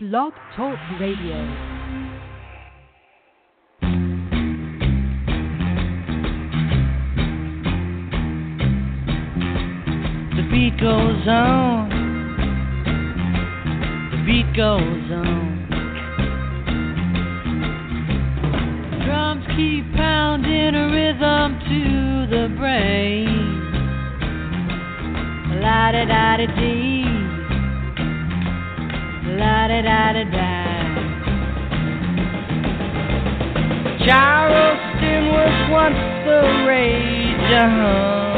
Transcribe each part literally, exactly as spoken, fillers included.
Blog Talk Radio. The beat goes on, the beat goes on. The drums keep pounding a rhythm to the brain. La-da-da-da-dee, la-da-da-da-da. Charleston was once the rage, uh-huh.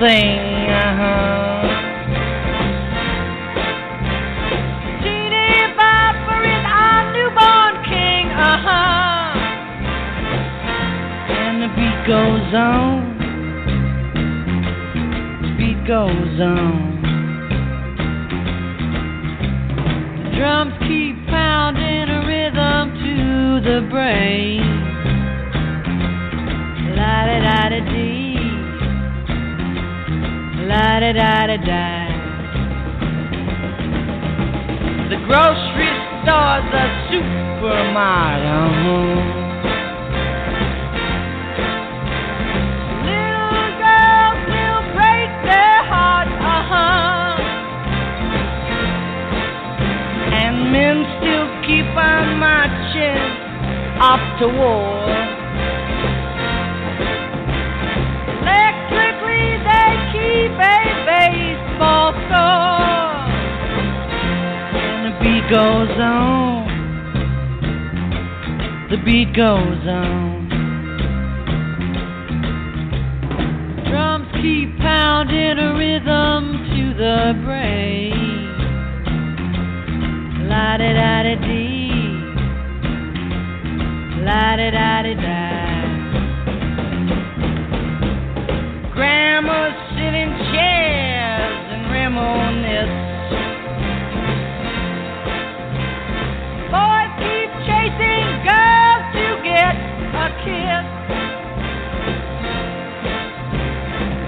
Thing, uh-huh. Genie Viper is our newborn king, uh-huh. And the beat goes on, the beat goes on. The drums keep pounding a rhythm to the brain. La-da-da-da-dee, la-da-da-da-da. The grocery store's a supermarket. Little girls will break their hearts, uh-huh. And men still keep on marching off to war. Baseball score. And the beat goes on, the beat goes on. Drums keep pounding a rhythm to the brain. La-da-da-da-dee, la-da-da-da-da. Grandma's sitting chairs and reminisce. Boys keep chasing girls to get a kiss.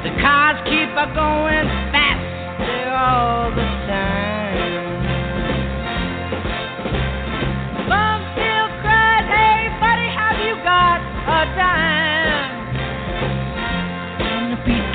The cars keep a going faster all the time. Mom still cries, hey buddy, have you got a dime? And the beat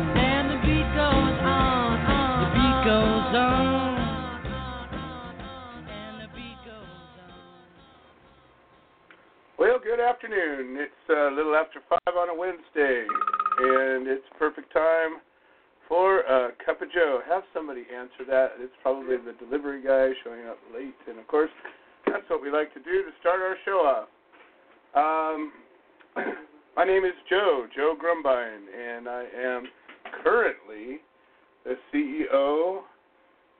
And the beat goes on. The beat goes on. Well, good afternoon. It's a little after five on a Wednesday, and it's perfect time for a Cup of Joe. Have somebody answer that. It's probably the delivery guy showing up late, and, of course, that's what we like to do to start our show off. Um, my name is Joe, Joe Grumbine, and I am currently the C E O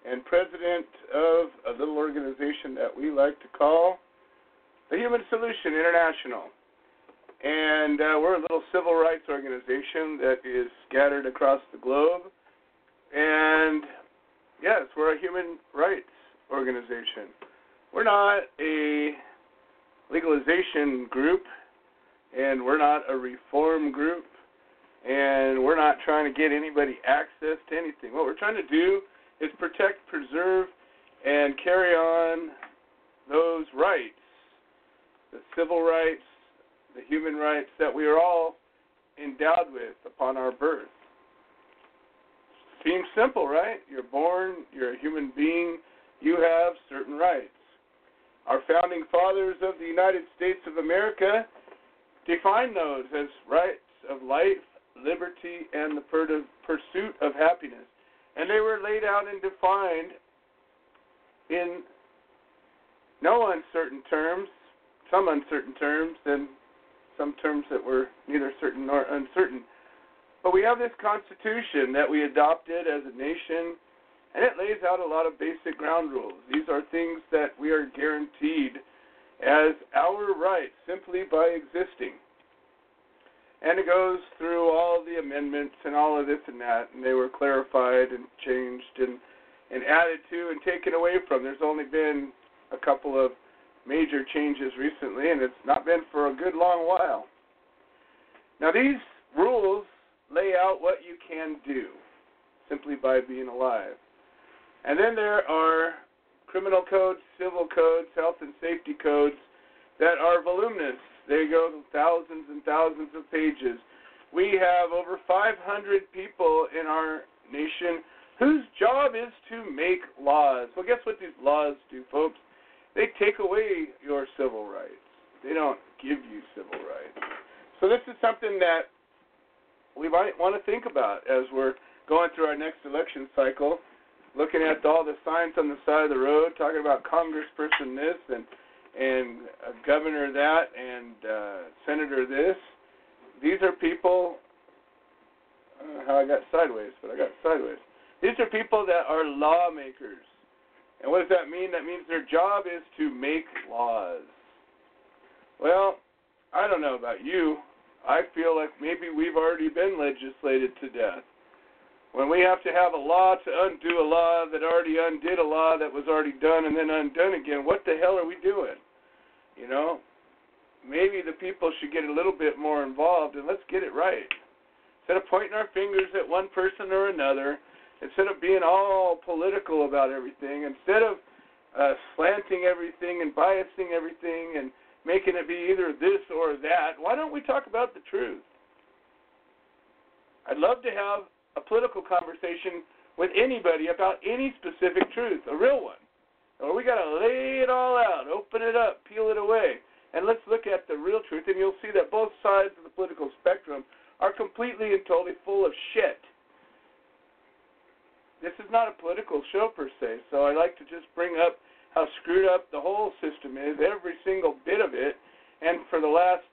and president of a little organization that we like to call the Human Solution International, and uh, we're a little civil rights organization that is scattered across the globe, and yes, we're a human rights organization. We're not a legalization group, and we're not a reform group, and we're not trying to get anybody access to anything. What we're trying to do is protect, preserve, and carry on those rights, the civil rights, the human rights that we are all endowed with upon our birth. Seems simple, right? You're born, you're a human being, you have certain rights. Our founding fathers of the United States of America defined those as rights of life, liberty, and the pursuit of happiness. And they were laid out and defined in no uncertain terms, some uncertain terms, and some terms that were neither certain nor uncertain. But we have this Constitution that we adopted as a nation, and it lays out a lot of basic ground rules. These are things that we are guaranteed as our rights simply by existing. And it goes through all the amendments and all of this and that, and they were clarified and changed and, and added to and taken away from. There's only been a couple of major changes recently, and it's not been for a good long while. Now, these rules lay out what you can do simply by being alive. And then there are criminal codes, civil codes, health and safety codes that are voluminous. They go thousands and thousands of pages. We have over five hundred people in our nation whose job is to make laws. Well, guess what these laws do, folks? They take away your civil rights. They don't give you civil rights. So this is something that we might want to think about as we're going through our next election cycle, looking at all the signs on the side of the road, talking about congressperson this and and a governor that and uh, senator this. These are people, I don't know how I got sideways, but I got sideways. These are people that are lawmakers. And what does that mean? That means their job is to make laws. Well, I don't know about you. I feel like maybe we've already been legislated to death. When we have to have a law to undo a law that already undid a law that was already done and then undone again, what the hell are we doing? You know, maybe the people should get a little bit more involved and let's get it right. Instead of pointing our fingers at one person or another, instead of being all political about everything, instead of uh, slanting everything and biasing everything and making it be either this or that, why don't we talk about the truth? I'd love to have a political conversation with anybody about any specific truth, a real one. Or we got to lay it all out, open it up, peel it away, and let's look at the real truth, and you'll see that both sides of the political spectrum are completely and totally full of shit. This is not a political show per se, so I like to just bring up how screwed up the whole system is, every single bit of it, and for the last,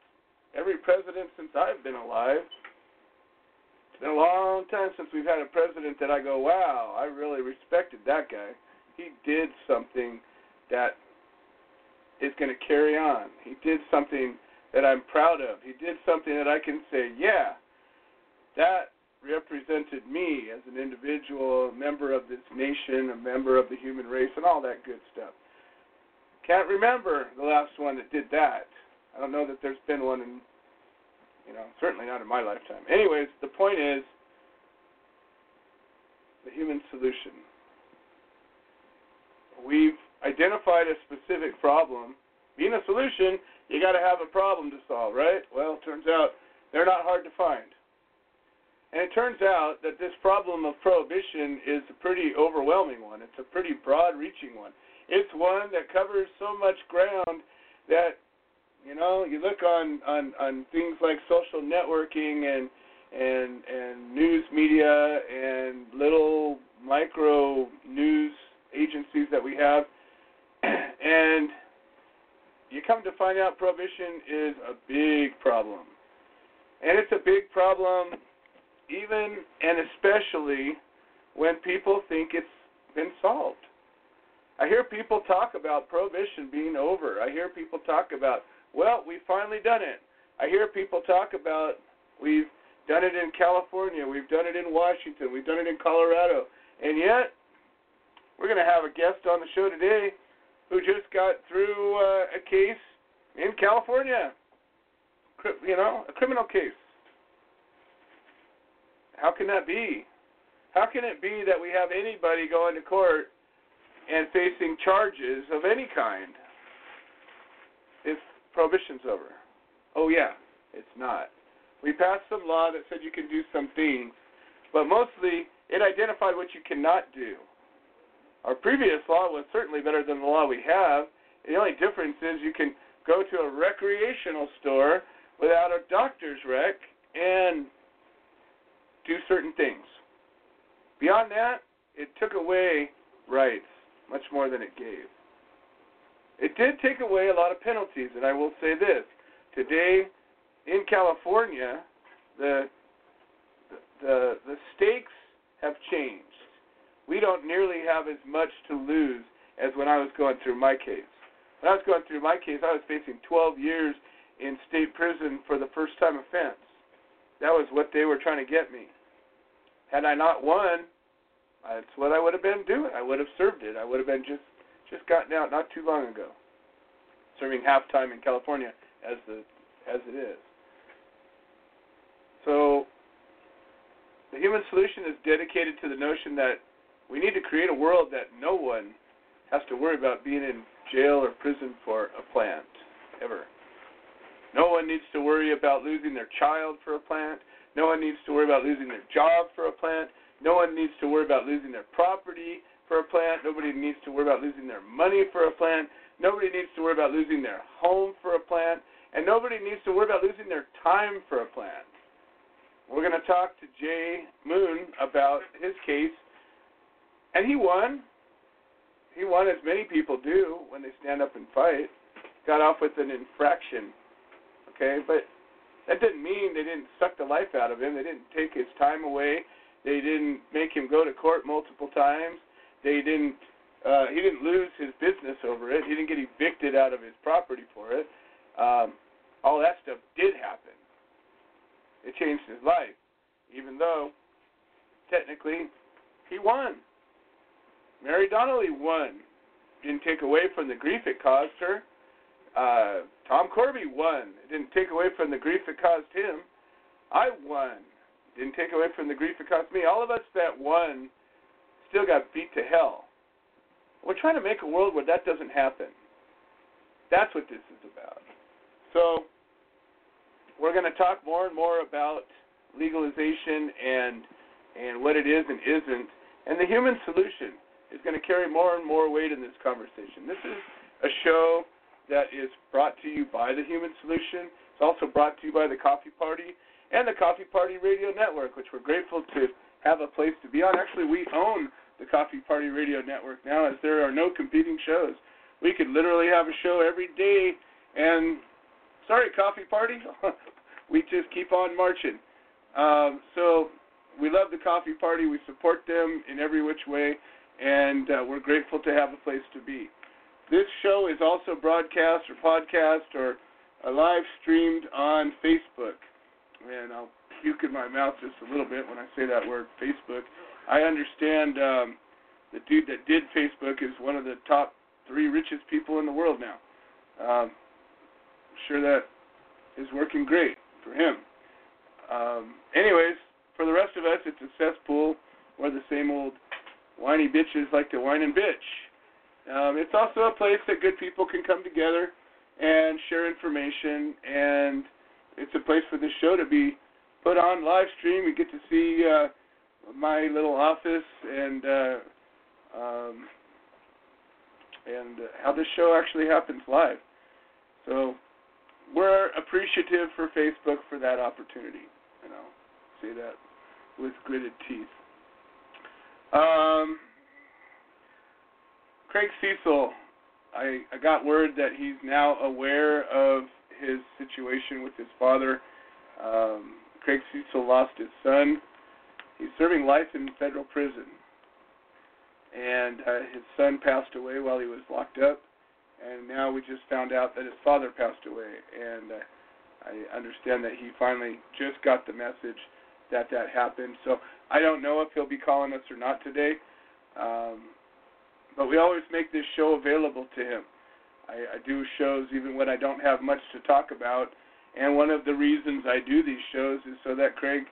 every president since I've been alive, it's been a long time since we've had a president that I go, wow, I really respected that guy. He did something that is going to carry on. He did something that I'm proud of. He did something that I can say, yeah, that represented me as an individual, a member of this nation, a member of the human race, and all that good stuff. Can't remember the last one that did that. I don't know that there's been one in, you know, certainly not in my lifetime. Anyways, the point is the human solution. We've identified a specific problem. Being a solution, you got to have a problem to solve, right? Well, it turns out they're not hard to find. And it turns out that this problem of prohibition is a pretty overwhelming one. It's a pretty broad-reaching one. It's one that covers so much ground that, you know, you look on, on, on things like social networking and, and, and news media and little micro news agencies that we have, and you come to find out prohibition is a big problem. And it's a big problem even and especially when people think it's been solved. I hear people talk about prohibition being over. I hear people talk about, well, we've finally done it. I hear people talk about we've done it in California, we've done it in Washington, we've done it in Colorado. And yet, we're going to have a guest on the show today who just got through uh, a case in California, you know, a criminal case. How can that be? How can it be that we have anybody going to court and facing charges of any kind if prohibition's over? Oh, yeah, it's not. We passed some law that said you can do some things, but mostly it identified what you cannot do. Our previous law was certainly better than the law we have. The only difference is you can go to a recreational store without a doctor's rec and do certain things. Beyond that, it took away rights much more than it gave. It did take away a lot of penalties, and I will say this. Today in California, the the, the stakes have changed. We don't nearly have as much to lose as when I was going through my case. When I was going through my case, I was facing twelve years in state prison for the first-time offense. That was what they were trying to get me. Had I not won, that's what I would have been doing. I would have served it. I would have been just, just gotten out not too long ago, serving half-time in California as the as it is. So the Human Solution is dedicated to the notion that we need to create a world that no one has to worry about being in jail or prison for a plant, ever. No one needs to worry about losing their child for a plant. No one needs to worry about losing their job for a plant. No one needs to worry about losing their property for a plant. Nobody needs to worry about losing their money for a plant. Nobody needs to worry about losing their home for a plant. And nobody needs to worry about losing their time for a plant. We're going to talk to Jay Moon about his case. And he won. He won, as many people do when they stand up and fight. Got off with an infraction. Okay, but that didn't mean they didn't suck the life out of him. They didn't take his time away. They didn't make him go to court multiple times. They didn't. Uh, he didn't lose his business over it. He didn't get evicted out of his property for it. Um, all that stuff did happen. It changed his life, even though technically he won. Mary Donnelly won. Didn't take away from the grief it caused her. Uh, Tom Corby won. It didn't take away from the grief it caused him. I won. It didn't take away from the grief it caused me. All of us that won still got beat to hell. We're trying to make a world where that doesn't happen. That's what this is about. So we're going to talk more and more about legalization and and what it is and isn't. And the Human Solution is going to carry more and more weight in this conversation. This is a show that is brought to you by the Human Solution. It's also brought to you by the Coffee Party and the Coffee Party Radio Network, which we're grateful to have a place to be on. Actually, we own the Coffee Party Radio Network now, as there are no competing shows. We could literally have a show every day, and sorry, Coffee Party, we just keep on marching. Um, so we love the Coffee Party. We support them in every which way, and uh, we're grateful to have a place to be. This show is also broadcast or podcast or uh, live streamed on Facebook. And I'll puke in my mouth just a little bit when I say that word, Facebook. I understand um, the dude that did Facebook is one of the top three richest people in the world now. Um, I'm sure that is working great for him. Um, anyways, for the rest of us, it's a cesspool where the same old whiny bitches like to whine and bitch. Um, it's also a place that good people can come together and share information, and it's a place for this show to be put on live stream. You get to see uh, my little office and uh, um, and how this show actually happens live. So we're appreciative for Facebook for that opportunity, and I'll say that with gritted teeth. Um. Craig Cesal, I, I got word that he's now aware of his situation with his father. Um, Craig Cesal lost his son. He's serving life in federal prison. And uh, his son passed away while he was locked up. And now we just found out that his father passed away. And uh, I understand that he finally just got the message that that happened. So I don't know if he'll be calling us or not today. Um But we always make this show available to him. I, I do shows even when I don't have much to talk about. And one of the reasons I do these shows is so that Craig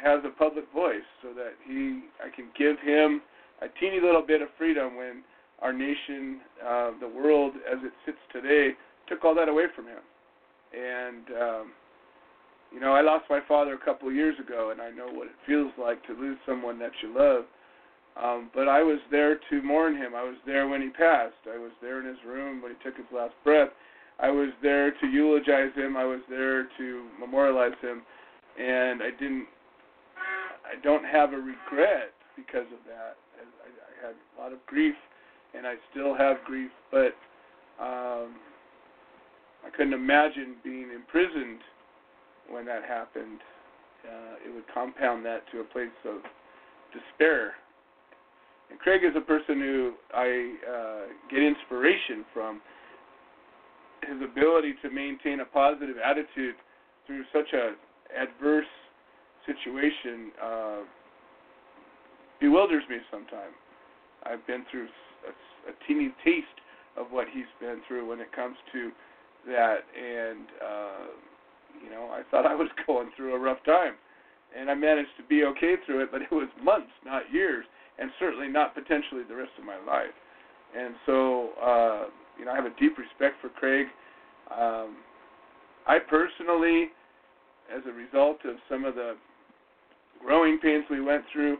has a public voice, so that he, I can give him a teeny little bit of freedom when our nation, uh, the world as it sits today, took all that away from him. And um, You know, I lost my father a couple of years ago, and I know what it feels like to lose someone that you love. Um, but I was there to mourn him. I was there when he passed. I was there in his room when he took his last breath. I was there to eulogize him. I was there to memorialize him. And I didn't, I don't have a regret because of that. I, I had a lot of grief, and I still have grief, but um, I couldn't imagine being imprisoned when that happened. Uh, it would compound that to a place of despair. And Craig is a person who I uh, get inspiration from. His ability to maintain a positive attitude through such an adverse situation uh, bewilders me sometimes. I've been through a, a teeny taste of what he's been through when it comes to that. And, uh, you know, I thought I was going through a rough time. And I managed to be okay through it, but it was months, not years, and certainly not potentially the rest of my life. And so, uh, you know, I have a deep respect for Craig. Um, I personally, as a result of some of the growing pains we went through,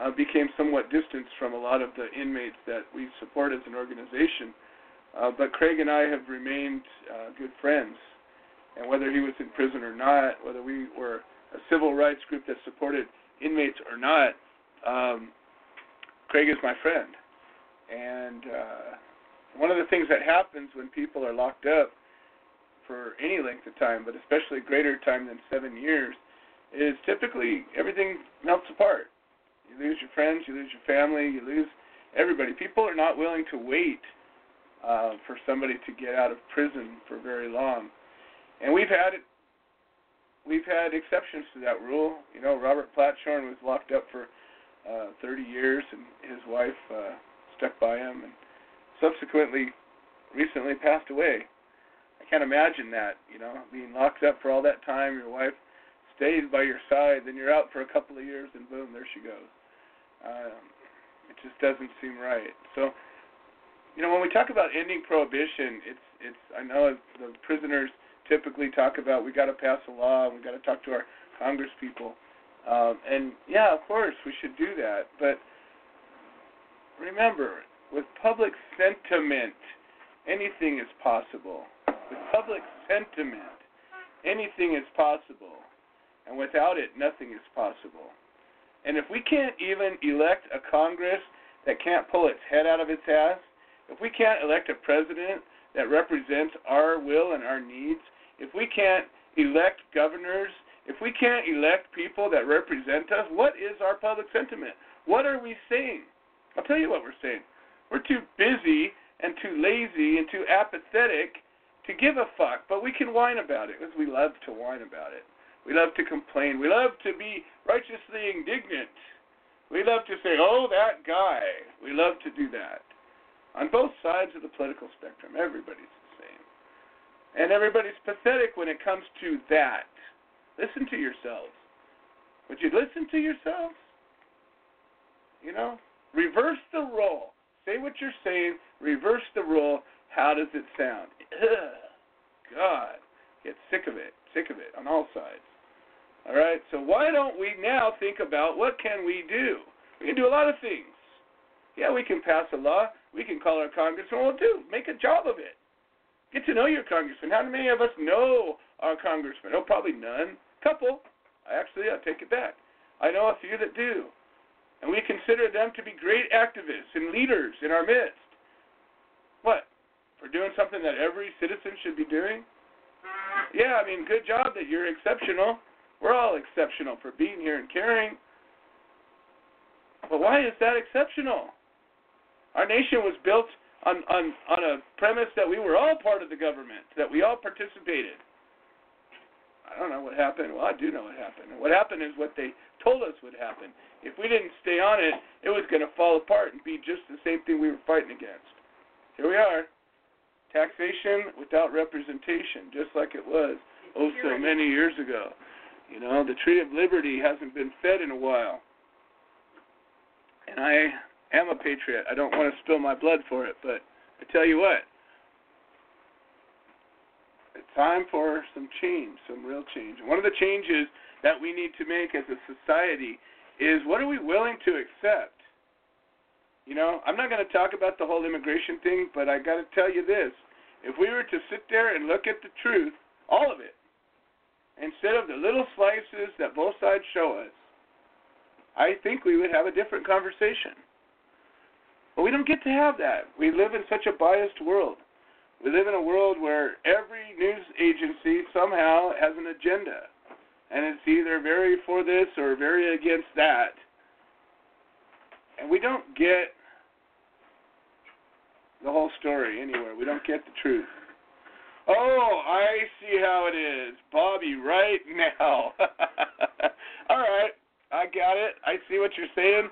uh, became somewhat distanced from a lot of the inmates that we support as an organization. Uh, but Craig and I have remained uh, good friends. And whether he was in prison or not, whether we were a civil rights group that supported inmates or not, um, Craig is my friend. And uh, one of the things that happens when people are locked up for any length of time, but especially greater time than seven years, is typically everything melts apart. You lose your friends, you lose your family, you lose everybody. People are not willing to wait uh, for somebody to get out of prison for very long. And we've had it, we've had exceptions to that rule. You know, Robert Platshorn was locked up for uh, thirty years, and his wife uh, stuck by him and subsequently recently passed away. I can't imagine that, you know, being locked up for all that time, your wife stays by your side, then you're out for a couple of years, and boom, there she goes. Um, it just doesn't seem right. So, you know, when we talk about ending prohibition, it's, it's. I know the prisoners typically talk about we got to pass a law, we got to talk to our congresspeople. Um, and, yeah, of course, we should do that. But remember, with public sentiment, anything is possible. With public sentiment, anything is possible. And without it, nothing is possible. And if we can't even elect a Congress that can't pull its head out of its ass, if we can't elect a president that represents our will and our needs, if we can't elect governors, if we can't elect people that represent us, what is our public sentiment? What are we saying? I'll tell you what we're saying. We're too busy and too lazy and too apathetic to give a fuck, but we can whine about it because we love to whine about it. We love to complain. We love to be righteously indignant. We love to say, oh, that guy. We love to do that. On both sides of the political spectrum, everybody's the same. And everybody's pathetic when it comes to that. Listen to yourselves. Would you listen to yourselves? You know, reverse the role. Say what you're saying. Reverse the role. How does it sound? Ugh, God. Get sick of it. Sick of it on all sides. All right, so why don't we now think about what can we do? We can do a lot of things. Yeah, we can pass a law. We can call our congressman. We'll do. Make a job of it. Get to know your congressman. How many of us know our congressman? Oh, probably none. Couple. Actually, I'll take it back. I know a few that do. And we consider them to be great activists and leaders in our midst. What? For doing something that every citizen should be doing? Yeah, I mean, good job that you're exceptional. We're all exceptional for being here and caring. But why is that exceptional? Our nation was built on, on, on a premise that we were all part of the government, that we all participated. I don't know what happened. Well, I do know what happened. And what happened is what they told us would happen. If we didn't stay on it, it was going to fall apart and be just the same thing we were fighting against. Here we are. Taxation without representation, just like it was oh so many years ago. You know, the tree of liberty hasn't been fed in a while. And I am a patriot. I don't want to spill my blood for it, but I tell you what, it's time for some change, some real change. One of the changes that we need to make as a society is what are we willing to accept? You know, I'm not going to talk about the whole immigration thing, but I got to tell you this. If we were to sit there and look at the truth, all of it, instead of the little slices that both sides show us, I think we would have a different conversation. But we don't get to have that. We live in such a biased world. We live in a world where every news agency somehow has an agenda, and it's either very for this or very against that. And we don't get the whole story anywhere. We don't get the truth. Oh, I see how it is, Bobby, right now. All right, I got it. I see what you're saying.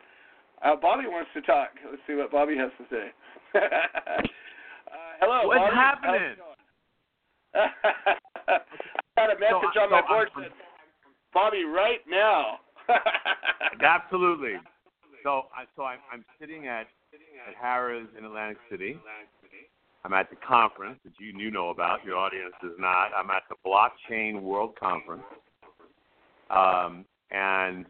Uh, Bobby wants to talk. Let's see what Bobby has to say. uh, hello, What's Bobby. happening? I got a message so I, on my so board that says, Bobby, right now. Absolutely. So, I, so I'm, I'm sitting at, at Harrah's in Atlantic City. I'm at the conference that you, you know about. Your audience is not. I'm at the Blockchain World Conference. Um, and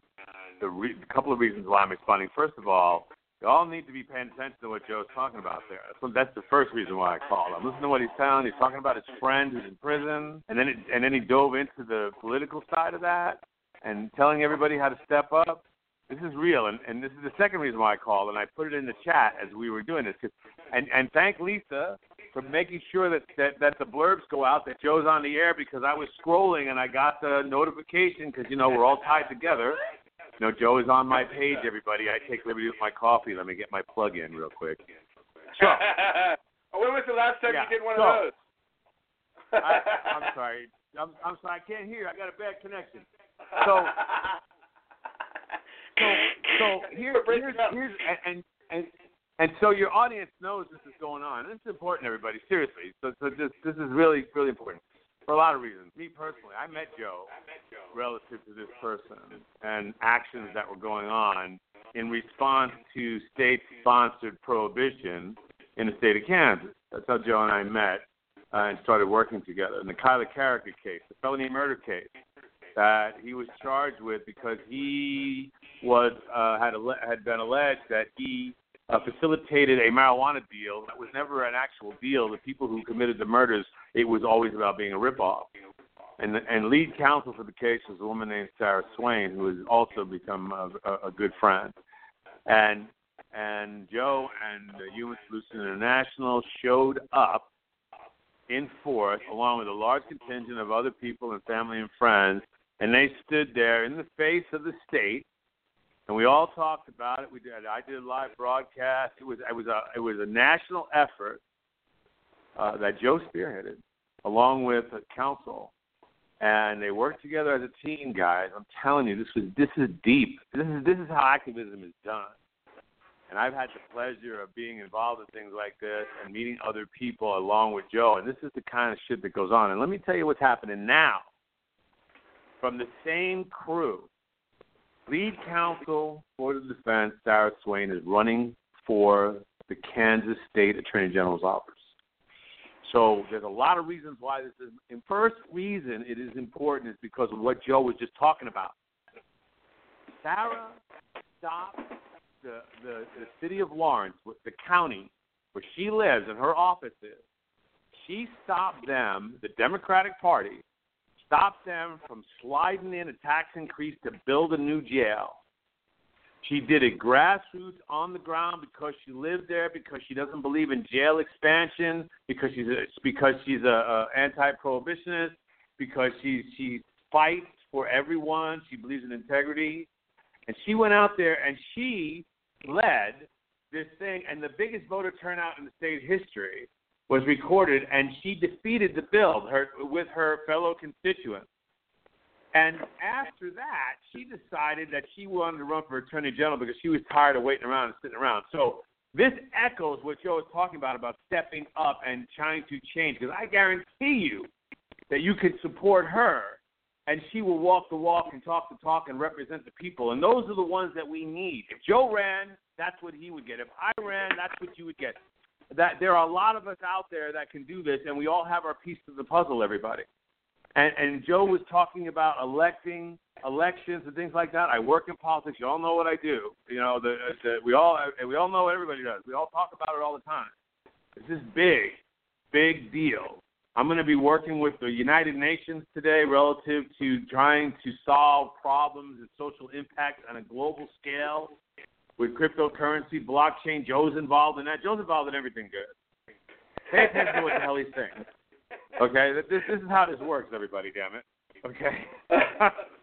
the re- a couple of reasons why I'm responding. First of all, you all need to be paying attention to what Joe's talking about there. So that's the first reason why I called. I'm listening to what he's telling. He's talking about his friend who's in prison. And then, it, and then he dove into the political side of that and telling everybody how to step up. This is real, and, and this is the second reason why I called, and I put it in the chat as we were doing this. Cause, and, and thank Lisa for making sure that, that, that the blurbs go out, that Joe's on the air, because I was scrolling, and I got the notification because, you know, we're all tied together. You know, Joe is on my page, everybody. I take liberty with my coffee. Let me get my plug in real quick. So, when was the last time yeah, you did one so, of those? I, I'm sorry. I'm, I'm sorry. I can't hear. I got a bad connection. So... So, so here, here's, here's and, and and so your audience knows this is going on. This is important, everybody. Seriously, so so this this is really really important for a lot of reasons. Me personally, I met Joe relative to this person and actions that were going on in response to state-sponsored prohibition in the state of Kansas. That's how Joe and I met uh, and started working together. In the Kyla Carricker case, the felony murder case. That he was charged with because he was uh, had ale- had been alleged that he uh, facilitated a marijuana deal that was never an actual deal. The people who committed the murders, it was always about being a ripoff. And and lead counsel for the case was a woman named Sarah Swain, who has also become a, a good friend. And and Joe and the Human Solution International showed up in force, along with a large contingent of other people and family and friends. And they stood there in the face of the state, and we all talked about it. We did. I did a live broadcast. It was. It was a. It was a national effort uh, that Joe spearheaded, along with the council, and they worked together as a team, guys. I'm telling you, this was. This is deep. This is. This is how activism is done. And I've had the pleasure of being involved in things like this and meeting other people along with Joe. And this is the kind of shit that goes on. And let me tell you what's happening now. From the same crew, lead counsel for the defense, Sarah Swain, is running for the Kansas State Attorney General's office. So there's a lot of reasons why this is. And first reason it is important is because of what Joe was just talking about. Sarah stopped the, the, the city of Lawrence, the county where she lives and her office is. She stopped them, the Democratic Party, stopped them from sliding in a tax increase to build a new jail. She did it grassroots on the ground because she lived there, because she doesn't believe in jail expansion, because she's a, because she's a, a anti-prohibitionist, because she she fights for everyone. She believes in integrity, and she went out there and she led this thing. And the biggest voter turnout in the state history was recorded, and she defeated the bill her, with her fellow constituents. And after that, she decided that she wanted to run for attorney general because she was tired of waiting around and sitting around. So this echoes what Joe was talking about, about stepping up and trying to change, because I guarantee you that you could support her, and she will walk the walk and talk the talk and represent the people. And those are the ones that we need. If Joe ran, that's what he would get. If I ran, that's what you would get. that there are a lot of us out there that can do this, and we all have our piece of the puzzle, everybody. And, and Joe was talking about electing, elections and things like that. I work in politics. You all know what I do. You know, the, the, we all we all know what everybody does. We all talk about it all the time. It's this big, big deal. I'm going to be working with the United Nations today relative to trying to solve problems and social impact on a global scale with cryptocurrency, blockchain. Joe's involved in that. Joe's involved in everything good. Pay attention to what the hell he's saying. Okay, this, this is how this works, everybody, damn it. Okay.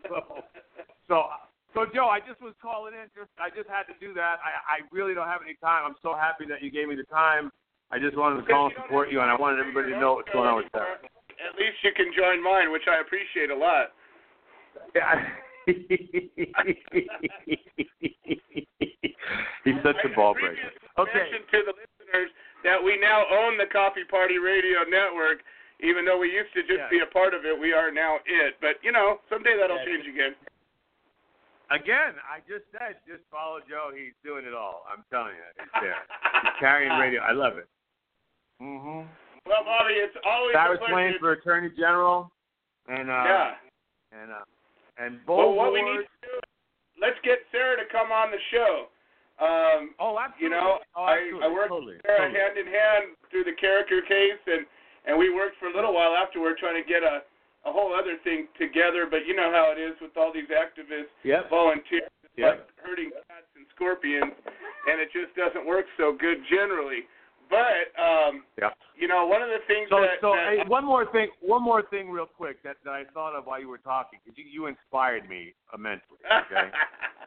so, so, so, Joe, I just was calling in. Just, I just had to do that. I, I really don't have any time. I'm so happy that you gave me the time. I just wanted to call and support you, and I wanted everybody to know what's going on with that. At least you can join mine, which I appreciate a lot. Yeah. He's such a ball breaker. Okay. To the listeners that we now own the Coffee Party Radio Network. Even though we used to just yeah. be a part of it, we are now it. But, you know, someday that'll yeah. change again. Again, I just said, just follow Joe. He's doing it all. I'm telling you. He's there. He's carrying radio. I love it. Mm-hmm. Well, Bobby, it's always I was playing for Attorney General. And, uh, yeah. And, uh, and Bull well, what we need to do is let's get Sarah to come on the show. Um, oh, absolutely. You know, oh, absolutely. I, I worked totally. with Sarah totally. hand in hand through the Carricker case, and And we worked for a little while afterward trying to get a, a whole other thing together. But you know how it is with all these activists, yep. volunteers, yep. like herding cats and scorpions, and it just doesn't work so good generally. But, um, yep. you know, one of the things so, that... So that hey, one more thing, one more thing real quick that, that I thought of while you were talking, because you, you inspired me immensely, okay?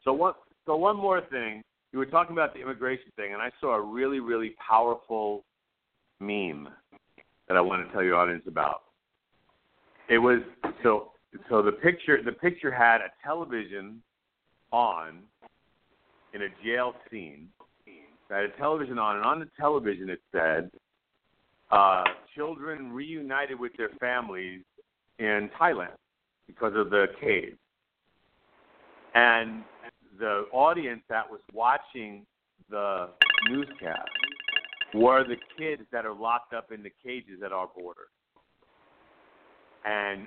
so one So one more thing. You were talking about the immigration thing, and I saw a really, really powerful meme that I want to tell your audience about. It was so so the picture the picture had a television on in a jail scene. It had a television on, and on the television it said, uh, "Children reunited with their families in Thailand because of the cave." And the audience that was watching the newscast were the kids that are locked up in the cages at our border. And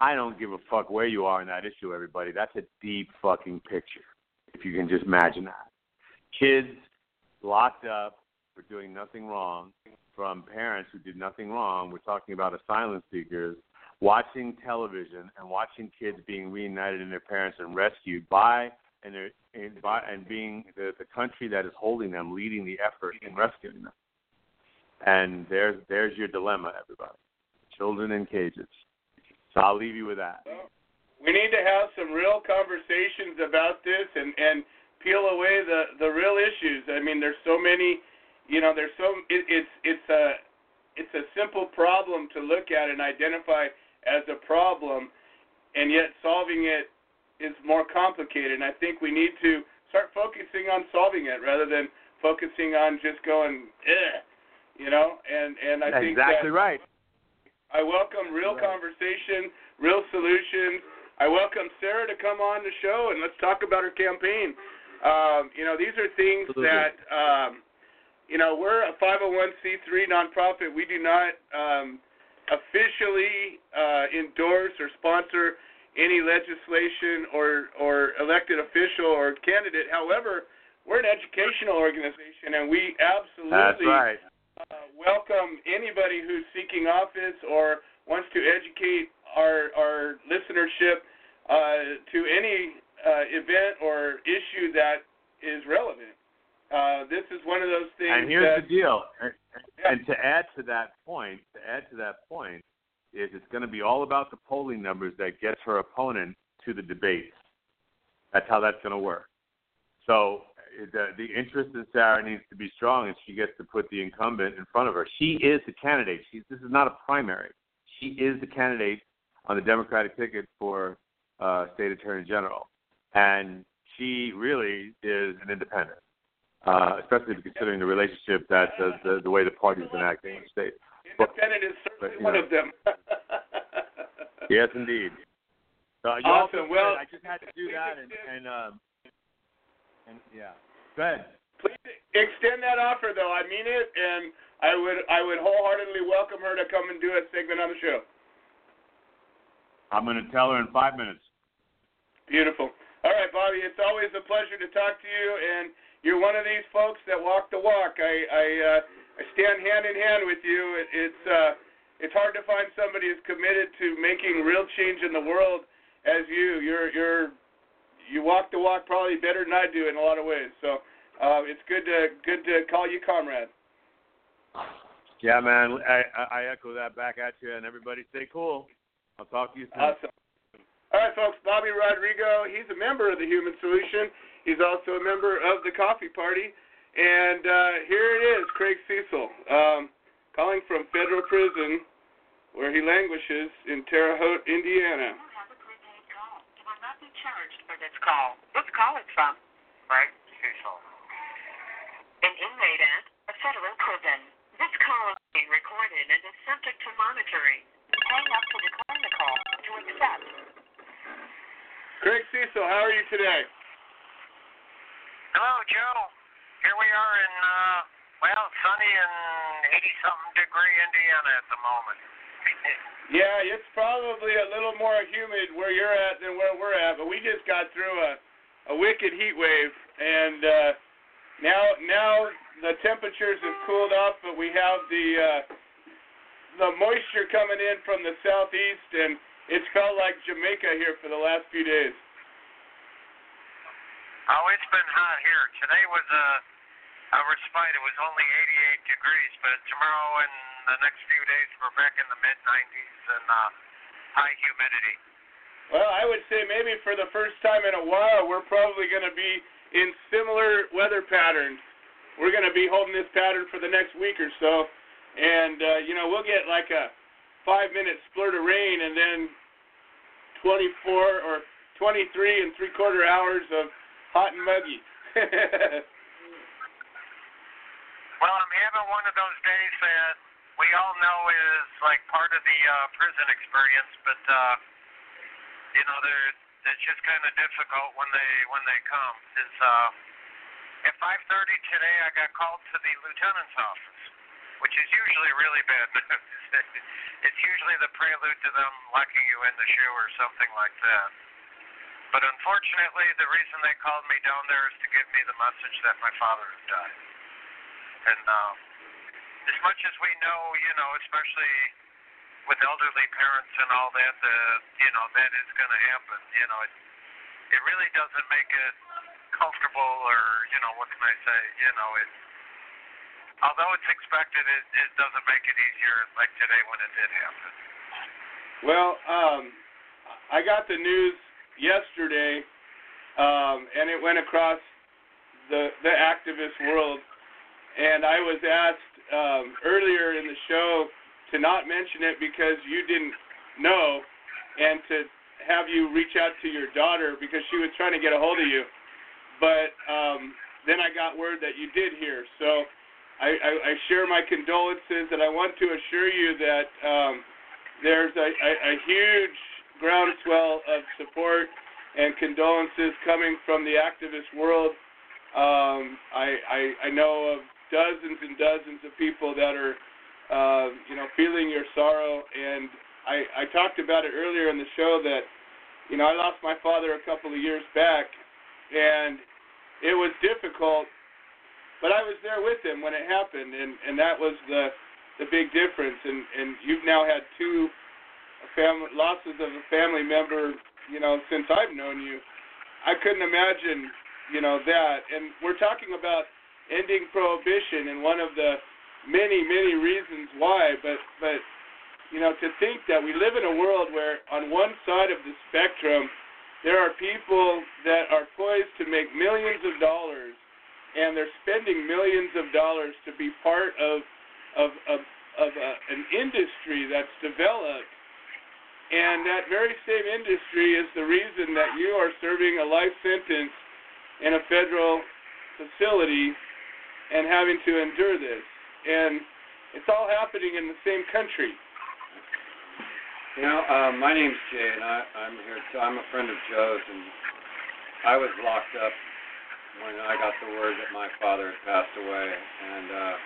I don't give a fuck where you are in that issue, everybody. That's a deep fucking picture, if you can just imagine that. Kids locked up for doing nothing wrong from parents who did nothing wrong. We're talking about asylum seekers watching television and watching kids being reunited in their parents and rescued by And, and, by, and being the, the country that is holding them, leading the effort in rescuing them. And there's there's your dilemma, everybody. Children in cages. So I'll leave you with that. Well, we need to have some real conversations about this and, and peel away the, the real issues. I mean, there's so many, you know, there's so it, it's it's a it's a simple problem to look at and identify as a problem, and yet solving it is more complicated, and I think we need to start focusing on solving it rather than focusing on just going, eh, you know. And, and I That's think exactly that right. I welcome real right. conversation, real solutions. I welcome Sarah to come on the show and let's talk about her campaign. Um, you know, these are things Absolutely. that um, you know. We're a five oh one c three nonprofit. We do not um, officially uh, endorse or sponsor any legislation or, or elected official or candidate. However, we're an educational organization, and we absolutely right. uh, welcome anybody who's seeking office or wants to educate our, our listenership uh, to any uh, event or issue that is relevant. Uh, this is one of those things. And here's that, the deal. And, yeah. and to add to that point, to add to that point, is it's going to be all about the polling numbers that gets her opponent to the debates. That's how that's going to work. So the, the interest in Sarah needs to be strong, and she gets to put the incumbent in front of her. She is the candidate. She's, this is not a primary. She is the candidate on the Democratic ticket for uh, state attorney general, and she really is an independent, uh, especially considering the relationship that the, the, the way the party's been acting in the state. Independent is certainly but, one know. of them. Yes, indeed. So, awesome. Well, I just had to do that, and, and um, and yeah. Go ahead. Please extend that offer, though. I mean it, and I would I would wholeheartedly welcome her to come and do a segment on the show. I'm going to tell her in five minutes. Beautiful. All right, Bobby, it's always a pleasure to talk to you, and you're one of these folks that walk the walk. I I, uh, I stand hand in hand with you. It, it's uh, it's hard to find somebody who's committed to making real change in the world as you. You're you're you walk the walk probably better than I do in a lot of ways. So uh, it's good to good to call you comrade. Yeah, man, I, I echo that back at you, and everybody stay cool. I'll talk to you soon. Awesome. All right, folks, Bobby Rodrigo, he's a member of the Human Solution. He's also a member of the Coffee Party. And uh, here it is, Craig Cesal, um, calling from federal prison where he languishes in Terre Haute, Indiana. You have a prepaid call. You will not be charged for this call. This call is from Craig Cesal, an inmate at a federal prison. This call is being recorded and is subject to monitoring. Hang up to decline the call to accept. Craig Cesal, how are you today? Hello, Joe. Here we are in, uh, well, sunny and eighty-something degree Indiana at the moment. Yeah, it's probably a little more humid where you're at than where we're at, but we just got through a, a wicked heat wave, and uh, now now the temperatures have cooled off, but we have the uh, the moisture coming in from the southeast, and it's felt like Jamaica here for the last few days. Oh, it's been hot here. Today was a, a respite. It was only eighty-eight degrees, but tomorrow and the next few days we're back in the mid nineties and uh, high humidity. Well, I would say maybe for the first time in a while we're probably going to be in similar weather patterns. We're going to be holding this pattern for the next week or so, and, uh, you know, we'll get like a five-minute splurt of rain and then twenty-four or twenty-three and three-quarter hours of hot and muggy. Well, I'm having one of those days that we all know is like part of the uh, prison experience, but uh, you know, they're it's just kind of difficult when they when they come. It's, uh, at five thirty today, I got called to the lieutenant's office, which is usually really bad news. It's usually the prelude to them locking you in the shoe or something like that. But unfortunately, the reason they called me down there is to give me the message that my father had died. And uh, as much as we know, you know, especially with elderly parents and all that, uh, you know, that is going to happen. You know, it, it really doesn't make it comfortable or, you know, what can I say? You know, it, although it's expected, it, it doesn't make it easier like today when it did happen. Well, um, I got the news yesterday, um, and it went across the the activist world, and I was asked um, earlier in the show to not mention it because you didn't know, and to have you reach out to your daughter because she was trying to get a hold of you, but um, then I got word that you did hear, so I, I, I share my condolences, and I want to assure you that um, there's a, a, a huge groundswell of support and condolences coming from the activist world. Um, I, I, I know of dozens and dozens of people that are, uh, you know, feeling your sorrow. And I, I talked about it earlier in the show that, you know, I lost my father a couple of years back, and it was difficult, but I was there with him when it happened, and, and that was the the big difference. And, and you've now had two family, losses of a family member, you know, since I've known you. I couldn't imagine, you know, that. And we're talking about ending prohibition and one of the many, many reasons why. But, but you know, to think that we live in a world where on one side of the spectrum there are people that are poised to make millions of dollars, and they're spending millions of dollars to be part of, of, of, of a, an industry that's developed. And that very same industry is the reason that you are serving a life sentence in a federal facility and having to endure this. And it's all happening in the same country. You know, uh, my name's Jay, and I, I'm here. I'm a friend of Joe's, and I was locked up when I got the word that my father had passed away, and uh,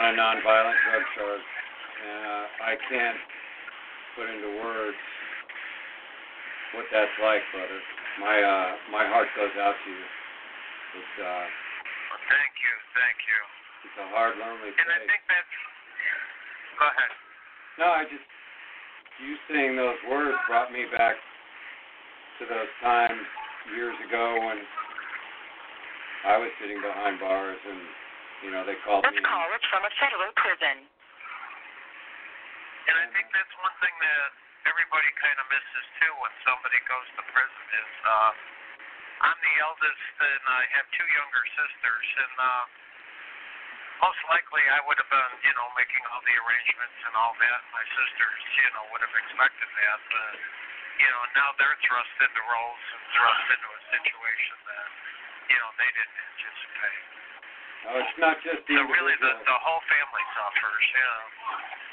on a nonviolent drug charge. And uh, I can't put into words what that's like, brother. My uh, my heart goes out to you. It's uh. Well, thank you, thank you. It's a hard, lonely place. And I think that's. Go ahead. No, I just you saying those words brought me back to those times years ago when I was sitting behind bars, and you know they called me. This call is from a federal prison. And I think that's one thing that everybody kind of misses, too, when somebody goes to prison is uh, I'm the eldest, and I have two younger sisters, and uh, most likely I would have been, you know, making all the arrangements and all that. My sisters, you know, would have expected that, but, you know, now they're thrust into roles and thrust into a situation that, you know, they didn't anticipate. Oh, it's not just the so individual. Really, the, the whole family suffers, you know.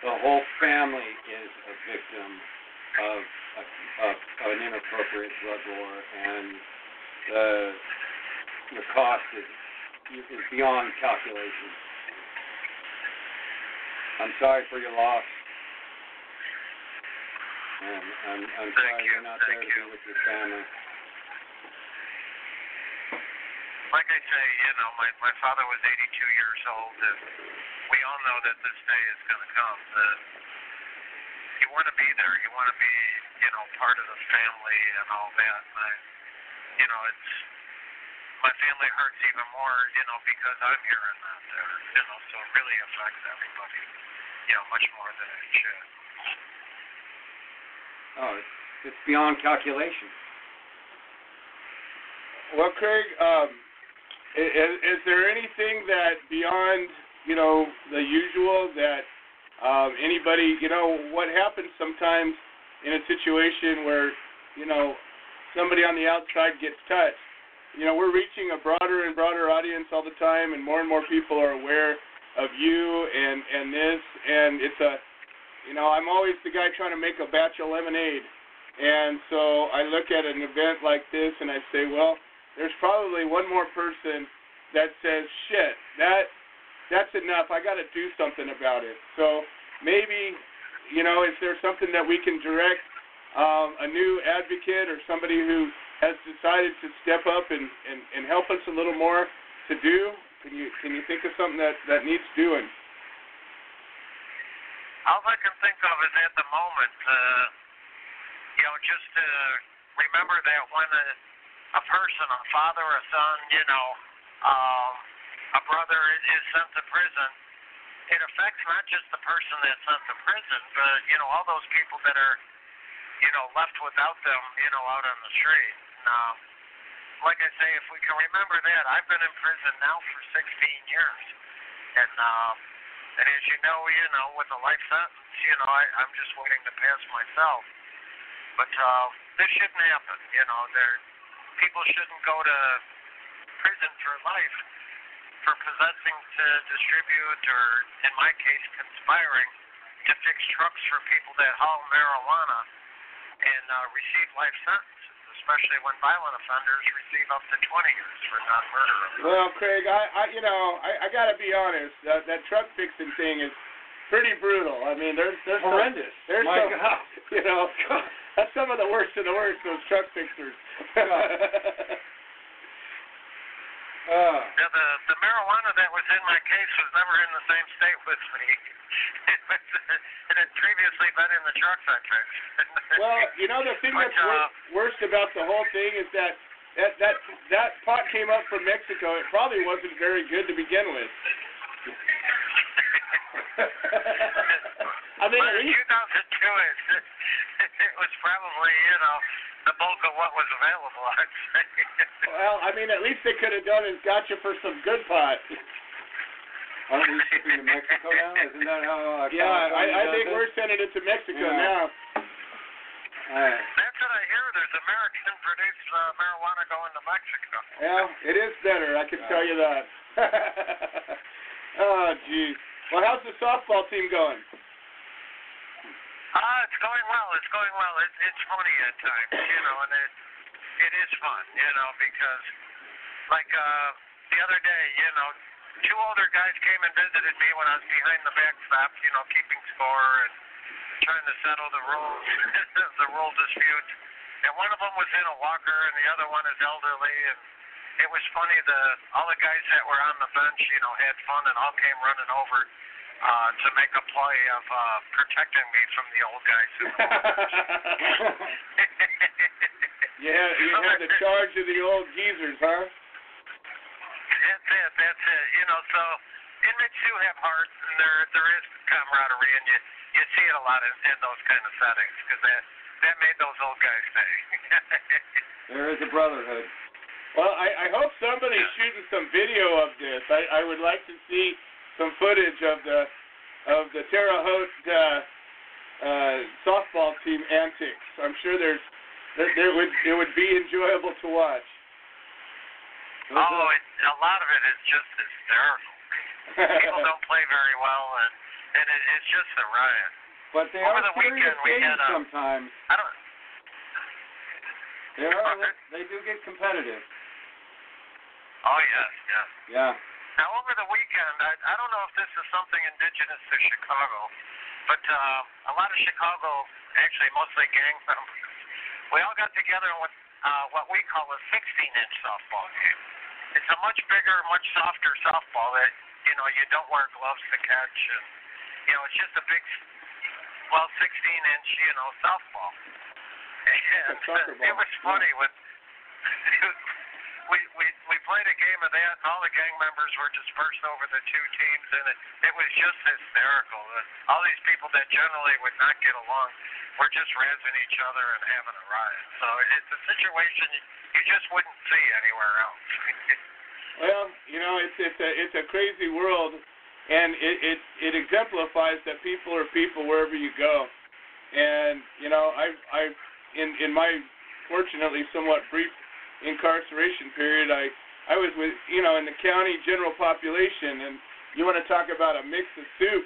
The whole family is a victim of, a, of an inappropriate drug war, and the the cost is is beyond calculation. I'm sorry for your loss, and I'm, I'm sorry you. you're not Thank there you. to be with your family. Like I say, you know, my, my father was eighty-two years old, and we all know that this day is going to come. That you want to be there, you want to be, you know, part of the family and all that. And I, you know, it's my family hurts even more, you know, because I'm here and not there. You know, so it really affects everybody, you know, much more than it should. Oh, it's, it's beyond calculation. Well, Craig, um, is, is there anything that beyond, you know, the usual that um, anybody, you know, what happens sometimes in a situation where, you know, somebody on the outside gets touched? You know, we're reaching a broader and broader audience all the time, and more and more people are aware of you and, and this, and it's a, you know, I'm always the guy trying to make a batch of lemonade. And so I look at an event like this, and I say, well, there's probably one more person that says, shit, that that's enough. I got to do something about it. So maybe, you know, is there something that we can direct um, a new advocate or somebody who has decided to step up and, and, and help us a little more to do? Can you can you think of something that, that needs doing? All I can think of is at the moment, uh, you know, just to remember that when a, a person, a father, a son, you know, um, a brother is sent to prison, it affects not just the person that's sent to prison, but, you know, all those people that are, you know, left without them, you know, out on the street. And, uh, like I say, if we can remember that, I've been in prison now for sixteen years. And uh, and as you know, you know, with a life sentence, you know, I, I'm just waiting to pass myself. But uh, this shouldn't happen, you know. There, people shouldn't go to prison for life for possessing to distribute or, in my case, conspiring to fix trucks for people that haul marijuana and uh, receive life sentences, especially when violent offenders receive up to twenty years for non-murder. Well, Craig, I, I you know, I, I got to be honest. That, that truck fixing thing is pretty brutal. I mean, there's there's horrendous. Some, there's my some, God, you know. That's some of the worst of the worst, those truck fixers. uh. Yeah, the, the marijuana that was in my case was never in the same state with me. It, was, it had previously been in the trucks I fixed. Well, you know, the thing but, that's uh, worst, worst about the whole thing is that that, that that pot came up from Mexico. It probably wasn't very good to begin with. I mean, in two thousand two, it, it was probably, you know, the bulk of what was available, I'd say. Well, I mean, at least they could have done is got you for some good pot. Aren't we shipping to Mexico now? Isn't that how? Uh, yeah, I, I think it? We're sending it to Mexico yeah. now. All right. That's what I hear. There's American-produced uh, marijuana going to Mexico. Yeah, it is better. I can yeah. tell you that. Oh, geez. Well, how's the softball team going? Ah, uh, it's going well. It's going well. It's, it's funny at times, you know, and it, it is fun, you know, because like uh, the other day, you know, two older guys came and visited me when I was behind the backstop, you know, keeping score and trying to settle the rules, the rule dispute. And one of them was in a walker, and the other one is elderly. And it was funny, the all the guys that were on the bench, you know, had fun and all came running over uh, to make a play of uh, protecting me from the old guys. You had, you had the charge of the old geezers, huh? That's it, that's it. You know, so inmates do have hearts, and there there is camaraderie, and you, you see it a lot in, in those kind of settings, because that, that made those old guys say. There is a brotherhood. Well, I, I hope somebody's shooting some video of this. I, I would like to see some footage of the of the Terre Haute uh, uh, softball team antics. I'm sure there's there, there would it would be enjoyable to watch. Those oh, it, a lot of it is just hysterical. People don't play very well, and, and it, it's just a riot. But they Over are the weekend, we had a, sometimes. I don't. They are. They, they do get competitive. Oh, yes, yes. Yeah. Now, over the weekend, I, I don't know if this is something indigenous to Chicago, but uh, a lot of Chicago, actually mostly gang members, we all got together in what, uh, what we call a sixteen-inch softball game. It's a much bigger, much softer softball that, you know, you don't wear gloves to catch. And, you know, it's just a big, well, sixteen-inch, you know, softball. And uh, it was funny with... We, we we played a game of that, and all the gang members were dispersed over the two teams, and it, it was just hysterical. All these people that generally would not get along were just razzing each other and having a riot. So it's a situation you just wouldn't see anywhere else. Well, you know, it's it's a it's a crazy world, and it, it it exemplifies that people are people wherever you go. And you know, I I in in my fortunately somewhat brief incarceration period, I, I was with, you know, in the county general population, and you want to talk about a mix of soup,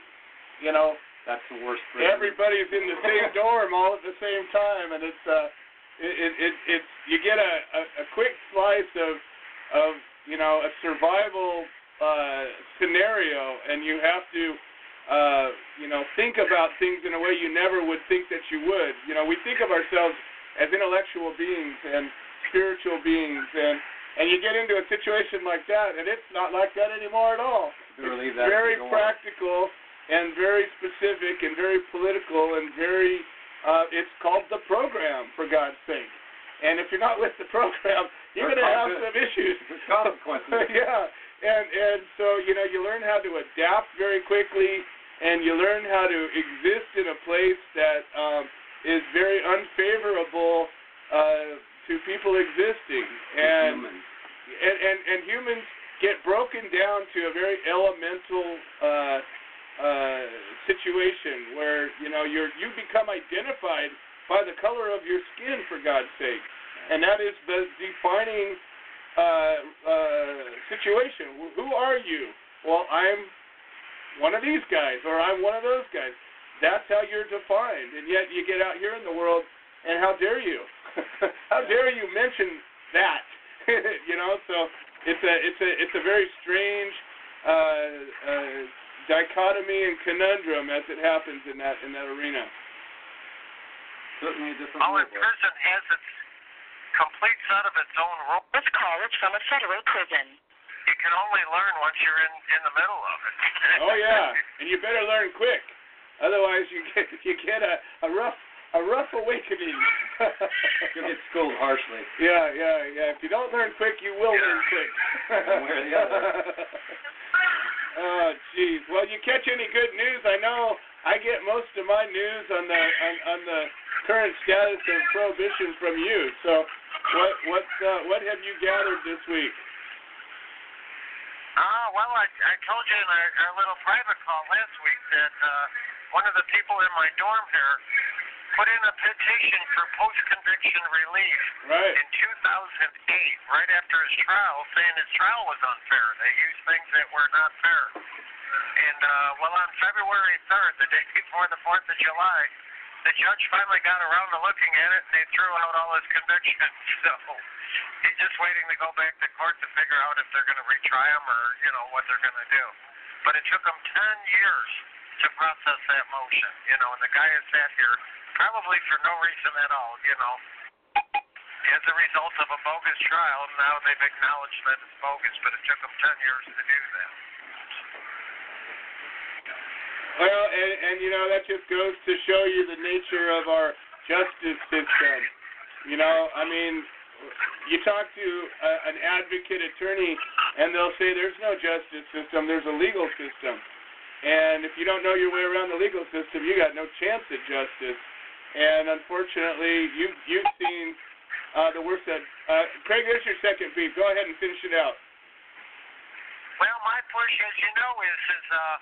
you know. That's the worst. Thing. Everybody's in the same dorm all at the same time, and it's, uh, it, it, it it's, you get a, a, a quick slice of, of, you know, a survival uh, scenario, and you have to, uh, you know, think about things in a way you never would think that you would. You know, we think of ourselves as intellectual beings, and spiritual beings, and, and you get into a situation like that, and it's not like that anymore at all. It's very practical and very specific and very political and very, uh, it's called the program, for God's sake. And if you're not with the program, you're going to have some issues. There's consequences. Yeah, and, and so, you know, you learn how to adapt very quickly, and you learn how to exist in a place that um, is very unfavorable uh to people existing, and, and and and humans get broken down to a very elemental uh, uh, situation where you know you you become identified by the color of your skin, for God's sake, and that is the defining uh, uh, situation. Who are you? Well, I'm one of these guys, or I'm one of those guys. That's how you're defined, and yet you get out here in the world, and how dare you? How dare you mention that? You know, so it's a it's a it's a very strange uh, uh, dichotomy and conundrum as it happens in that in that arena. Certainly a different. Our prison has its complete set of its own rules. This call is from a federal prison. You can only learn once you're in, in the middle of it. Oh yeah, and you better learn quick, otherwise you get you get a, a rough. A rough awakening. You'll get schooled harshly. Yeah, yeah, yeah. If you don't learn quick, you will yeah. learn quick. One way or the other. Oh, geez. Well, you catch any good news? I know I get most of my news on the on, on the current status of prohibition from you. So, what what uh, what have you gathered this week? Ah, uh, well, I I told you in our, our little private call last week that uh, one of the people in my dorm here put in a petition for post-conviction relief right. in two thousand eight, right after his trial, saying his trial was unfair. They used things that were not fair. And, uh, well, on February third, the day before the fourth of July, the judge finally got around to looking at it, and they threw out all his convictions. So he's just waiting to go back to court to figure out if they're going to retry him or, you know, what they're going to do. But it took him ten years to process that motion, you know, and the guy has sat here probably for no reason at all, you know, as a result of a bogus trial. Now they've acknowledged that it's bogus, but it took them ten years to do that. Well, and, and, you know, that just goes to show you the nature of our justice system. You know, I mean, you talk to a, an advocate attorney, and they'll say there's no justice system, there's a legal system. And if you don't know your way around the legal system, you got no chance at justice. And, unfortunately, you, you've seen uh, the worst of uh, Craig, here's your second beef. Go ahead and finish it out. Well, my push, as you know, is... is uh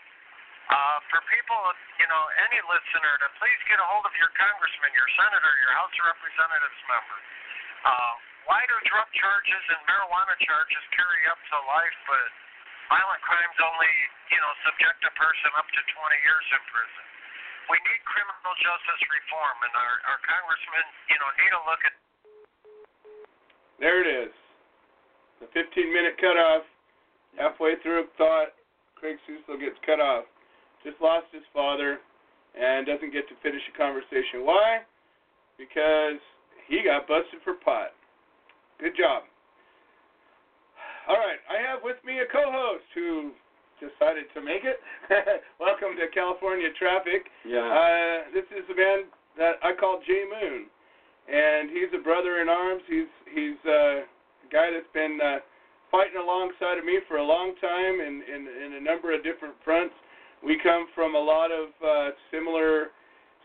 Uh, for people, you know, any listener, to please get a hold of your congressman, your senator, your House of Representatives member. Uh, why do drug charges and marijuana charges carry up to life, but violent crimes only, you know, subject a person up to twenty years in prison? We need criminal justice reform, and our, our congressmen, you know, need a look at... There it is. The fifteen-minute cutoff. Halfway through thought, Craig Cesal gets cut off. Just lost his father and doesn't get to finish a conversation. Why? Because he got busted for pot. Good job. All right, I have with me a co-host who decided to make it. Welcome to California Traffic. Yeah. Uh, this is the man that I call Jay Moon, and he's a brother in arms. He's he's uh, a guy that's been uh, fighting alongside of me for a long time in, in, in a number of different fronts. We come from a lot of uh, similar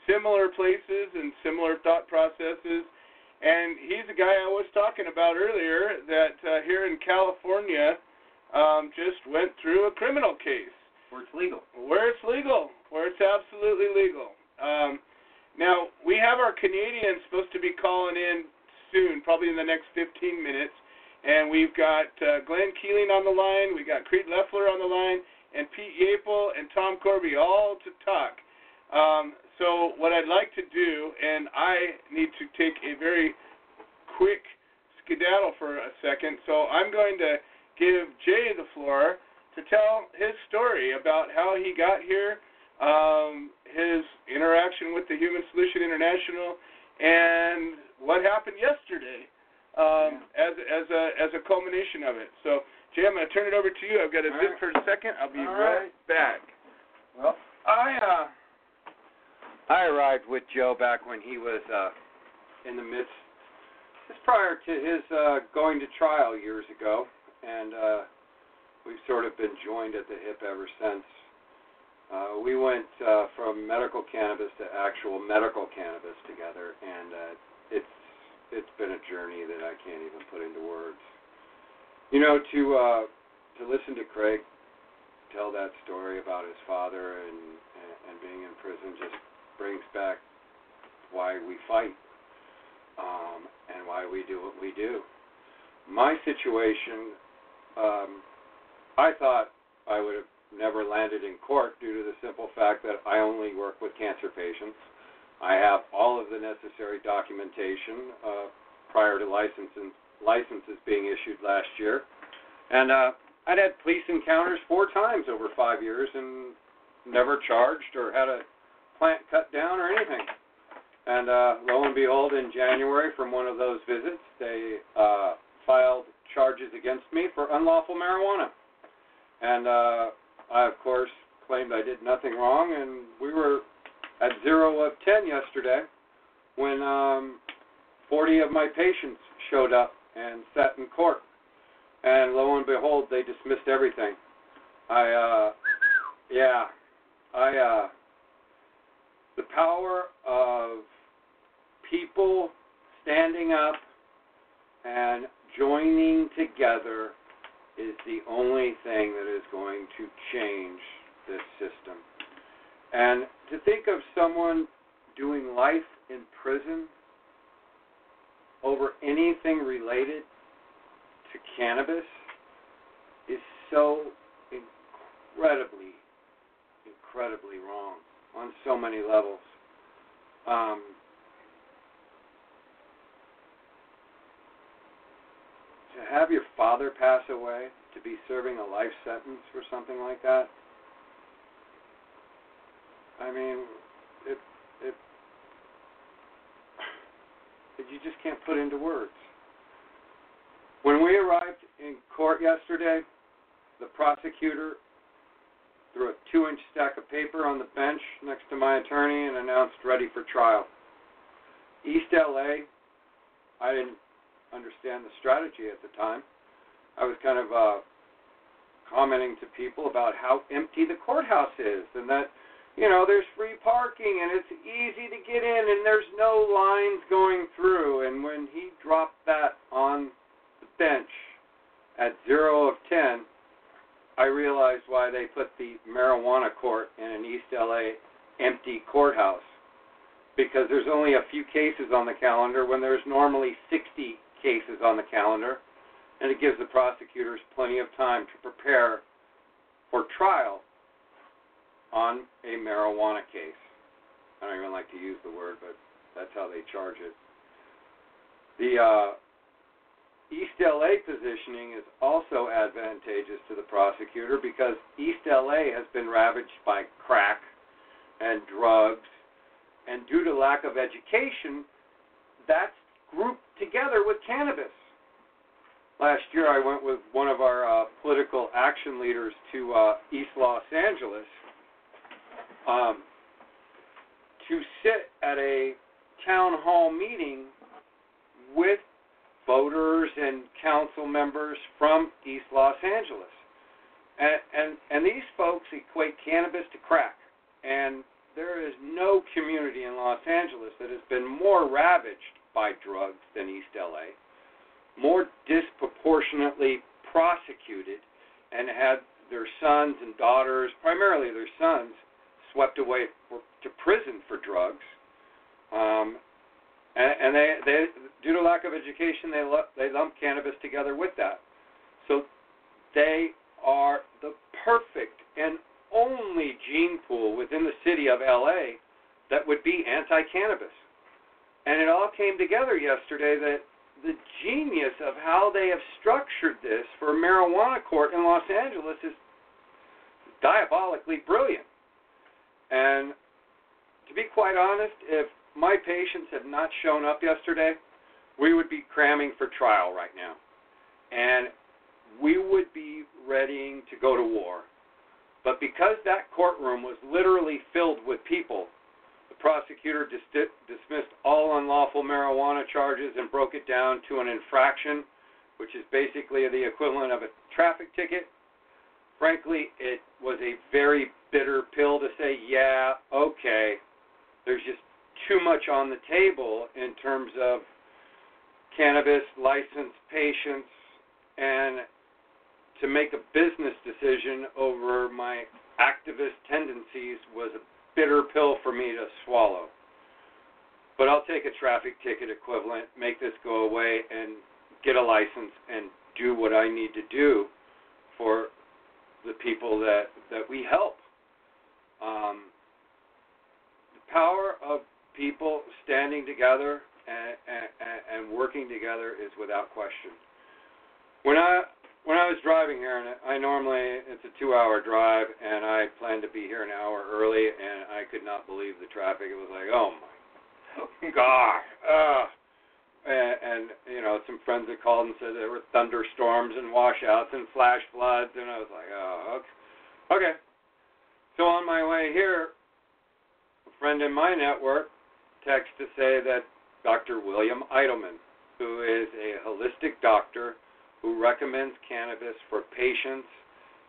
similar places and similar thought processes. And he's a guy I was talking about earlier that uh, here in California um, just went through a criminal case. Where it's legal. Where it's legal. Where it's absolutely legal. Um, now, we have our Canadians supposed to be calling in soon, probably in the next fifteen minutes. And we've got uh, Glenn Keeling on the line. We've got Creed Leffler on the line. And Pete Yaple and Tom Corby, all to talk. Um, so what I'd like to do, and I need to take a very quick skedaddle for a second, so I'm going to give Jay the floor to tell his story about how he got here, um, his interaction with the Human Solution International, and what happened yesterday um, yeah. as, as, a, as a culmination of it. So. Jay, I'm going to turn it over to you. I've got to zip for a second. I'll be right back. Well, I uh, I arrived with Joe back when he was uh, in the midst, just prior to his uh, going to trial years ago, and uh, we've sort of been joined at the hip ever since. Uh, we went uh, from medical cannabis to actual medical cannabis together, and uh, it's it's been a journey that I can't even put into words. You know, to uh, to listen to Craig tell that story about his father and, and, and being in prison just brings back why we fight um, and why we do what we do. My situation, um, I thought I would have never landed in court due to the simple fact that I only work with cancer patients. I have all of the necessary documentation uh, prior to licensing. Licenses being issued last year, and uh, I'd had police encounters four times over five years and never charged or had a plant cut down or anything. And uh, lo and behold, in January, from one of those visits, they uh, filed charges against me for unlawful marijuana. And uh, I, of course, claimed I did nothing wrong, and we were at zero of ten yesterday when um, forty of my patients showed up and sat in court, and lo and behold, they dismissed everything. I, uh, yeah, I, uh, the power of people standing up and joining together is the only thing that is going to change this system. And to think of someone doing life in prison over anything related to cannabis is so incredibly, incredibly wrong on so many levels. Um, to have your father pass away, to be serving a life sentence for something like that, I mean, it, it, it, you just can't put into words. When we arrived in court yesterday, the prosecutor threw a two-inch stack of paper on the bench next to my attorney and announced ready for trial. East L A, I didn't understand the strategy at the time. I was kind of uh, commenting to people about how empty the courthouse is and that, you know, there's free parking and it's easy to get in and there's no lines going through. And when he dropped that on the bench at zero of ten, I realized why they put the marijuana court in an East L A empty courthouse, because there's only a few cases on the calendar when there's normally sixty cases on the calendar, and it gives the prosecutors plenty of time to prepare for trial on a marijuana case. I don't even like to use the word, but that's how they charge it. The uh, East L A positioning is also advantageous to the prosecutor because East L A has been ravaged by crack and drugs, and due to lack of education, that's grouped together with cannabis. Last year I went with one of our uh, political action leaders to uh, East Los Angeles um, to sit at a town hall meeting with voters and council members from East Los Angeles. And, and and these folks equate cannabis to crack. And there is no community in Los Angeles that has been more ravaged by drugs than East L A, more disproportionately prosecuted and had their sons and daughters, primarily their sons, swept away for, to prison for drugs. Um, And they, they, due to lack of education, they lump, they lump cannabis together with that. So they are the perfect and only gene pool within the city of L A that would be anti-cannabis. And it all came together yesterday, that the genius of how they have structured this for marijuana court in Los Angeles is diabolically brilliant. And to be quite honest, if my patients had not shown up yesterday, we would be cramming for trial right now. And we would be readying to go to war. But because that courtroom was literally filled with people, the prosecutor dis- dismissed all unlawful marijuana charges and broke it down to an infraction, which is basically the equivalent of a traffic ticket. Frankly, it was a very bitter pill to say, yeah, okay, there's just too much on the table in terms of cannabis, licensed patients, and to make a business decision over my activist tendencies was a bitter pill for me to swallow. But I'll take a traffic ticket equivalent, make this go away, and get a license and do what I need to do for the people that, that we help. Um, the power of people standing together and, and, and working together is without question. When I when I was driving here, and I normally, it's a two-hour drive, and I planned to be here an hour early, and I could not believe the traffic. It was like, oh, my God. Uh, and, and, you know, some friends had called and said there were thunderstorms and washouts and flash floods, and I was like, oh, okay. okay. So on my way here, a friend in my network text to say that Doctor William Eidelman, who is a holistic doctor who recommends cannabis for patients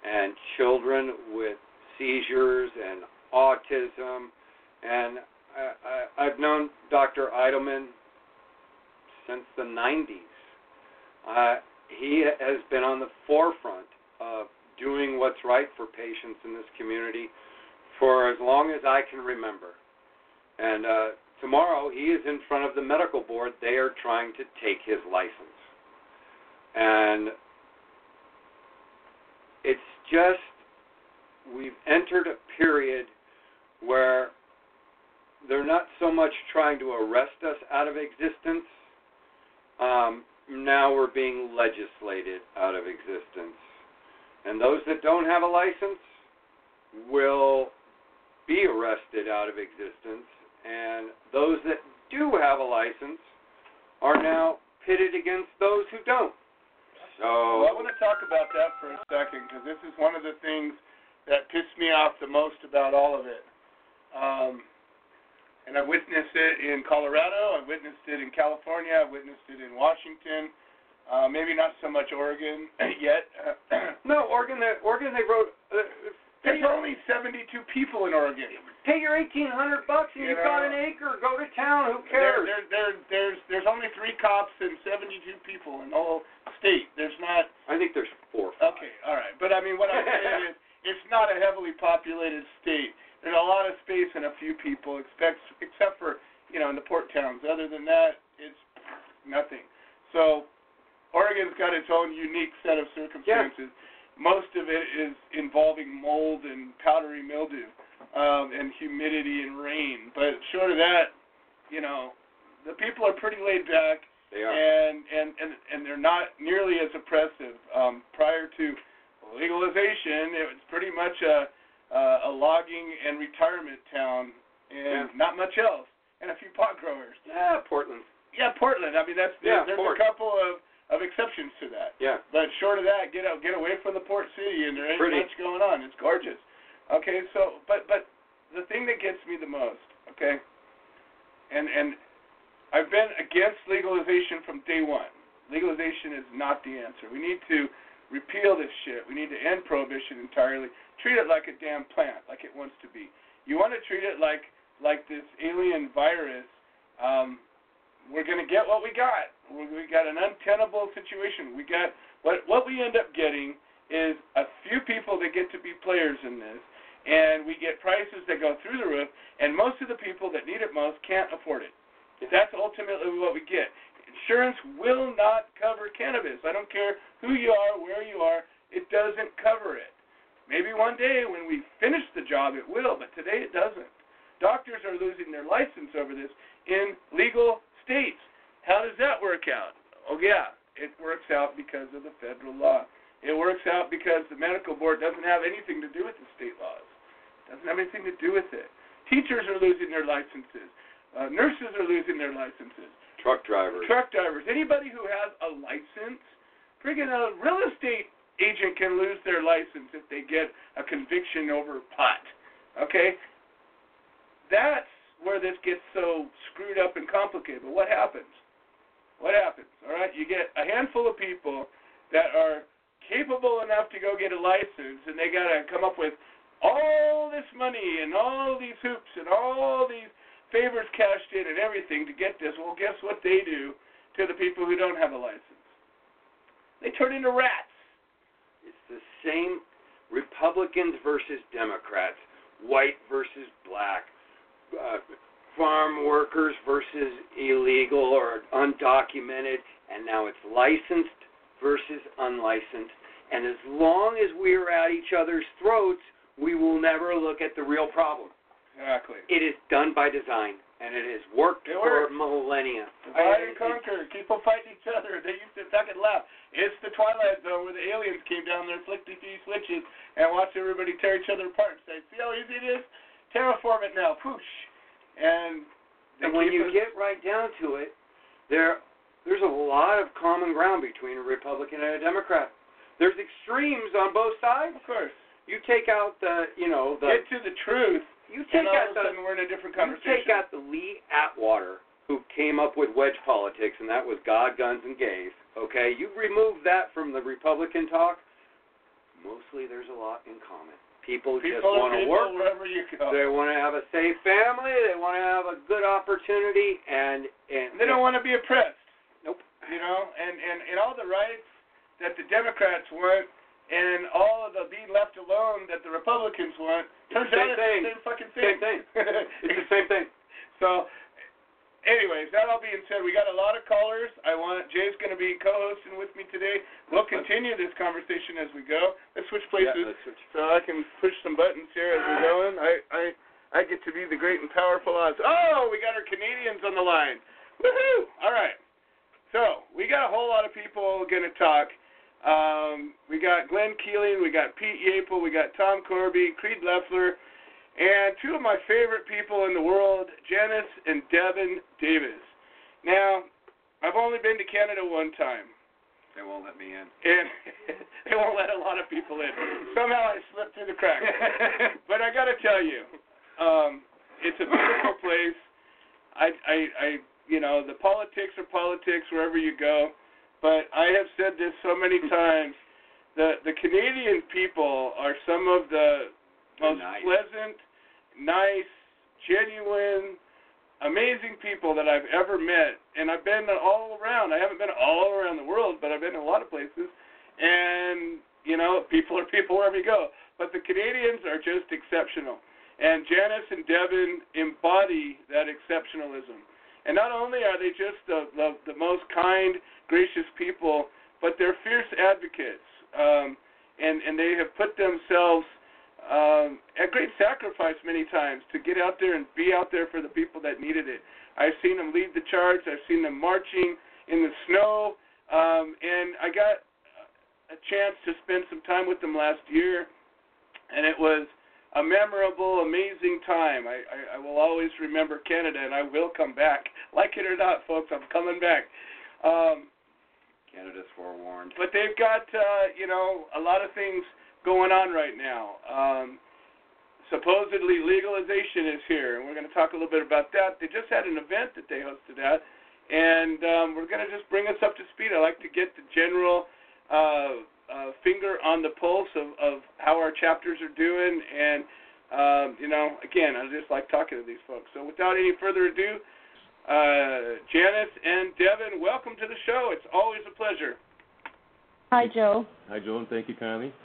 and children with seizures and autism, and I, I, I've known Doctor Eidelman since the nineties. Uh, he has been on the forefront of doing what's right for patients in this community for as long as I can remember. And uh, tomorrow, he is in front of the medical board. They are trying to take his license. And it's just, we've entered a period where they're not so much trying to arrest us out of existence. Um, now we're being legislated out of existence. And those that don't have a license will be arrested out of existence. And those that do have a license are now pitted against those who don't. So well, I want to talk about that for a second, because this is one of the things that pissed me off the most about all of it. Um, and I've witnessed it in Colorado. I've witnessed it in California. I've witnessed it in Washington. Uh, maybe not so much Oregon yet. No, Oregon, they, Oregon, they wrote... Uh, There's only seventy-two people in Oregon. Pay your eighteen hundred bucks and you've got an acre. Go to town. Who cares? There, there, there, there's, there's only three cops and seventy-two people in the whole state. There's not. I think there's four. Okay, all right. But I mean, what I'm saying is, it's not a heavily populated state. There's a lot of space and a few people, except except for you know in the port towns. Other than that, it's nothing. So Oregon's got its own unique set of circumstances. Yeah. Most of it is involving mold and powdery mildew um, and humidity and rain. But short of that, you know, the people are pretty laid back. They are. And, and, and, and they're not nearly as oppressive. Um, prior to legalization, it was pretty much a, a logging and retirement town and yeah. not much else, and a few pot growers. Yeah, Portland. Yeah, Portland. I mean, that's yeah, there's Portland. a couple of... of exceptions to that. Yeah. But short of that, get out, get away from the port city, and there ain't Pretty. much going on. It's gorgeous. Okay, so, but but the thing that gets me the most, okay, and and I've been against legalization from day one. Legalization is not the answer. We need to repeal this shit. We need to end prohibition entirely. Treat it like a damn plant, like it wants to be. You want to treat it like, like this alien virus. Um, we're going to get what we got. We got an untenable situation. We got what what we end up getting is a few people that get to be players in this, and we get prices that go through the roof, and most of the people that need it most can't afford it. That's ultimately what we get. Insurance will not cover cannabis. I don't care who you are, where you are. It doesn't cover it. Maybe one day when we finish the job it will, but today it doesn't. Doctors are losing their license over this in legal states. How does that work out? Oh, yeah, it works out because of the federal law. It works out because the medical board doesn't have anything to do with the state laws. It doesn't have anything to do with it. Teachers are losing their licenses. Uh, nurses are losing their licenses. Truck drivers. Truck drivers. Anybody who has a license, friggin' a real estate agent can lose their license if they get a conviction over pot. Okay? That's where this gets so screwed up and complicated. But what happens? What happens? All right, you get a handful of people that are capable enough to go get a license, and they got to come up with all this money and all these hoops and all these favors cashed in and everything to get this. Well, guess what they do to the people who don't have a license? They turn into rats. It's the same Republicans versus Democrats, white versus black, uh, farm workers versus illegal or undocumented, and now it's licensed versus unlicensed. And as long as we're at each other's throats, we will never look at the real problem. Exactly. It is done by design, and it has worked it for millennia. Divide and conquer. People fight each other. They used to suck and laugh. It's the Twilight Zone where the aliens came down their flicky few switches and watched everybody tear each other apart and say, see how easy it is? Terraform it now. Poosh. And, and when you get right down to it, there there's a lot of common ground between a Republican and a Democrat. There's extremes on both sides. Of course. You take out the, you know, the... Get to the truth, you take and all out of a sudden the, we're in a different conversation. You take out the Lee Atwater, who came up with wedge politics, and that was God, guns, and gays. Okay? You remove that from the Republican talk, mostly there's a lot in common. People, people just want to work. You go. They want to have a safe family. They want to have a good opportunity, and, and, and they don't want to be oppressed. Nope. You know, and, and, and all the rights that the Democrats want, and all of the be left alone that the Republicans want, turns out it's the same fucking thing. Same thing. It's the same thing. So, anyways, that all being said, we got a lot of callers. I want Jay's going to be co-hosting with me today. We'll continue this conversation as we go. Let's switch places, yeah, let's switch. So I can push some buttons here as we're going. I, I I get to be the great and powerful Oz. Oh, we got our Canadians on the line. Woohoo! All right. So we got a whole lot of people going to talk. Um, we got Glenn Keeling. We got Pete Yaple. We got Tom Corby, Creed Leffler, and two of my favorite people in the world, Janice and Devin Davis. Now, I've only been to Canada one time. They won't let me in. And they won't let a lot of people in. Somehow I slipped through the cracks. But I got to tell you, um, it's a beautiful place. I, I, I, you know, the politics are politics wherever you go. But I have said this so many times. The, the Canadian people are some of the most nice. pleasant, nice, genuine, amazing people that I've ever met, and I've been all around. I haven't been all around the world, but I've been in a lot of places, and, you know, people are people wherever you go. But the Canadians are just exceptional, and Janice and Devin embody that exceptionalism. And not only are they just the, the, the most kind, gracious people, but they're fierce advocates, um, and, and they have put themselves Um, at great sacrifice many times to get out there and be out there for the people that needed it. I've seen them lead the charge. I've seen them marching in the snow. Um, and I got a chance to spend some time with them last year, and it was a memorable, amazing time. I, I, I will always remember Canada, and I will come back. Like it or not, folks, I'm coming back. Um, Canada's forewarned. But they've got, uh, you know, a lot of things going on right now. Um, supposedly legalization is here, and we're going to talk a little bit about that. They just had an event that they hosted at, and um, we're going to just bring us up to speed. I like to get the general uh, uh, finger on the pulse of, of how our chapters are doing, and, um, you know, again, I just like talking to these folks. So without any further ado, uh, Janice and Devin, welcome to the show. It's always a pleasure. Hi, Joe. Hi, Joe, and thank you kindly.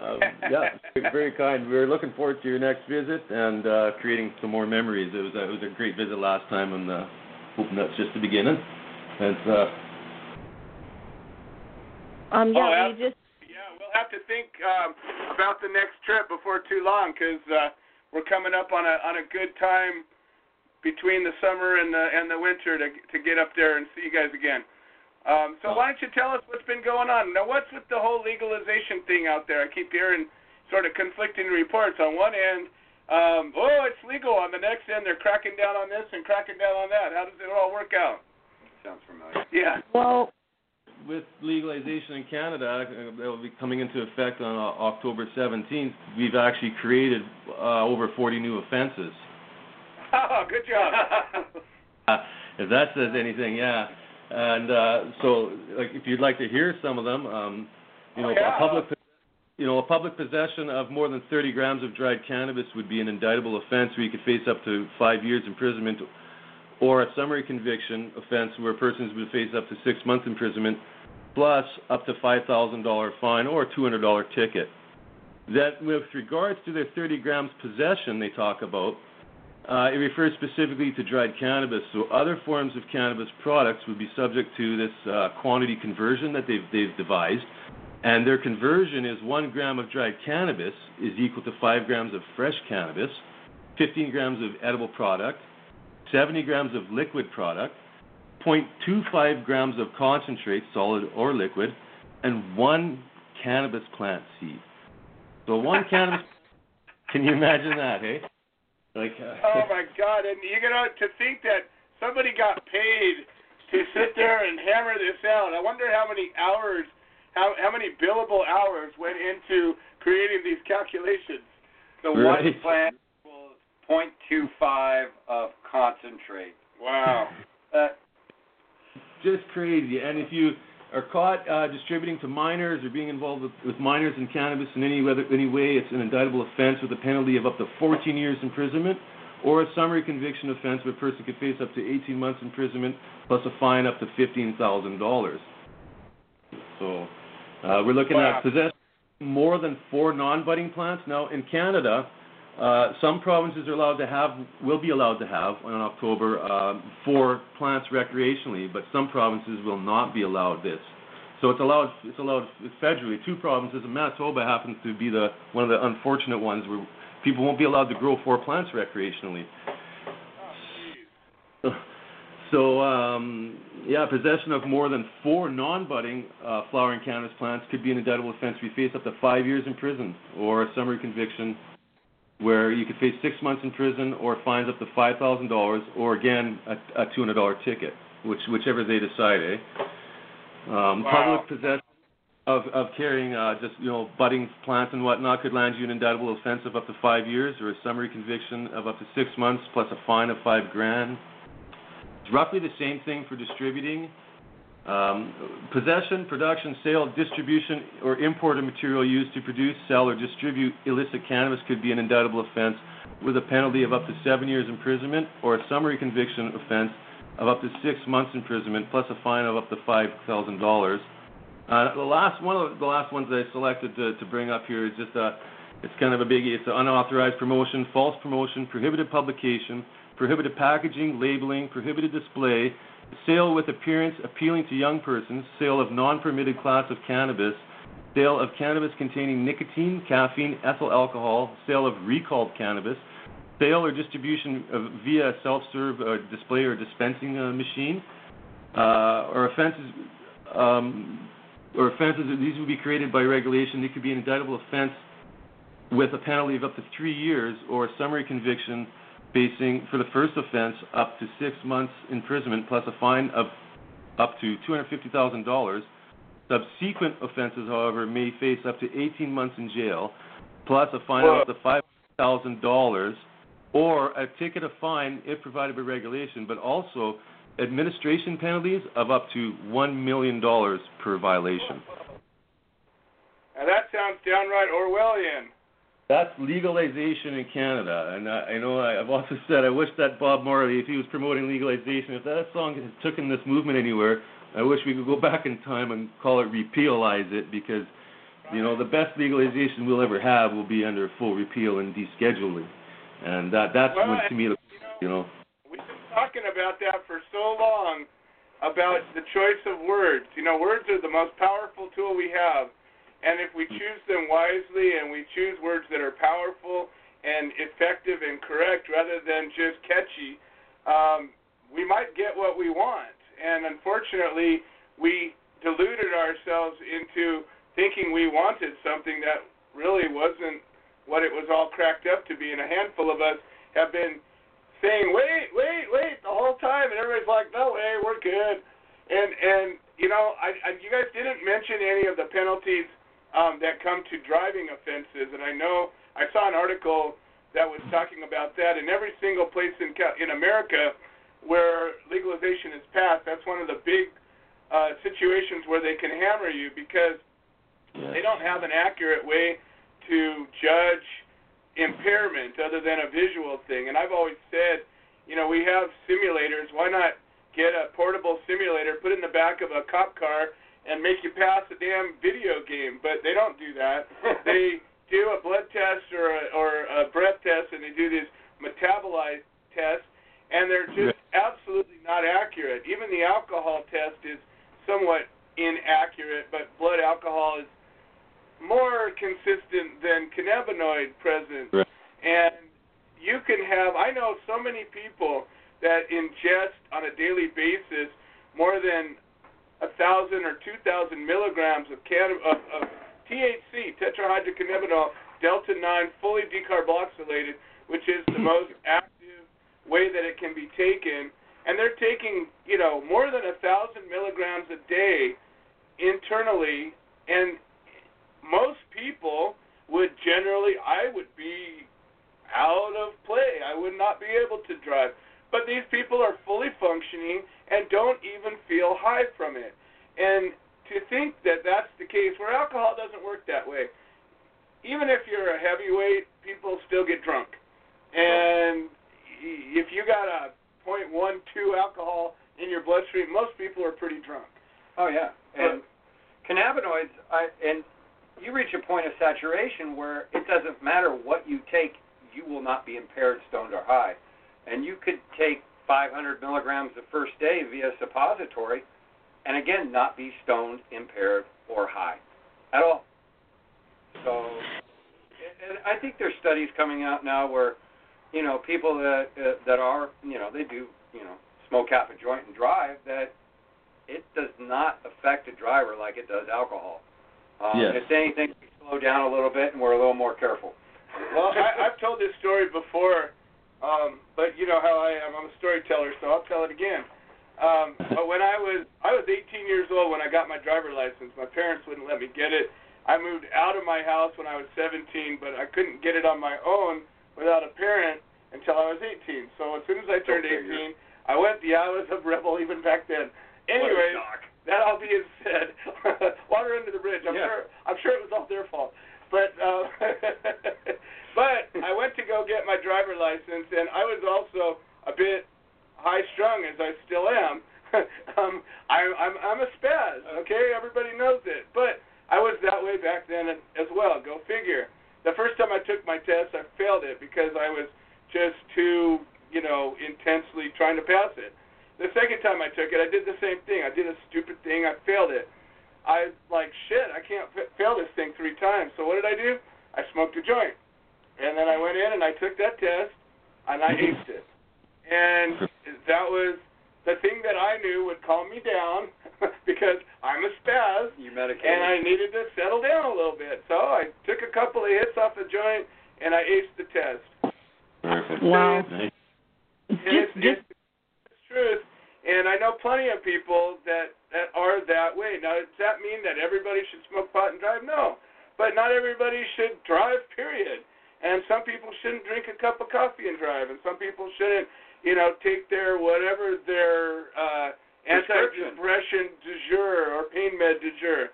Uh, yeah, very kind. We're looking forward to your next visit and uh, creating some more memories. It was a, it was a great visit last time, and uh, hoping that's just the beginning. And, uh, um, yeah, oh, we just yeah, we'll have to think um, about the next trip before too long, because uh, we're coming up on a on a good time between the summer and the and the winter to to get up there and see you guys again. Um, so why don't you tell us what's been going on? Now, what's with the whole legalization thing out there? I keep hearing sort of conflicting reports. On one end, um, oh, it's legal. On the next end, they're cracking down on this and cracking down on that. How does it all work out? Sounds familiar. Yeah. Well, with legalization in Canada, that will be coming into effect on uh, October seventeenth, we've actually created uh, over forty new offenses. Oh, good job. uh, if that says anything, yeah. And uh, so, like, if you'd like to hear some of them, um, you know, oh, yeah. a public, you know, a public possession of more than thirty grams of dried cannabis would be an indictable offense where you could face up to five years imprisonment, or a summary conviction offense where persons would face up to six months imprisonment, plus up to five thousand dollars fine or a two hundred dollars ticket. That, with regards to their thirty grams possession, they talk about. Uh, it refers specifically to dried cannabis, so other forms of cannabis products would be subject to this uh, quantity conversion that they've, they've devised, and their conversion is one gram of dried cannabis is equal to five grams of fresh cannabis, fifteen grams of edible product, seventy grams of liquid product, zero point two five grams of concentrate, solid or liquid, and one cannabis plant seed. So one cannabis, can you imagine that, hey? Like, uh, oh my God! And you know, to think that somebody got paid to sit there and hammer this out. I wonder how many hours, how how many billable hours went into creating these calculations. The right. One plant equals zero point two five of concentrate. Wow, uh, just crazy. And if you are caught uh, distributing to minors or being involved with, with minors in cannabis in any, weather, any way, it's an indictable offense with a penalty of up to fourteen years imprisonment, or a summary conviction offense where a person could face up to eighteen months imprisonment plus a fine up to fifteen thousand dollars. So uh, we're looking wow. at possessing more than four non-budding plants. Now, in Canada, uh, some provinces are allowed to have, will be allowed to have in October, uh, four plants recreationally, but some provinces will not be allowed this. So it's allowed, it's allowed federally. Two provinces, and Manitoba happens to be the one of the unfortunate ones where People won't be allowed to grow four plants recreationally. So, um, yeah, possession of more than four non-budding uh, flower and cannabis plants could be an indictable offense. We face up to five years in prison or a summary conviction where you could face six months in prison or fines up to five thousand dollars or, again, a, a two hundred dollars ticket, which whichever they decide, eh? Um, wow. Public possession of, of carrying uh, just, you know, budding plants and whatnot could land you an indictable offense of up to five years or a summary conviction of up to six months plus a fine of five grand. Roughly the same thing for distributing. Um, possession, production, sale, distribution, or import of material used to produce, sell, or distribute illicit cannabis could be an indictable offense with a penalty of up to seven years imprisonment or a summary conviction offense of up to six months imprisonment plus a fine of up to five thousand dollars. Uh, the last one of the last ones that I selected to, to bring up here is just a, it's kind of a biggie. It's an unauthorized promotion, false promotion, prohibited publication, prohibited packaging, labeling, prohibited display, sale with appearance appealing to young persons, sale of non-permitted class of cannabis, sale of cannabis containing nicotine, caffeine, ethyl alcohol, sale of recalled cannabis, sale or distribution of, via self-serve or display or dispensing uh, machine, uh, or offenses. Um, or offenses, these would be created by regulation. They could be an indictable offense with a penalty of up to three years or a summary conviction facing for the first offense up to six months imprisonment plus a fine of up to two hundred fifty thousand dollars. Subsequent offenses, however, may face up to eighteen months in jail plus a fine of up to five thousand dollars or a ticket of fine if provided by regulation, but also administration penalties of up to one million dollars per violation. Now that sounds downright Orwellian. That's legalization in Canada, and I, I know I, I've also said I wish that Bob Marley, if he was promoting legalization, if that song had taken this movement anywhere, I wish we could go back in time and call it repealize it, because, you know, the best legalization we'll ever have will be under full repeal and descheduling, and that that's well, when to me, you know. We've been talking about that for so long, about the choice of words. You know, words are the most powerful tool we have. And if we choose them wisely and we choose words that are powerful and effective and correct rather than just catchy, um, we might get what we want. And unfortunately, we deluded ourselves into thinking we wanted something that really wasn't what it was all cracked up to be. And a handful of us have been saying, wait, wait, wait, the whole time. And everybody's like, no way, we're good. And, and you know, I, I, you guys didn't mention any of the penalties Um, that come to driving offenses, and I know I saw an article that was talking about that. In every single place in in America where legalization is passed, that's one of the big uh, situations where they can hammer you because they don't have an accurate way to judge impairment other than a visual thing. And I've always said, you know, we have simulators. Why not get a portable simulator, put it in the back of a cop car, and make you pass a damn video game, but they don't do that. They do a blood test or a, or a breath test, and they do this metabolite test, and they're just absolutely not accurate. Even the alcohol test is somewhat inaccurate, but blood alcohol is more consistent than cannabinoid present. Right. And you can have, I know so many people that ingest on a daily basis more than one thousand or two thousand milligrams of, can, of, of T H C, tetrahydrocannabinol, delta nine, fully decarboxylated, which is the most active way that it can be taken. And they're taking, you know, more than one thousand milligrams a day internally, and most people would generally, I would be out of play. I would not be able to drive. But these people are fully functioning and don't even feel high from it. And to think that that's the case, where alcohol doesn't work that way. Even if you're a heavyweight, people still get drunk. And if you got a point one two alcohol in your bloodstream, most people are pretty drunk. Oh, yeah. And but, cannabinoids, I, and you reach a point of saturation where it doesn't matter what you take, you will not be impaired, stoned, or high. And you could take five hundred milligrams the first day via suppository and, again, not be stoned, impaired, or high at all. So and I think there's studies coming out now where, you know, people that uh, that are, you know, they do, you know, smoke half a joint and drive, that it does not affect a driver like it does alcohol. Um, yes. If anything, we slow down a little bit and we're a little more careful. Well, I, I've told this story before, um, but you know how I am. I'm a storyteller, so I'll tell it again. Um, but when I was I was eighteen years old when I got my driver's license. My parents wouldn't let me get it. I moved out of my house when I was seventeen, but I couldn't get it on my own without a parent until I was eighteen. So as soon as I turned eighteen, I went the hours of rebel even back then. Anyways, that all being said, water under the bridge. I'm yeah. sure I'm sure it was all their fault. But uh, but I went to go get my driver's license, and I was also a bit high-strung, as I still am. um, I, I'm I'm a spaz, okay? Everybody knows it. But I was that way back then as well. Go figure. The first time I took my test, I failed it because I was just too, you know, intensely trying to pass it. The second time I took it, I did the same thing. I did a stupid thing. I failed it. I like, shit, I can't f- fail this thing three times. So what did I do? I smoked a joint. And then I went in and I took that test, and I aced it. And that was the thing that I knew would calm me down because I'm a spaz, you medicated, and I needed to settle down a little bit. So I took a couple of hits off the joint, and I aced the test. Perfect. Wow. Nice. And it's, it's, it's truth, and I know plenty of people that, that are that way. Now, does that mean that everybody should smoke pot and drive? No, but not everybody should drive, period. And some people shouldn't drink a cup of coffee and drive, and some people shouldn't, you know, take their whatever their uh, anti-depression du jour or pain med du jour.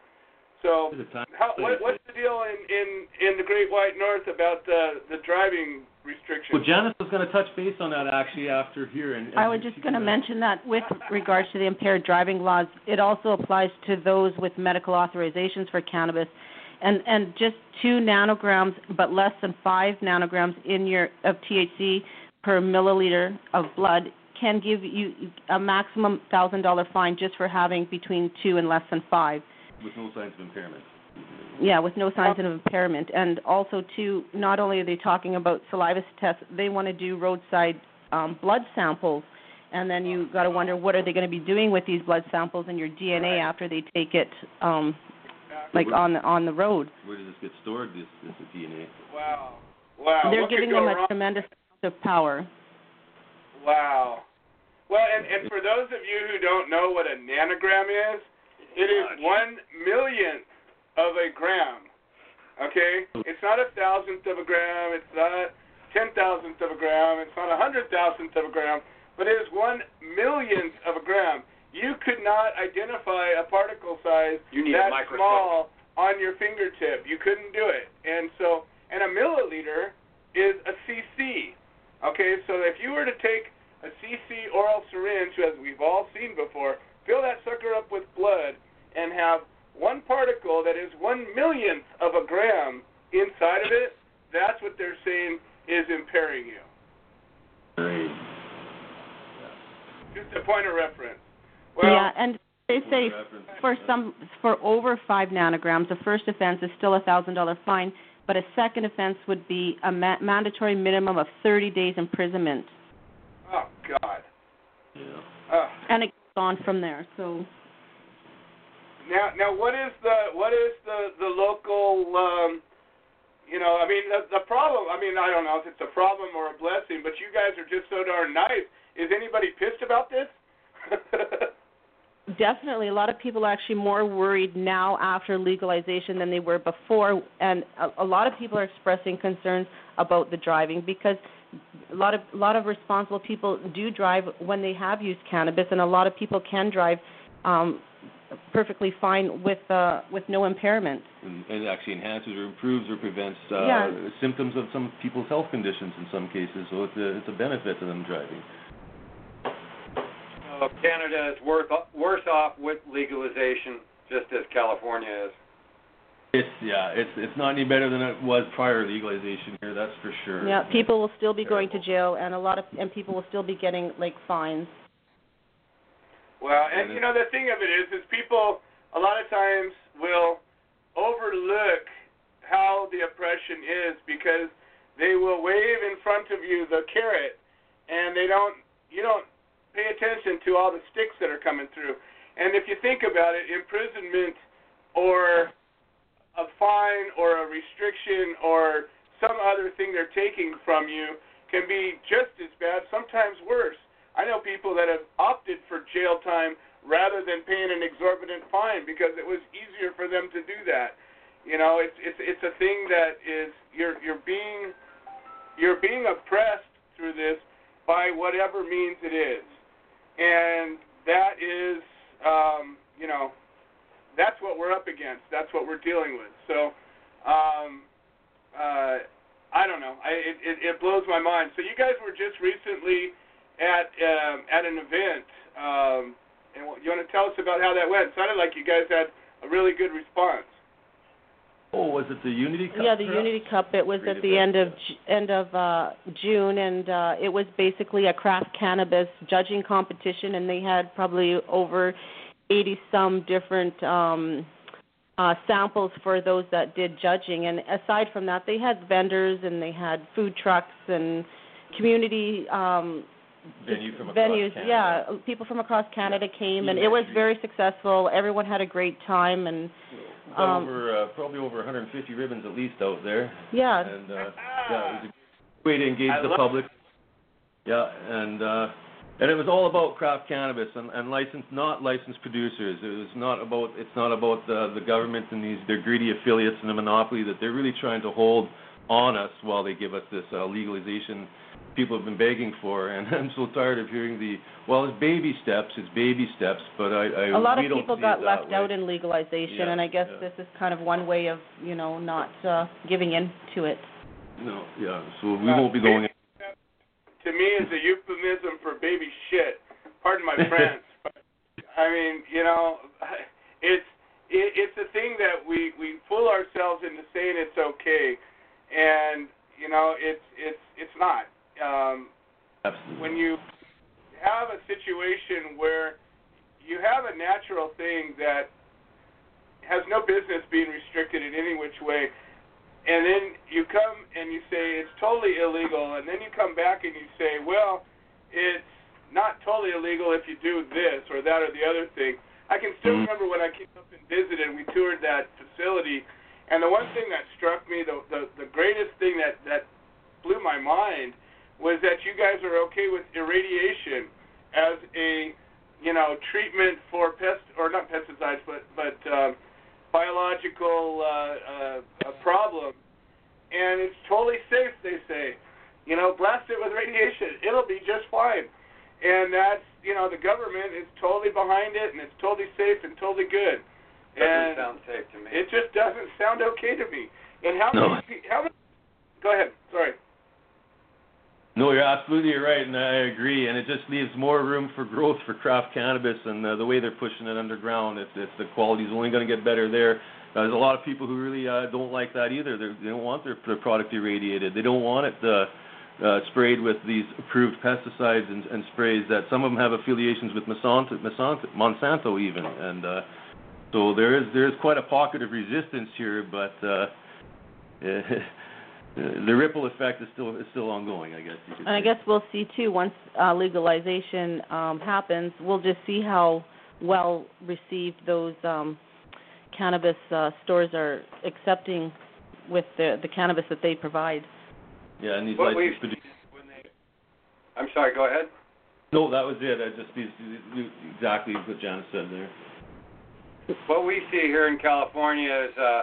So, how, what, what's the deal in, in, in the Great White North about the, the driving restrictions? Well, Janice was going to touch base on that actually after here. And, and I was just going to mention that with regards to the impaired driving laws, it also applies to those with medical authorizations for cannabis. And and just two nanograms, but less than five nanograms in your of T H C per milliliter of blood can give you a maximum one thousand dollars fine just for having between two and less than five. With no signs of impairment. Yeah, with no signs of impairment. And also, too, not only are they talking about saliva tests, they want to do roadside um, blood samples. And then you got to wonder, what are they going to be doing with these blood samples and your D N A after they take it um Like where, on the on the road. Where does this get stored? This this D N A. Wow, wow. They're what giving them a wrong? tremendous amount of power. Wow. Well, and, and for those of you who don't know what a nanogram is, it is one millionth of a gram. Okay, it's not a thousandth of a gram. It's not ten thousandth of a gram. It's not a hundred thousandth of a gram. But it is one millionth of a gram. You could not identify a particle size that small on your fingertip. You couldn't do it. And so, and a milliliter is a C C. Okay, so if you were to take a C C oral syringe, as we've all seen before, fill that sucker up with blood and have one particle that is one millionth of a gram inside of it, that's what they're saying is impairing you. Great. Just a point of reference. Well, yeah, and they say for some for over five nanograms, a first offense is still a one thousand dollars fine, but a second offense would be a ma- mandatory minimum of thirty days imprisonment. Oh, God. Yeah. Uh, and it goes on from there. So now, now what is the what is the the local? Um, you know, I mean, the, the problem. I mean, I don't know if it's a problem or a blessing, but you guys are just so darn nice. Is anybody pissed about this? Definitely. A lot of people are actually more worried now after legalization than they were before, and a, a lot of people are expressing concerns about the driving because a lot of a lot of responsible people do drive when they have used cannabis, and a lot of people can drive um, perfectly fine with uh, with no impairment. And, and it actually enhances or improves or prevents uh, yeah. symptoms of some people's health conditions in some cases, so it's a, it's a benefit to them driving. Canada is worth, worse off with legalization, just as California is. It's yeah, it's it's not any better than it was prior legalization here. That's for sure. Yeah, people will still be Terrible. going to jail, and a lot of and people will still be getting like fines. Well, and you know the thing of it is, is people a lot of times will overlook how the oppression is, because they will wave in front of you the carrot, and they don't, you don't pay attention to all the sticks that are coming through. And if you think about it, imprisonment or a fine or a restriction or some other thing they're taking from you can be just as bad, sometimes worse. I know people that have opted for jail time rather than paying an exorbitant fine because it was easier for them to do that. You know, it's it's it's a thing that is you're you're being you're being oppressed through this by whatever means it is. And that is, um, you know, that's what we're up against. That's what we're dealing with. So, um, uh, I don't know. I, it, it, it blows my mind. So you guys were just recently at um, at an event. Um, and you want to tell us about how that went? It sounded like you guys had a really good response. Oh, was it the Unity Cup? Yeah, the Unity Cup. It was at the end of end of uh, June, and uh, it was basically a craft cannabis judging competition, and they had probably over eighty-some different um, uh, samples for those that did judging. And aside from that, they had vendors, and they had food trucks and community um, Venue from venues. Yeah, people from across Canada yeah. came, and yeah. it was very successful. Everyone had a great time, and Um, over, uh, probably over one hundred fifty ribbons at least out there. Yeah. And uh, yeah, it was a way to engage I the public. It. Yeah, and uh, and it was all about craft cannabis and, and licensed, not licensed producers. It was not about it's not about the, the government and these their greedy affiliates and the monopoly that they're really trying to hold on us while they give us this uh, legalization people have been begging for. And I'm so tired of hearing the, well, it's baby steps, it's baby steps, but I, I A lot of people got left out in legalization, yeah, and I guess yeah. this is kind of one way of, you know, not uh, giving in to it. No, yeah, so we uh, won't be going in. To me, it's a euphemism for baby shit. Pardon my French. But, I mean, you know, it's it, it's a thing that we, we fool ourselves into saying it's okay, and, you know, it's it's it's not. Um, when you have a situation where you have a natural thing that has no business being restricted in any which way, and then you come and you say it's totally illegal, and then you come back and you say, well, it's not totally illegal if you do this or that or the other thing. I can still mm-hmm. remember when I came up and visited, we toured that facility, and the one thing that struck me, the, the, the greatest thing that, that blew my mind was that you guys are okay with irradiation as a, you know, treatment for pest or not pesticides, but but um, biological uh, uh, problem, and it's totally safe. They say, you know, blast it with radiation, it'll be just fine, and that's you know the government is totally behind it, and it's totally safe and totally good. Doesn't and sound safe to me. It just doesn't sound okay to me. And how no. many? How many? Go ahead. Sorry. No, you're absolutely right, and I agree. And it just leaves more room for growth for craft cannabis and uh, the way they're pushing it underground. If, if the quality's only going to get better there, uh, there's a lot of people who really uh, don't like that either. They're, they don't want their, their product irradiated. They don't want it uh, uh, sprayed with these approved pesticides and, and sprays that some of them have affiliations with Monsanto, Monsanto, Monsanto even. And uh, so there is there is quite a pocket of resistance here, but. Uh, The ripple effect is still is still ongoing, I guess. You could and I say. guess we'll see, too, once uh, legalization um, happens, we'll just see how well received those um, cannabis uh, stores are accepting with the, the cannabis that they provide. Yeah, and these what licensed producers. I'm sorry, go ahead. No, that was it. I just exactly what Janice said there. What we see here in California is... Uh,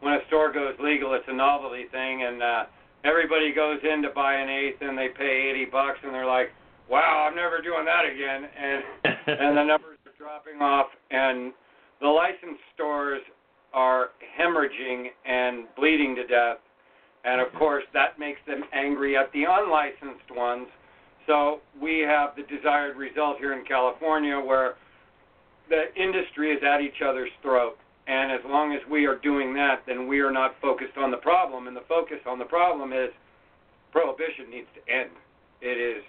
when a store goes legal, it's a novelty thing, and uh, everybody goes in to buy an eighth, and they pay eighty bucks, and they're like, wow, I'm never doing that again, and and the numbers are dropping off, and the licensed stores are hemorrhaging and bleeding to death, and, of course, that makes them angry at the unlicensed ones, so we have the desired result here in California where the industry is at each other's throat. And as long as we are doing that, then we are not focused on the problem. And the focus on the problem is prohibition needs to end. It is,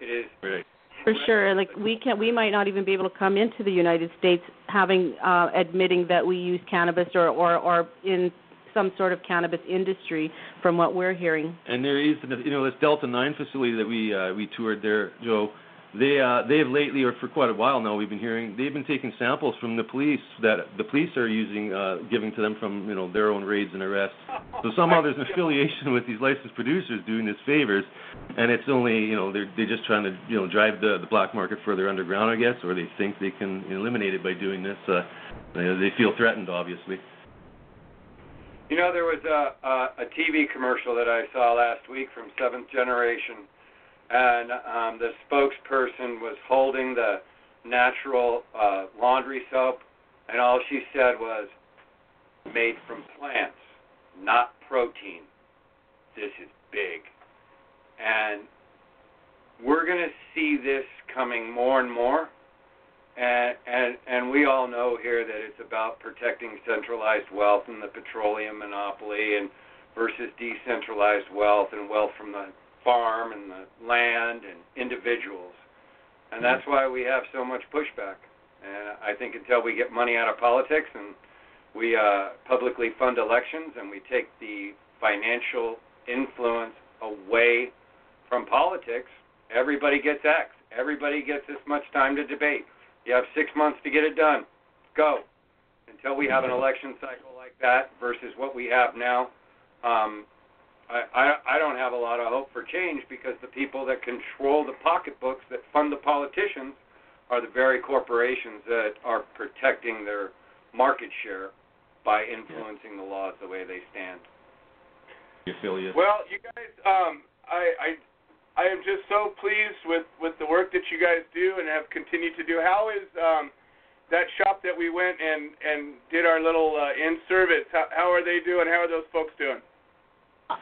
it is. Right. For sure. Like we can, we might not even be able to come into the United States having uh, admitting that we use cannabis or, or, or in some sort of cannabis industry from what we're hearing. And there is, you know, this Delta nine facility that we uh, we toured there, Joe, they uh, they have lately, or for quite a while now, we've been hearing, they've been taking samples from the police that the police are using, uh, giving to them from, you know, their own raids and arrests. So somehow there's an affiliation with these licensed producers doing these favors, and it's only, you know, they're, they're just trying to, you know, drive the, the black market further underground, I guess, or they think they can eliminate it by doing this. Uh, they feel threatened, obviously. You know, there was a, a, a T V commercial that I saw last week from Seventh Generation, and um, the spokesperson was holding the natural uh, laundry soap, and all she said was, made from plants, not protein. This is big. And we're going to see this coming more and more, and, and and we all know here that it's about protecting centralized wealth and the petroleum monopoly and versus decentralized wealth and wealth from the farm and the land and individuals. And that's why we have so much pushback. And I think until we get money out of politics and we uh, publicly fund elections and we take the financial influence away from politics, everybody gets X. Everybody gets this much time to debate. You have six months to get it done. Go. Until we have an election cycle like that versus what we have now, um, I, I don't have a lot of hope for change because the people that control the pocketbooks that fund the politicians are the very corporations that are protecting their market share by influencing the laws the way they stand. Well, you guys, um, I, I I am just so pleased with, with the work that you guys do and have continued to do. How is um, that shop that we went and, and did our little uh, in-service, how, how are they doing? How are those folks doing?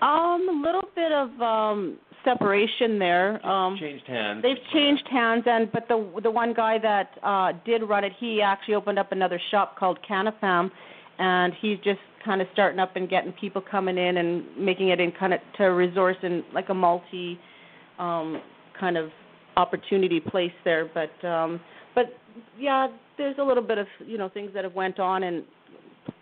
Um, a little bit of um, separation there. Um, changed hands. They've changed hands, and but the the one guy that uh, did run it, he actually opened up another shop called Canafam, and he's just kind of starting up and getting people coming in and making it in kind of to resource in like a multi um, kind of opportunity place there. But um, but yeah, there's a little bit of, you know, things that have went on and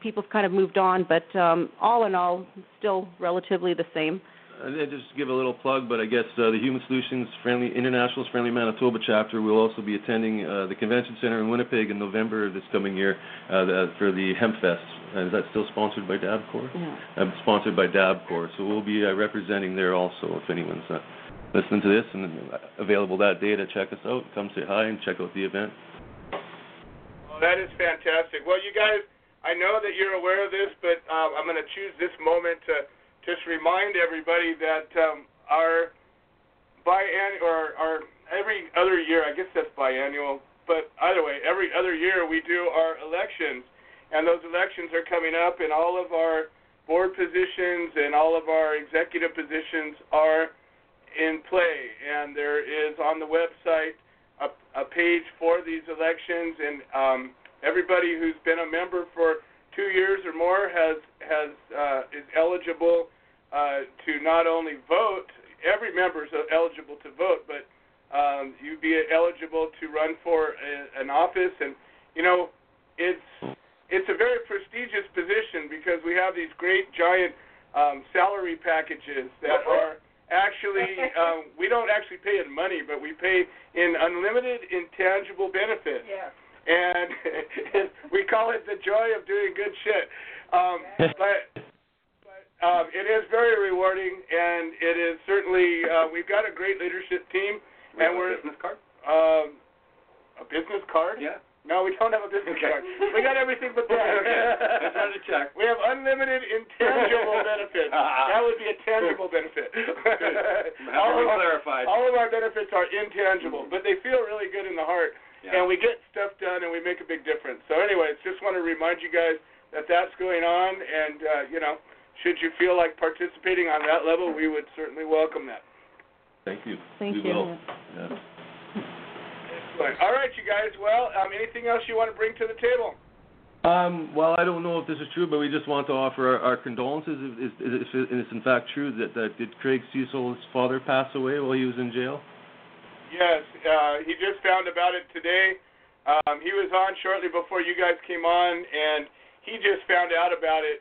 people have kind of moved on, but um, all in all, still relatively the same. I just give a little plug, but I guess uh, the Human Solutions Friendly International's Friendly Manitoba chapter will also be attending uh, the Convention Center in Winnipeg in November of this coming year uh, the, for the Hemp Fest. Uh, is that still sponsored by DABCOR? Yeah. Uh, sponsored by DABCOR, so we'll be uh, representing there also if anyone's uh, listening to this and available that day to check us out. Come say hi and check out the event. Well, that is fantastic. Well, you guys, I know that you're aware of this, but uh, I'm going to choose this moment to just remind everybody that um, our biannual, or our every other year, I guess that's biannual, but either way, every other year we do our elections, and those elections are coming up, and all of our board positions and all of our executive positions are in play, and there is on the website a, a page for these elections, and um, everybody who's been a member for two years or more has has uh, is eligible uh, to not only vote. Every member is eligible to vote, but um, you'd be eligible to run for a, an office. And you know, it's it's a very prestigious position because we have these great giant um, salary packages that are actually uh, we don't actually pay in money, but we pay in unlimited intangible benefits. Yeah. And we call it the joy of doing good shit. Um, but but um, it is very rewarding, and it is certainly, uh, we've got a great leadership team. We and have we're, a business card? Um, a business card? Yeah. No, we don't have a business okay. card. We got everything but that. Okay. I tried to check. We have unlimited intangible benefits. Uh-uh. That would be a tangible benefit. all, of our, all of our benefits are intangible, mm-hmm. but they feel really good in the heart. Yeah. And we get stuff done, and we make a big difference. So, anyways, just want to remind you guys that that's going on. And, uh, you know, should you feel like participating on that level, we would certainly welcome that. Thank you. Thank we you. Will. Yeah. All right, you guys. Well, um, anything else you want to bring to the table? Um, well, I don't know if this is true, but we just want to offer our, our condolences. If, if, if it's in fact true that, that did Craig Cesal's father pass away while he was in jail? Yes, uh, he just found about it today. Um, he was on shortly before you guys came on, and he just found out about it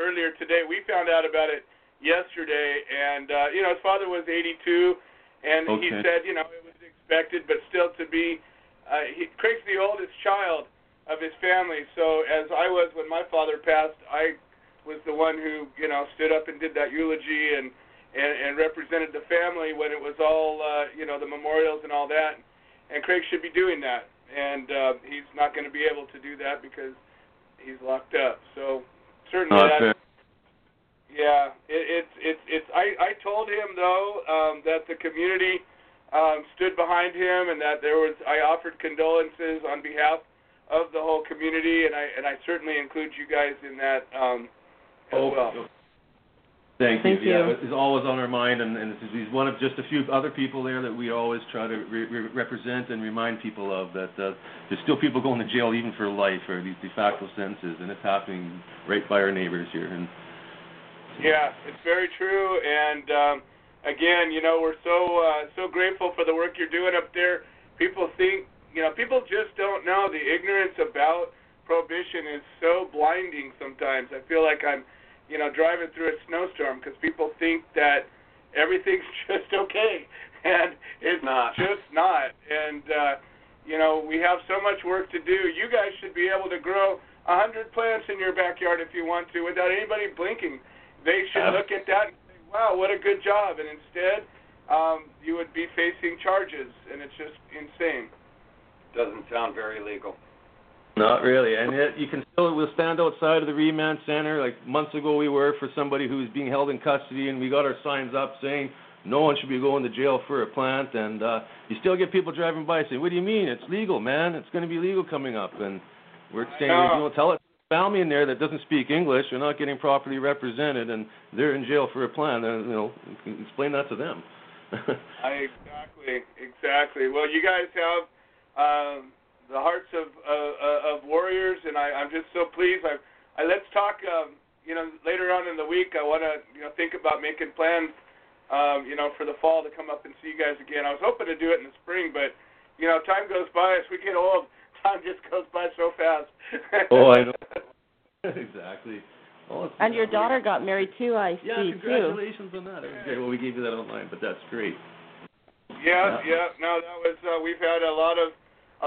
earlier today. We found out about it yesterday, and, uh, you know, his father was eighty-two, and okay. he said, you know, it was expected, but still to be, uh, he, Craig's the oldest child of his family, so as I was when my father passed, I was the one who, you know, stood up and did that eulogy and, and, and represented the family when it was all, uh, you know, the memorials and all that, and Craig should be doing that, and uh, he's not going to be able to do that because he's locked up, so certainly that. Yeah, it, it's it's it's. I, I told him though um, that the community um, stood behind him, and that there was. I offered condolences on behalf of the whole community, and I and I certainly include you guys in that um, as oh, well. Oh. Thank, Thank you. you. Yeah, it's always on our mind, and, and he's one of just a few other people there that we always try to re- re- represent and remind people of that uh, there's still people going to jail even for life or these de facto sentences, and it's happening right by our neighbors here. And yeah, it's very true, and um, again, you know, we're so uh, so grateful for the work you're doing up there. People think, you know, people just don't know. The ignorance about prohibition is so blinding sometimes. I feel like I'm, you know, driving through a snowstorm because people think that everything's just okay, and it's not. just not. And, uh, you know, we have so much work to do. You guys should be able to grow one hundred plants in your backyard if you want to without anybody blinking. They should look at that and say, wow, what a good job. And instead, um, you would be facing charges, and it's just insane. Doesn't sound very legal. Not really. And yet you can still we'll stand outside of the remand center. Like months ago we were for somebody who was being held in custody, and we got our signs up saying no one should be going to jail for a plant. And uh, you still get people driving by saying, what do you mean? It's legal, man. It's going to be legal coming up. And we're saying, you know, tell it. Found me in there that doesn't speak English, they're not getting properly represented, and they're in jail for a plan. Uh, you know, explain that to them. I, exactly, exactly. Well, you guys have uh, the hearts of uh, of warriors, and I, I'm just so pleased. I, I let's talk. Um, you know, later on in the week, I want to you know think about making plans. Um, you know, for the fall to come up and see you guys again. I was hoping to do it in the spring, but you know, time goes by as we get old. Time just goes by so fast. Oh, I know. Exactly. Well, and your daughter weird. got married too, I yeah, see, too. Yeah, congratulations on that. Okay, well, we gave you that online, but that's great. Yeah, yeah. yeah. No, that was, uh, we've had a lot of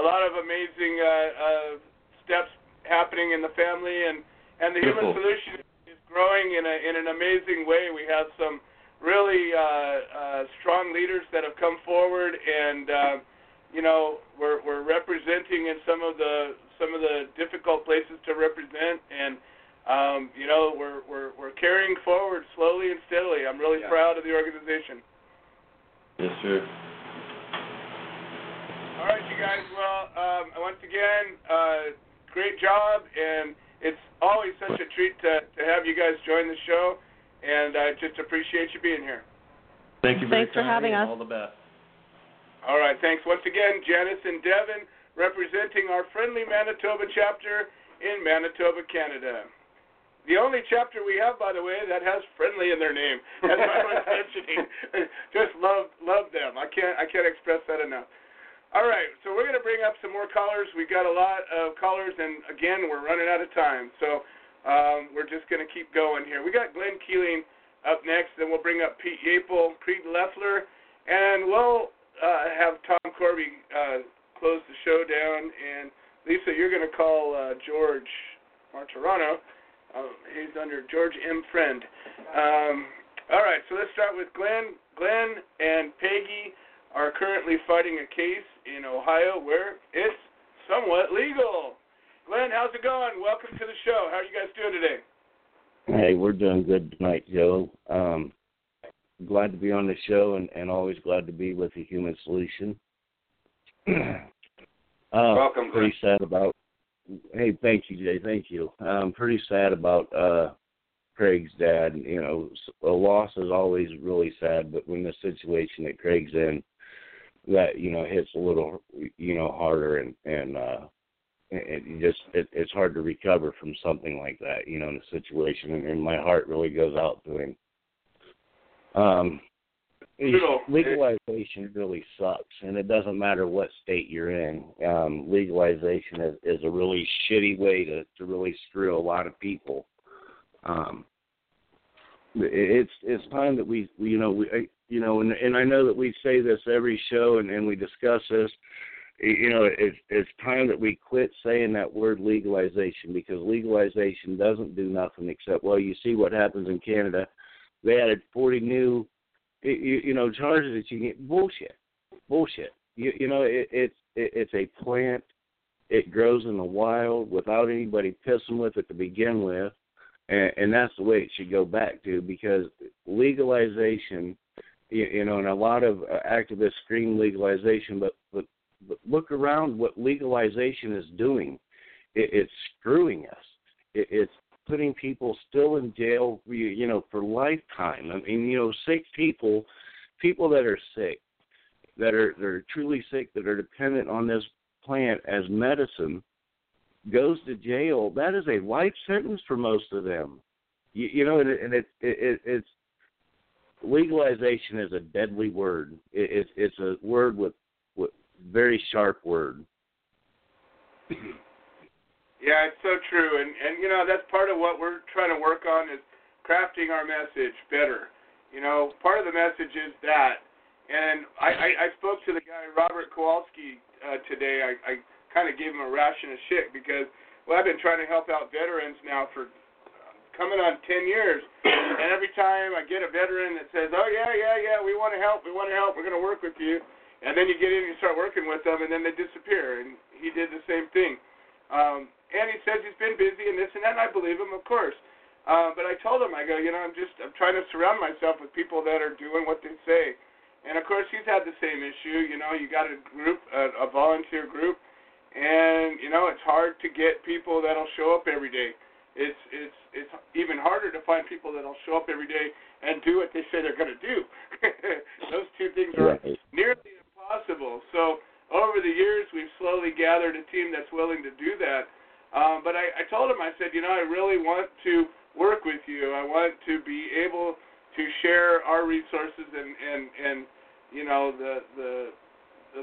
a lot of amazing uh, uh, steps happening in the family, and, and the Beautiful. Human Solution is growing in a in an amazing way. We have some really uh, uh, strong leaders that have come forward, and uh, You know, we're we're representing in some of the some of the difficult places to represent, and um, you know, we're we're we're carrying forward slowly and steadily. I'm really yeah. proud of the organization. Yes, sir. All right, you guys. Well, um, once again, uh, great job, and it's always such a treat to to have you guys join the show, and I just appreciate you being here. Thank you very much. Thanks for having us. All the best. All right, thanks. Once again, Janice and Devin representing our friendly Manitoba chapter in Manitoba, Canada. The only chapter we have, by the way, that has friendly in their name. That's why I was mentioning. Just love love them. I can't I can't express that enough. All right, so we're going to bring up some more callers. We've got a lot of callers, and, again, we're running out of time. So um, we're just going to keep going here. We got Glenn Keeling up next, then we'll bring up Pete Yaple, Creed Leffler, and we'll... Uh, have Tom Corby uh, close the show down, and Lisa, you're going to call uh, George Martorano. Uh, he's under George M. Friend. Um, all right, so let's start with Glenn. Glenn and Peggy are currently fighting a case in Ohio where it's somewhat legal. Glenn, how's it going? Welcome to the show. How are you guys doing today? Hey, we're doing good tonight, Joe. Um, Glad to be on the show, and, and always glad to be with the Human Solution. uh, Welcome. Pretty sad about. Hey, thank you, Jay. Thank you. I'm pretty sad about uh, Craig's dad. You know, a loss is always really sad, but when the situation that Craig's in, that you know hits a little, you know, harder, and and uh, it just it, it's hard to recover from something like that. You know, in a situation, and, and my heart really goes out to him. Um, legalization really sucks, and it doesn't matter what state you're in. Um, legalization is, is a really shitty way to, to really screw a lot of people. um, it's it's time that we, we you know we you know and, and I know that we say this every show and, and we discuss this. You know, it's it's time that we quit saying that word legalization, because legalization doesn't do nothing except, well, you see what happens in Canada. They added forty new, you, you know, charges that you can get. Bullshit. Bullshit. You, you know, it, it's it, it's a plant. It grows in the wild without anybody pissing with it to begin with, and, and that's the way it should go back to, because legalization, you, you know, and a lot of activists scream legalization, but, but But look around what legalization is doing. It, it's screwing us. It, it's putting people still in jail, you, you know, for lifetime. I mean, you know, sick people, people that are sick, that are, that are truly sick, that are dependent on this plant as medicine, goes to jail. That is a life sentence for most of them. You, you know, and, it, and it, it, it's legalization is a deadly word. It, it, it's a word with very sharp word. Yeah, it's so true. And, and, you know, that's part of what we're trying to work on, is crafting our message better. You know, part of the message is that. And I, I, I spoke to the guy, Robert Kowalski, uh, today. I, I kind of gave him a ration of shit because, well, I've been trying to help out veterans now for uh, coming on ten years. And every time I get a veteran that says, oh, yeah, yeah, yeah, we want to help, we want to help, we're going to work with you. And then you get in and you start working with them, and then they disappear. And he did the same thing. Um, and he says he's been busy and this and that, and I believe him, of course. Uh, but I told him, I go, you know, I'm just I'm trying to surround myself with people that are doing what they say. And, of course, he's had the same issue. You know, you got a group, a, a volunteer group, and, you know, it's hard to get people that will show up every day. It's, it's, it's even harder to find people that will show up every day and do what they say they're going to do. Those two things are right. Nearly possible. So over the years, we've slowly gathered a team that's willing to do that. Um, but I, I told him, I said, you know, I really want to work with you. I want to be able to share our resources and, and, and you know, the, the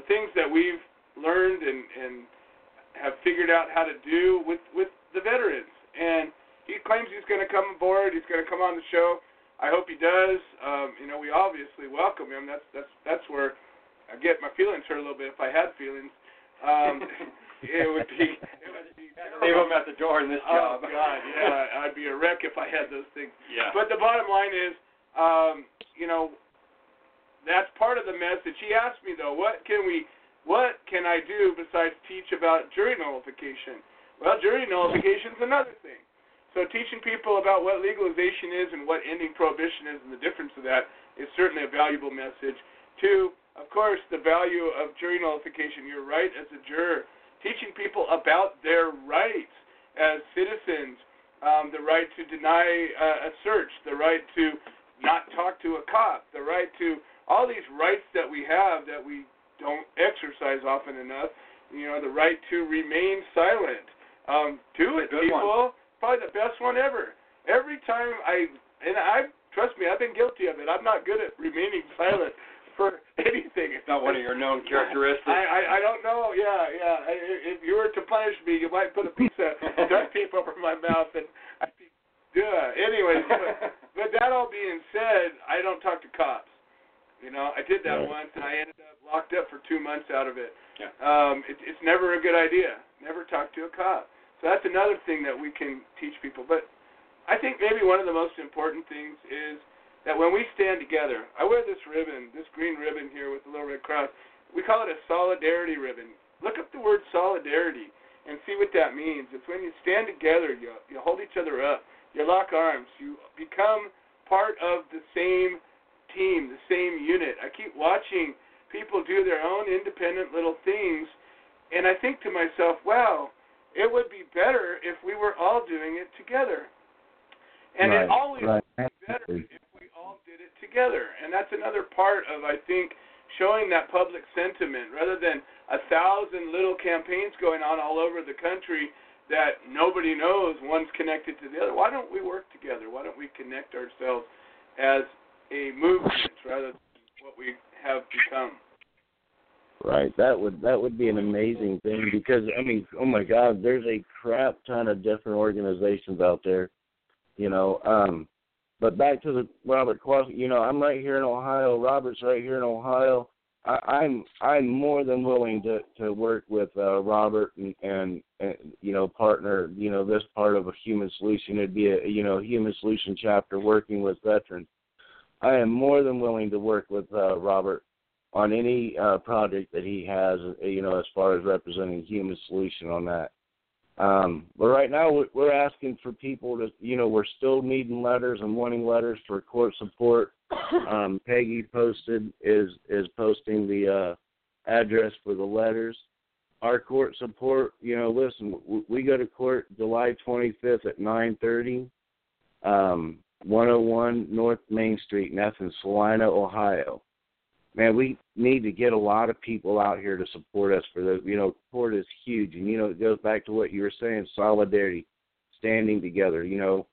the things that we've learned and, and have figured out how to do with, with the veterans. And he claims he's going to come aboard. He's going to come on the show. I hope he does. Um, you know, we obviously welcome him. That's that's that's where I get my feelings hurt a little bit. If I had feelings, um, it would be it would be leave them at the door in this job. Oh God, yeah, I'd be a wreck if I had those things. Yeah. But the bottom line is, um, you know, that's part of the message. He asked me though, what can we, what can I do besides teach about jury nullification? Well, jury nullification is another thing. So teaching people about what legalization is and what ending prohibition is and the difference of that is certainly a valuable message. Two, of course, the value of jury nullification, your right as a juror, teaching people about their rights as citizens, um, the right to deny uh, a search, the right to not talk to a cop, the right to all these rights that we have that we don't exercise often enough, you know, the right to remain silent. Um, do it, Good people. One. Probably the best one ever. Every time I, and I, trust me, I've been guilty of it. I'm not good at remaining silent. For anything. It's not one of your known characteristics. I, I, I don't know. Yeah, yeah. I, if you were to punish me, you might put a piece of duct tape over my mouth. And I'd be, yeah. Anyway, but, but that all being said, I don't talk to cops. You know, I did that no. once, and I ended up locked up for two months out of it. Yeah. Um, it it's never a good idea. Never talk to a cop. So that's another thing that we can teach people. But I think maybe one of the most important things is that when we stand together, I wear this ribbon, this green ribbon here with the little red cross. We call it a solidarity ribbon. Look up the word solidarity and see what that means. It's when you stand together, you, you hold each other up, you lock arms, you become part of the same team, the same unit. I keep watching people do their own independent little things, and I think to myself, wow, it would be better if we were all doing it together. And right, it always right. would be better if did it together. And that's another part of, I think, showing that public sentiment. Rather than a thousand little campaigns going on all over the country that nobody knows one's connected to the other, why don't we work together? Why don't we connect ourselves as a movement rather than what we have become? Right. That would that would be an amazing thing because, I mean, oh, my God, there's a crap ton of different organizations out there you know. Um, but back to the Robert Coffee, you know, I'm right here in Ohio. Robert's right here in Ohio. I, I'm I'm more than willing to, to work with uh, Robert and, and, and, you know, partner, you know, this part of a Human Solution. It'd be a, you know, Human Solution chapter working with veterans. I am more than willing to work with uh, Robert on any uh, project that he has, you know, as far as representing Human Solution on that. Um, but right now we're asking for people to, you know, we're still needing letters and wanting letters for court support. Um, Peggy posted is is posting the uh, address for the letters. Our court support, you know, listen, we go to court July twenty-fifth at nine thirty, um, one oh one North Main Street, and that's in Salina, Ohio. Man, we need to get a lot of people out here to support us for those. You know, support is huge. And, you know, it goes back to what you were saying, solidarity, standing together. You know,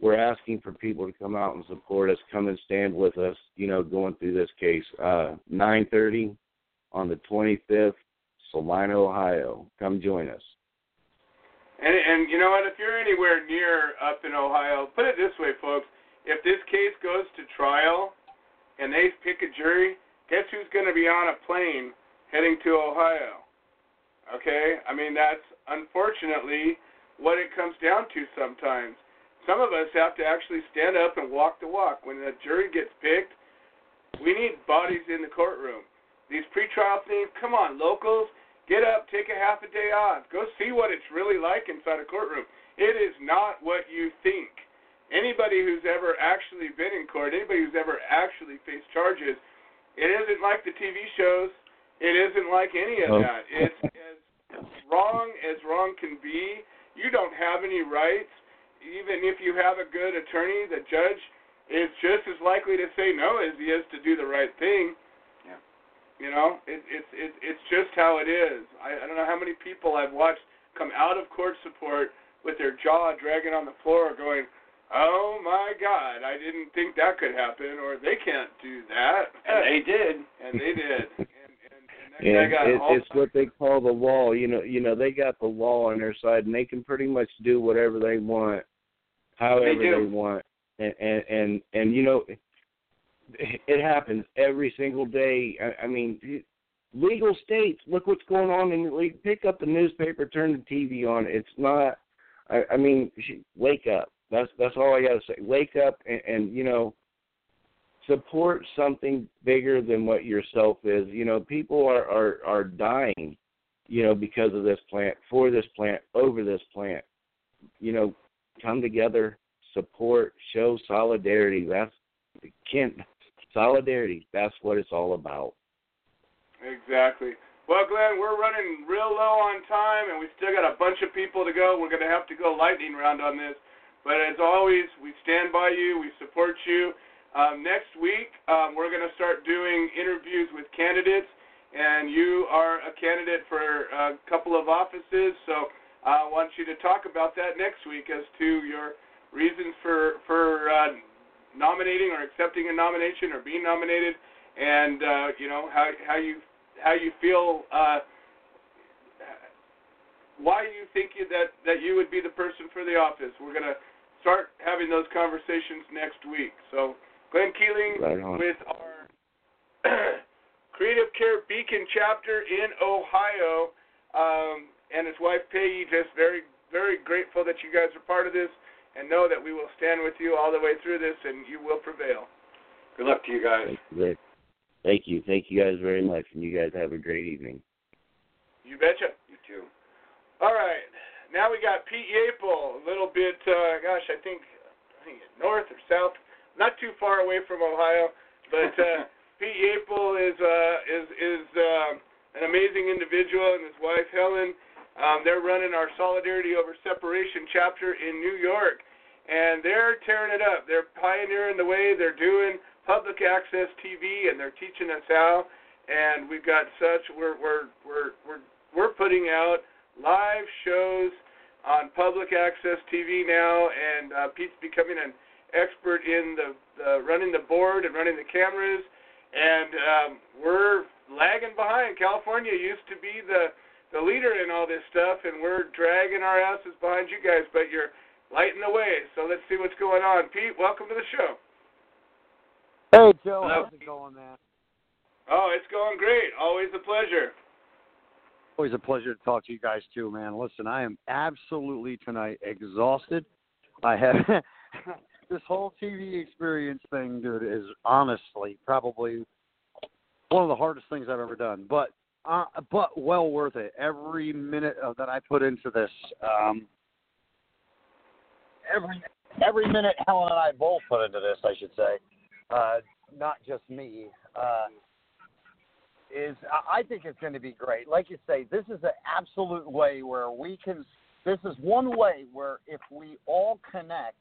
we're asking for people to come out and support us, come and stand with us, you know, going through this case. Uh, nine thirty on the twenty-fifth, Salina, Ohio. Come join us. And, and you know what, if you're anywhere near up in Ohio, put it this way, folks. If this case goes to trial and they pick a jury, guess who's going to be on a plane heading to Ohio? Okay? I mean, that's unfortunately what it comes down to sometimes. Some of us have to actually stand up and walk the walk. When the jury gets picked, we need bodies in the courtroom. These pretrial things, come on, locals, get up, take a half a day off. Go see what it's really like inside a courtroom. It is not what you think. Anybody who's ever actually been in court, anybody who's ever actually faced charges, it isn't like the T V shows. It isn't like any of that. It's as wrong as wrong can be. You don't have any rights. Even if you have a good attorney, the judge is just as likely to say no as he is to do the right thing. Yeah. You know, it, it's it, it's just how it is. I, I don't know how many people I've watched come out of court support with their jaw dragging on the floor going, oh, my God, I didn't think that could happen, or they can't do that. And they did. And they did. And, and, and, that and guy got it, all it's time. What they call the wall. You know, you know, they got the wall on their side, and they can pretty much do whatever they want, however they, they want. And, and, and, and, you know, it happens every single day. I, I mean, legal states, look what's going on in the league. Pick up the newspaper, turn the T V on. It's not, I, I mean, wake up. That's that's all I got to say. Wake up and, and, you know, support something bigger than what yourself is. You know, people are, are, are dying, you know, because of this plant, for this plant, over this plant. You know, come together, support, show solidarity. That's can solidarity. That's what it's all about. Exactly. Well, Glenn, we're running real low on time, and we still got a bunch of people to go. We're going to have to go lightning round on this. But as always, we stand by you. We support you. Um, next week, um, we're going to start doing interviews with candidates, and you are a candidate for a couple of offices. So I want you to talk about that next week as to your reasons for for uh, nominating or accepting a nomination or being nominated, and uh, you know how how you how you feel. Uh, why you think that that you would be the person for the office. We're going to start having those conversations next week. So Glenn Keeling right with our Creative Care Beacon chapter in Ohio, um, and his wife Peggy, just very, very grateful that you guys are part of this, and know that we will stand with you all the way through this, and you will prevail. Good luck to you guys. Thank you. Thank you, Thank you guys very much, and you guys have a great evening. You betcha. You too. All right. Now we got Pete Yaple, a little bit, uh, gosh, I think, I think north or south, not too far away from Ohio, but uh, Pete Yaple is uh, is is uh, an amazing individual, and his wife Helen. Um, they're running our Solidarity Over Separation chapter in New York, and they're tearing it up. They're pioneering the way. They're doing public access T V, and they're teaching us how. And we've got such we're we're we're we're we're putting out live shows on public access T V now, and uh, Pete's becoming an expert in the, the running the board and running the cameras, and um, we're lagging behind. California used to be the, the leader in all this stuff, and we're dragging our asses behind you guys, but you're lighting the way. So let's see what's going on. Pete, welcome to the show. Hey, Joe. Hello. How's it going, man? Oh, it's going great. Always a pleasure. Always a pleasure to talk to you guys, too, man. Listen, I am absolutely tonight exhausted. I have this whole T V experience thing, dude, is honestly probably one of the hardest things I've ever done, but uh, but well worth it. Every minute of, that I put into this, um, every every minute Helen and I both put into this, I should say, uh, not just me, uh, is I think it's going to be great. Like you say, this is an absolute way where we can. This is one way where if we all connect,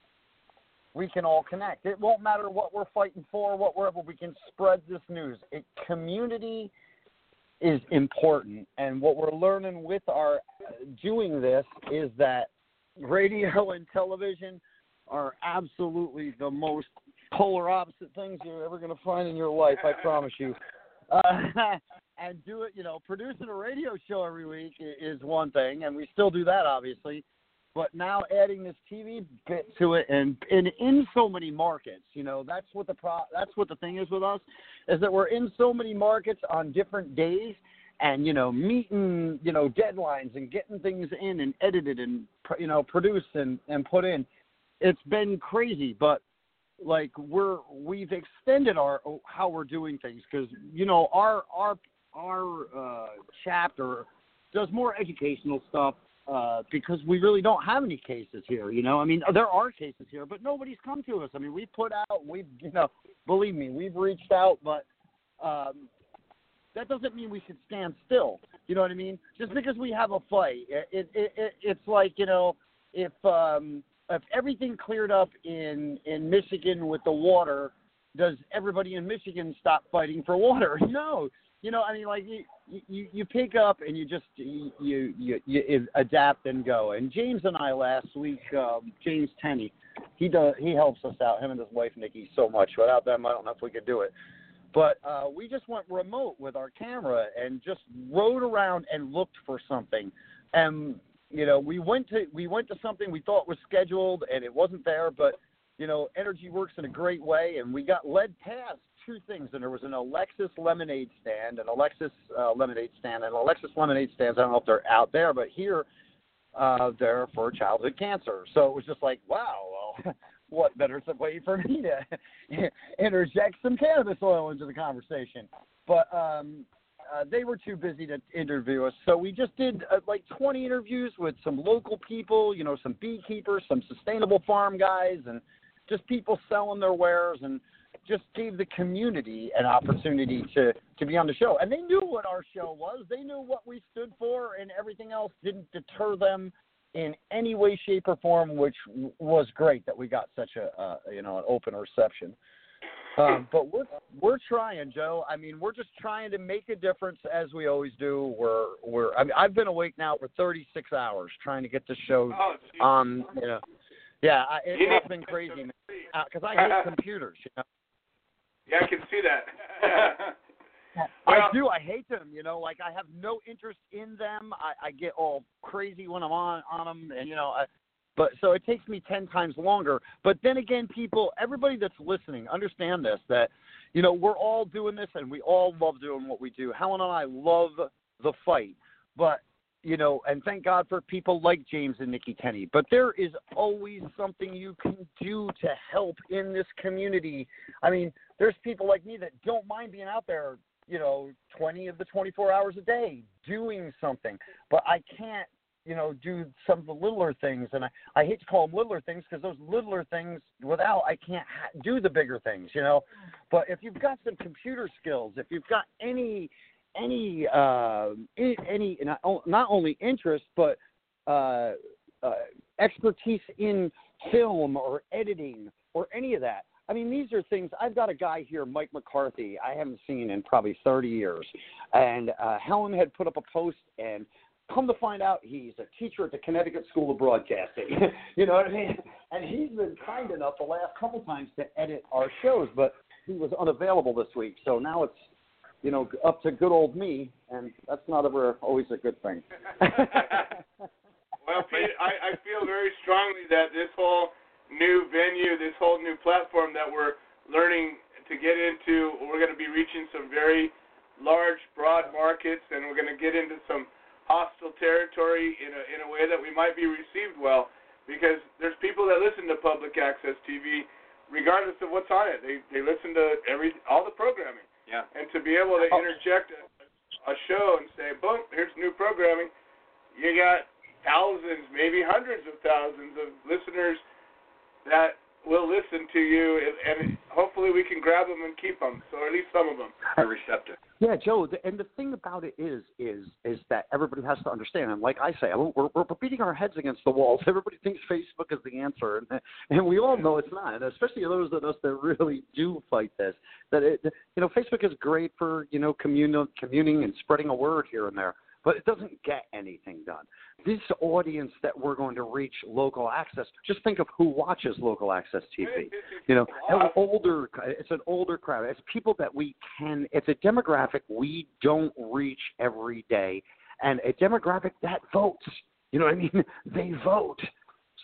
we can all connect. It won't matter what we're fighting for, what wherever we can spread this news. It, community is important, and what we're learning with our doing this is that radio and television are absolutely the most polar opposite things you're ever going to find in your life. I promise you. Uh, and do it, you know, producing a radio show every week is one thing, and we still do that, obviously. But now adding this T V bit to it, and, and in so many markets, you know, that's what the pro, that's what the thing is with us, is that we're in so many markets on different days, and you know, meeting, you know, deadlines and getting things in and edited and you know, produced and, and put in. It's been crazy, but like we're we've extended our how we're doing things because you know our our our uh, chapter does more educational stuff. Uh, because we really don't have any cases here, you know. I mean, there are cases here, but nobody's come to us. I mean, we put out, we, you know, believe me, we've reached out, but um, that doesn't mean we should stand still. You know what I mean? Just because we have a fight, it, it, it it's like, you know, if um, if everything cleared up in, in Michigan with the water, does everybody in Michigan stop fighting for water? No. You know, I mean, like, you, you, you pick up and you just, you, you you adapt and go. And James and I last week, um, James Tenney, he does, he helps us out, him and his wife, Nikki, so much. Without them, I don't know if we could do it. But uh, we just went remote with our camera and just rode around and looked for something. And, you know, we went to we went to something we thought was scheduled and it wasn't there. But, you know, energy works in a great way, and we got led past two things, and there was an Alexis lemonade stand, an Alexis uh, lemonade stand, and Alexis lemonade stands. I don't know if they're out there, but here uh, they're for childhood cancer. So it was just like, wow, well, what better way for me to interject some cannabis oil into the conversation? But um, uh, they were too busy to interview us, so we just did uh, like twenty interviews with some local people, you know, some beekeepers, some sustainable farm guys, and just people selling their wares and just gave the community an opportunity to, to be on the show. And they knew what our show was. They knew what we stood for, and everything else didn't deter them in any way, shape, or form, which was great that we got such a, uh, you know, an open reception. Um, but we're, we're trying, Joe. I mean, we're just trying to make a difference as we always do. We're, we're, I mean, I've been awake now for thirty-six hours trying to get the show on, um, you know. Yeah, I, it, it's been crazy, man, because I hate computers, you know. Yeah, I can see that. Well, I do. I hate them, you know. Like, I have no interest in them. I, I get all crazy when I'm on, on them, and, you know, I, but so it takes me ten times longer. But then again, people, everybody that's listening, understand this, that, you know, we're all doing this, and we all love doing what we do. Helen and I love the fight, but, you know, and thank God for people like James and Nikki Tenney. But there is always something you can do to help in this community. I mean, there's people like me that don't mind being out there, you know, twenty of the twenty-four hours a day doing something. But I can't, you know, do some of the littler things. And I, I hate to call them littler things because those littler things, without, I can't ha- do the bigger things, you know. But if you've got some computer skills, if you've got any – any uh, any not only interest but uh, uh, expertise in film or editing or any of that. I mean, these are things. I've got a guy here, Mike McCarthy, I haven't seen in probably thirty years, and uh, Helen had put up a post, and come to find out, he's a teacher at the Connecticut School of Broadcasting. You know what I mean? And he's been kind enough the last couple times to edit our shows, but he was unavailable this week, so now it's, you know, up to good old me, and that's not ever always a good thing. Well, Pete, I, I feel very strongly that this whole new venue, this whole new platform that we're learning to get into, we're going to be reaching some very large, broad markets, and we're going to get into some hostile territory in a, in a way that we might be received well, because there's people that listen to public access T V regardless of what's on it. They they listen to every all the programming. Yeah. And to be able to interject a, a show and say, boom, here's new programming, you got thousands, maybe hundreds of thousands of listeners that will listen to you, and, and hopefully we can grab them and keep them, so at least some of them are receptive. Yeah, Joe, and the thing about it is is is that everybody has to understand, and like I say, we're, we're beating our heads against the walls. Everybody thinks Facebook is the answer, and, and we all know it's not, and especially those of us that really do fight this, that it, you know, Facebook is great for, you know, commun- communing and spreading a word here and there, but it doesn't get anything done. This audience that we're going to reach, local access, just think of who watches local access T V. You know, an older, it's an older crowd. It's people that we can, it's a demographic we don't reach every day, and a demographic that votes. You know what I mean? They vote.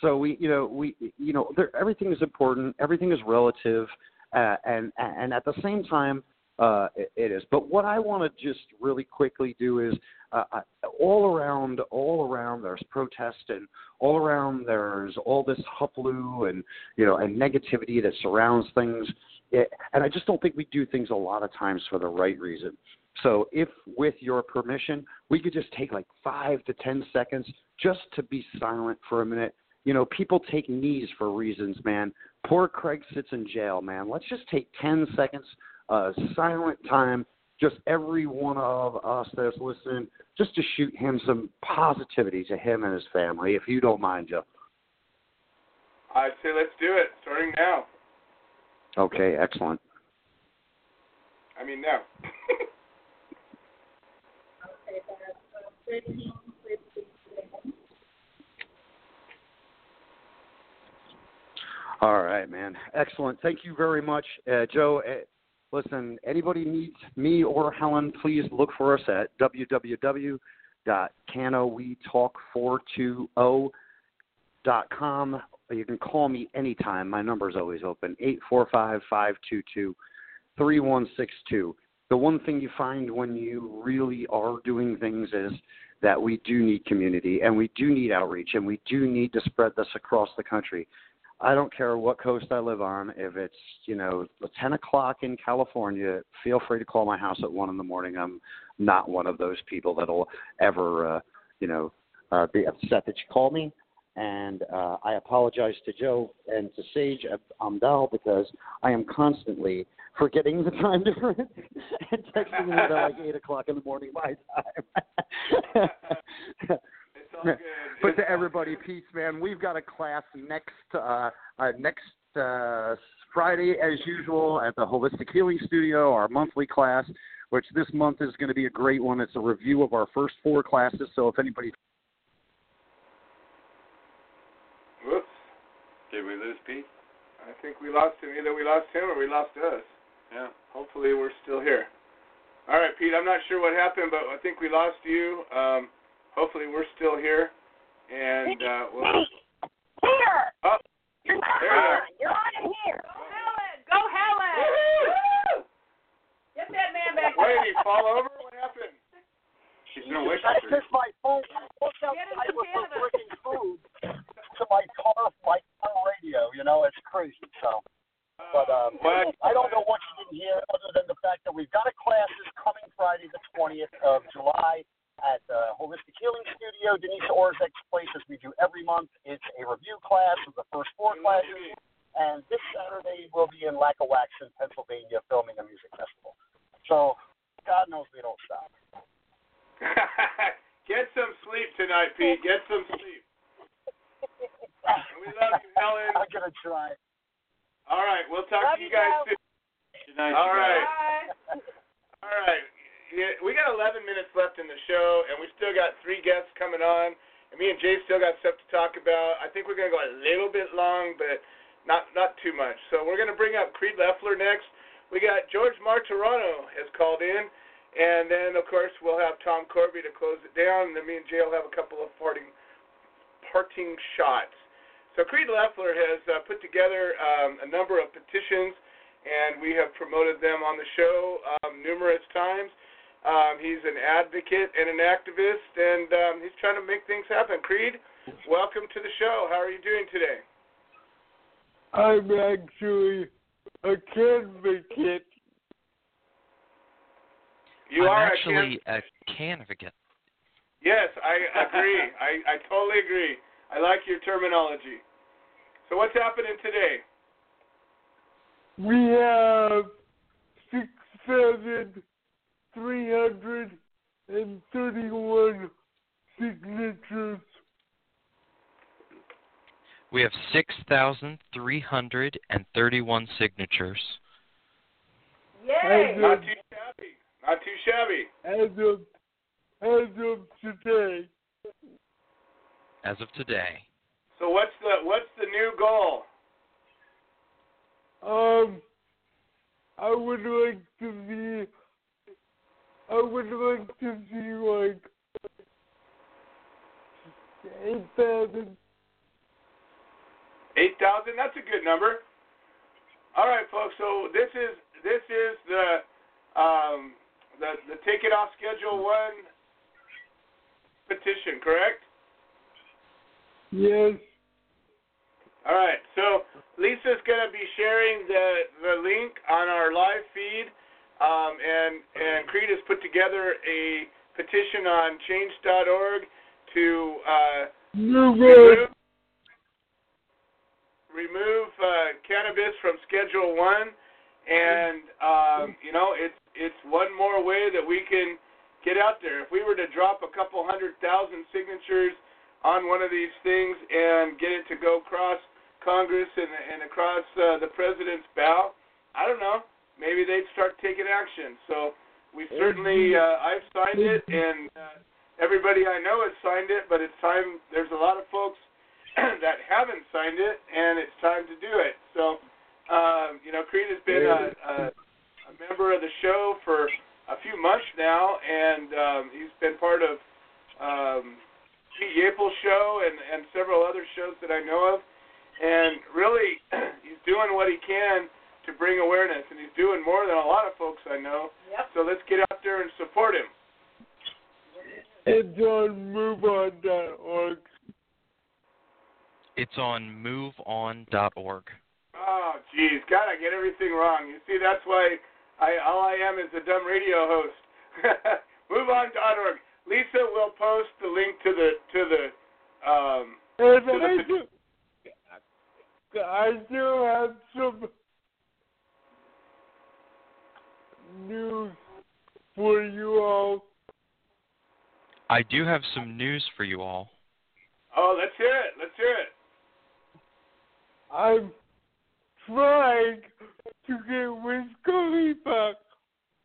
So we, you know, we, you know, everything is important. Everything is relative, uh, and and at the same time, Uh, it, it is. But what I want to just really quickly do is uh, all around, all around there's protest, and all around there's all this huploo and, you know, and negativity that surrounds things. It, and I just don't think we do things a lot of times for the right reason. So if, with your permission, we could just take like five to ten seconds just to be silent for a minute. You know, people take knees for reasons, man. Poor Craig sits in jail, man. Let's just take ten seconds. Uh, silent time, just every one of us that's listening, just to shoot him some positivity, to him and his family, if you don't mind, Joe. I'd say let's do it, starting now. Okay, excellent. I mean, now. All right, man. Excellent. Thank you very much, uh, Joe. Uh, Listen, anybody needs me or Helen, please look for us at w w w dot cano we talk four two zero dot com. You can call me anytime. My number's always open, eight four five, five two two, three one six two. The one thing you find when you really are doing things is that we do need community, and we do need outreach, and we do need to spread this across the country. I don't care what coast I live on. If it's, you know, ten o'clock in California, feel free to call my house at one in the morning. I'm not one of those people that'll ever, uh, you know, uh, be upset that you call me. And uh, I apologize to Joe and to Sage Amdal because I am constantly forgetting the time difference and texting them at like eight o'clock in the morning my time. But to everybody, peace, man. We've got a class next uh, uh, next uh, Friday, as usual, at the Holistic Healing Studio, our monthly class, which this month is going to be a great one. It's a review of our first four classes, so if anybody... Whoops. Did we lose Pete? I think we lost him. Either we lost him or we lost us. Yeah. Hopefully we're still here. All right, Pete, I'm not sure what happened, but I think we lost you. Um... Hopefully we're still here, and uh, we'll... Peter! Oh, there you are. You're on in here. Go Helen! Go Helen! Woo-hoo! Get that man back. Wait, did he fall over? What happened? She's going to wish I took my phone. I was bringing food to my car, my car radio. You know, it's crazy. So, but um, what? I don't know what you didn't hear, other than the fact that we've got a class this coming Friday, the twentieth of July. At the Holistic Healing Studio, Denise Orzek's place, as we do every month. It's a review class of the first four classes, and this Saturday we'll be in Lackawaxen, Pennsylvania, filming a music festival. So, God knows we don't stop. Get some sleep tonight, Pete. Get some sleep. We love you, Helen. I'm gonna try. All right, we'll talk love to you, you guys soon. Good night. All right. Bye. All right. Yeah, we got eleven minutes left in the show, and we still got three guests coming on, and me and Jay still got stuff to talk about. I think we're going to go a little bit long, but not not too much. So we're going to bring up Creed Leffler next. We got George Martorano has called in, and then, of course, we'll have Tom Corby to close it down, and then me and Jay will have a couple of parting parting shots. So Creed Leffler has uh, put together um, a number of petitions, and we have promoted them on the show um, numerous times. Um, he's an advocate and an activist, and um, he's trying to make things happen. Creed, welcome to the show. How are you doing today? I'm actually a canvicate. You I'm are actually a canvicate. Yes, I agree. I, I totally agree. I like your terminology. So what's happening today? We have six thousand three hundred thirty-one signatures. We have six thousand three hundred thirty-one signatures. Yay! Of, not too shabby. Not too shabby. As of, as of today. As of today. So what's the what's the new goal? Um, I would like to be. I would like to see, like, eight thousand. eight thousand? That's a good number. All right, folks, so this is this is the, um, the, the Take It Off Schedule one petition, correct? Yes. All right, so Lisa's going to be sharing the, the link on our live feed. Um, and, and Creed has put together a petition on change dot org to uh, remove, remove, remove uh, cannabis from Schedule one. And, um, you know, it's, it's one more way that we can get out there. If we were to drop a couple hundred thousand signatures on one of these things and get it to go across Congress and, and across uh, the president's bow, I don't know. Maybe they'd start taking action. So we certainly, uh, I've signed it, and uh, everybody I know has signed it, but it's time, there's a lot of folks that haven't signed it, and it's time to do it. So, um, you know, Creed has been a, a, a member of the show for a few months now, and um, he's been part of um, Pete Yaple's show and, and several other shows that I know of, and really he's doing what he can to bring awareness, and he's doing more than a lot of folks I know. Yep. So let's get out there and support him. It's on move on dot org. It's on move on dot org. Oh, geez. God, I get everything wrong. You see, that's why I, all I am is a dumb radio host. move on dot org. Lisa will post the link to the... to the. Um, and to I, the do, I do have some news for you all. I do have some news for you all. Oh, let's hear it. Let's hear it. I'm trying to get Wiz Khalifa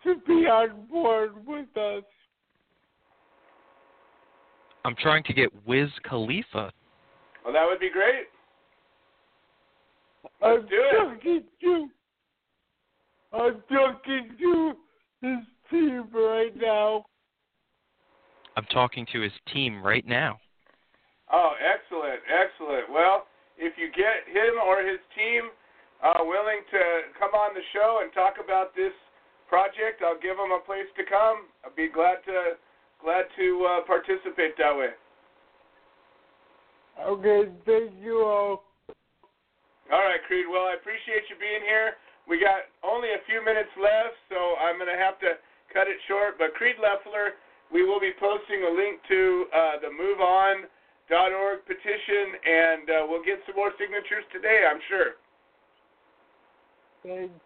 to be on board with us. I'm trying to get Wiz Khalifa. Well, that would be great. Let's I'm do it. To I'm talking to his team right now. I'm talking to his team right now. Oh, excellent, excellent. Well, if you get him or his team uh, willing to come on the show and talk about this project, I'll give them a place to come. I'll be glad to glad to uh, participate that way. Okay, thank you all. All right, Creed. Well, I appreciate you being here. We got only a few minutes left, so I'm going to have to cut it short. But Creed Leffler, we will be posting a link to uh, the move on dot org petition, and uh, we'll get some more signatures today, I'm sure. Thanks.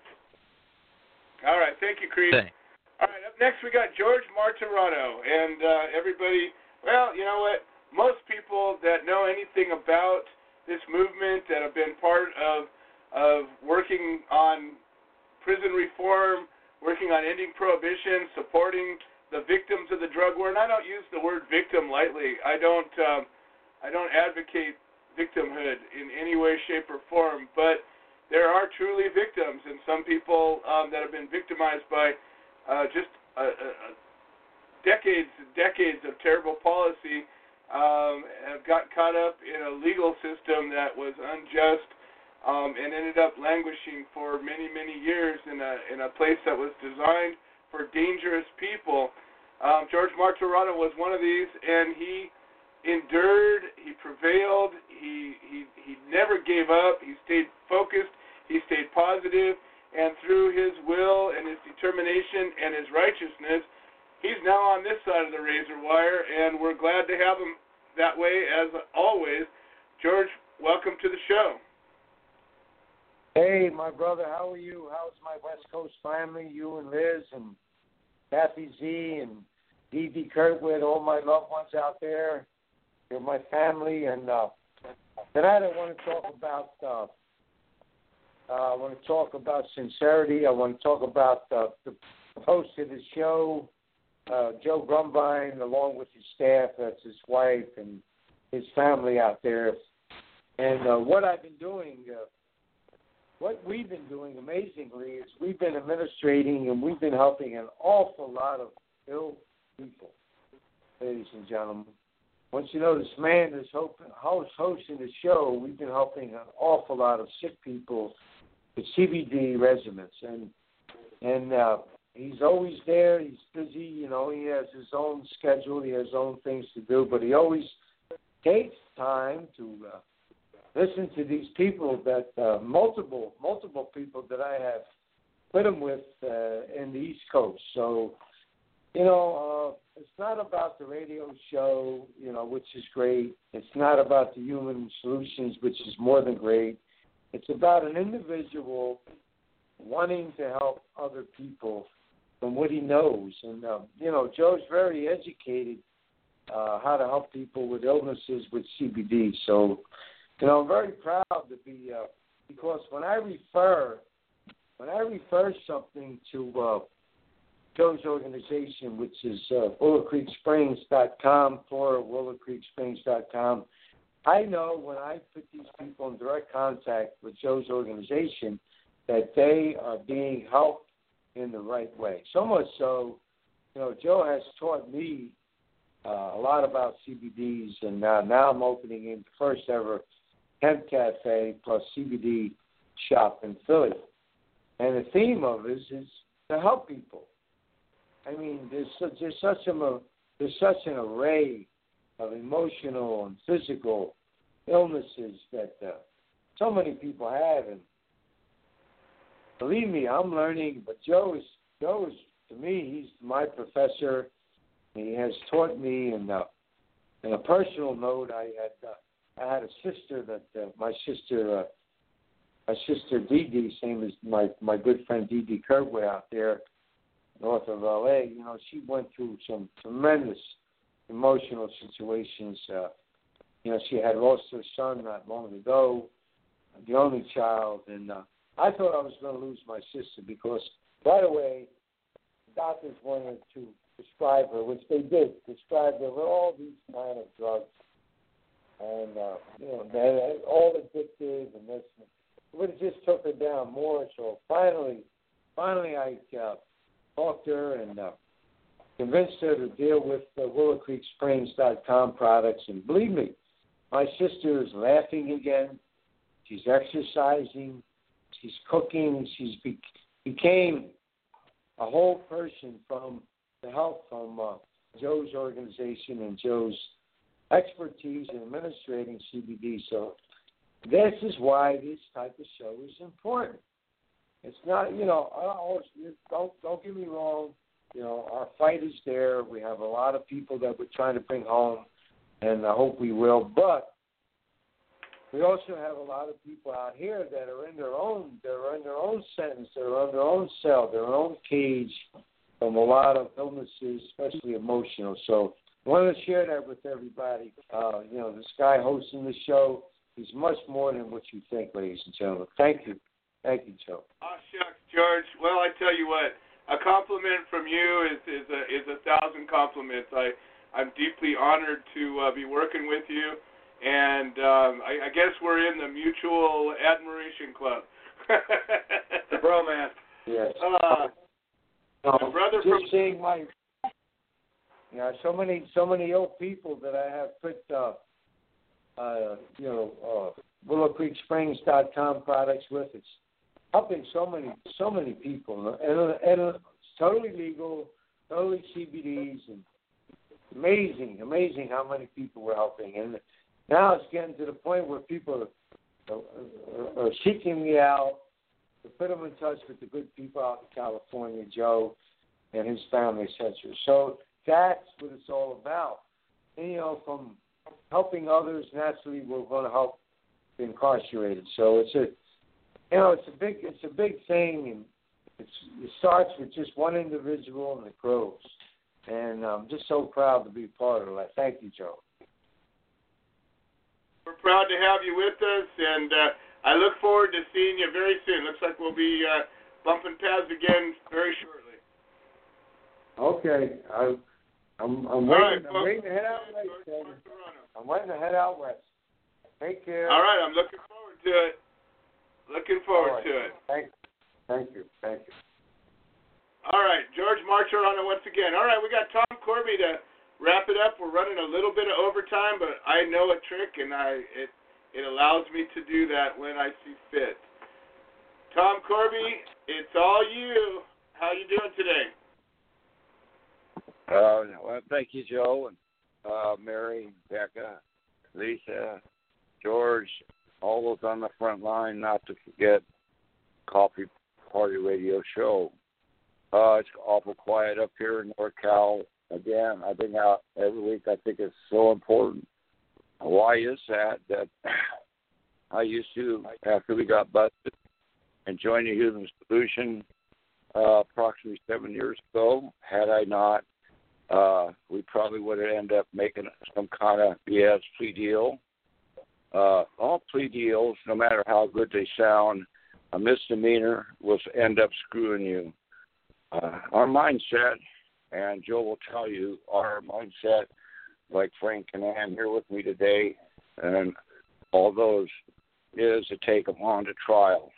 All right. Thank you, Creed. Thanks. All right. Up next, we got George Martorano. And uh, everybody, well, you know what? Most people that know anything about this movement that have been part of of working on prison reform, working on ending prohibition, supporting the victims of the drug war. And I don't use the word victim lightly. I don't um, I don't advocate victimhood in any way, shape, or form. But there are truly victims, and some people um, that have been victimized by uh, just uh, uh, decades and decades of terrible policy um, have got caught up in a legal system that was unjust um, and ended up languishing for many, many years in a in a place that was designed for dangerous people. Um, George Martorano was one of these, and he endured, he prevailed, he, he, he never gave up, he stayed focused, he stayed positive, and through his will and his determination and his righteousness, he's now on this side of the razor wire, and we're glad to have him that way, as always. George, welcome to the show. Hey, my brother, how are you? How's my West Coast family, you and Liz and Kathy Z and Dee Dee Kurtwood, all my loved ones out there. You're my family. And uh, tonight I want to talk about uh, uh, I want to talk about sincerity. I want to talk about uh, the host of the show, uh, Joe Grumbine, along with his staff. That's his wife and his family out there. And uh, what I've been doing, uh, what we've been doing amazingly is we've been administrating and we've been helping an awful lot of ill people, ladies and gentlemen. Once you know this man is hosting the show, we've been helping an awful lot of sick people with C B D regimens. And and uh, he's always there. He's busy. You know, he has his own schedule. He has his own things to do. But he always takes time to uh, listen to these people that uh, multiple, multiple people that I have put him with uh, in the East Coast. So, you know, uh, it's not about the radio show, you know, which is great. It's not about the human solutions, which is more than great. It's about an individual wanting to help other people from what he knows. And, uh, you know, Joe's very educated uh, how to help people with illnesses with C B D. So, you know, I'm very proud to be, uh, because when I refer, when I refer something to uh, Joe's organization, which is uh, Willow Creek Springs dot com, for Willow Creek Springs dot com, I know when I put these people in direct contact with Joe's organization that they are being helped in the right way. So much so, you know, Joe has taught me uh, a lot about C B Ds, and uh, now I'm opening in the first ever hemp cafe plus C B D shop in Philly. And the theme of it is, is to help people. I mean, there's such, there's, such a, there's such an array of emotional and physical illnesses that uh, so many people have. And believe me, I'm learning. But Joe is, Joe is to me, he's my professor. He has taught me. And uh, on a personal note, I had uh, I had a sister that uh, my sister, uh, my sister Dee Dee, same as my, my good friend Dee Dee Kurtwood out there, north of L A, you know, she went through some tremendous emotional situations. Uh, you know, she had lost her son not long ago, the only child. And uh, I thought I was going to lose my sister because right away, the doctors wanted to prescribe her, which they did, prescribe her with all these kind of drugs. And, uh, you know, they, all addictive and this. It would have just took her down more. So finally, finally I... Uh, talked to her and uh, convinced her to deal with the Willow Creek Springs dot com products. And believe me, my sister is laughing again. She's exercising. She's cooking. She's be- became a whole person from the help from uh, Joe's organization and Joe's expertise in administrating C B D. So this is why this type of show is important. It's not, you know, always, don't, don't get me wrong, you know, our fight is there. We have a lot of people that we're trying to bring home, and I hope we will. But we also have a lot of people out here that are in their own, they're in their own sentence, they're in their own cell, their own cage from a lot of illnesses, especially emotional. So I want to share that with everybody. Uh, you know, this guy hosting the show, he's much more than what you think, ladies and gentlemen. Thank you. Thank you, Joe. Oh, shucks, George. Well, I tell you what, a compliment from you is, is, a, is a thousand compliments. I, I'm deeply honored to uh, be working with you, and um, I, I guess we're in the mutual admiration club. The bromance. Yes. Uh, oh, brother just from... seeing my... Now, so many, so many old people that I have put, uh, uh, you know, uh, Willow Creek Springs dot com products with. It's helping so many, so many people, and, and it's totally legal, totally C B Ds, and amazing, amazing how many people we're helping. And now it's getting to the point where people are, are, are seeking me out to put them in touch with the good people out in California, Joe and his family, et cetera. So that's what it's all about. And, you know, from helping others, naturally, we're going to help the incarcerated. So it's a, you know, it's a big, it's a big thing, and it's, it starts with just one individual, and it grows. And I'm just so proud to be part of that. Thank you, Joe. We're proud to have you with us, and uh, I look forward to seeing you very soon. Looks like we'll be uh, bumping paths again very shortly. Okay, I, I'm, I'm, waiting, right, I'm waiting to head out west. George Martorano. I'm waiting to head out west. Take care. All right, I'm looking forward to it. Looking forward right. to it. Thank, thank you, thank you. All right, George Martorano once again. All right, we got Tom Corby to wrap it up. We're running a little bit of overtime, but I know a trick, and I it it allows me to do that when I see fit. Tom Corby, it's all you. How you doing today? Uh, well, thank you, Joe, and uh, Mary, Becca, Lisa, George, all those on the front line, not to forget Coffee Party Radio Show. Uh, it's awful quiet up here in NorCal. Again, I've been out every week. I think it's so important. Why is that? That I used to, after we got busted and joined the Human Solution uh, approximately seven years ago, had I not, Uh, we probably would have ended up making some kind of B S plea deal. Uh, all plea deals, no matter how good they sound, a misdemeanor will end up screwing you. Uh, our mindset, and Joe will tell you, our mindset, like Frank and Ann here with me today, and all those, is to take them on to trial.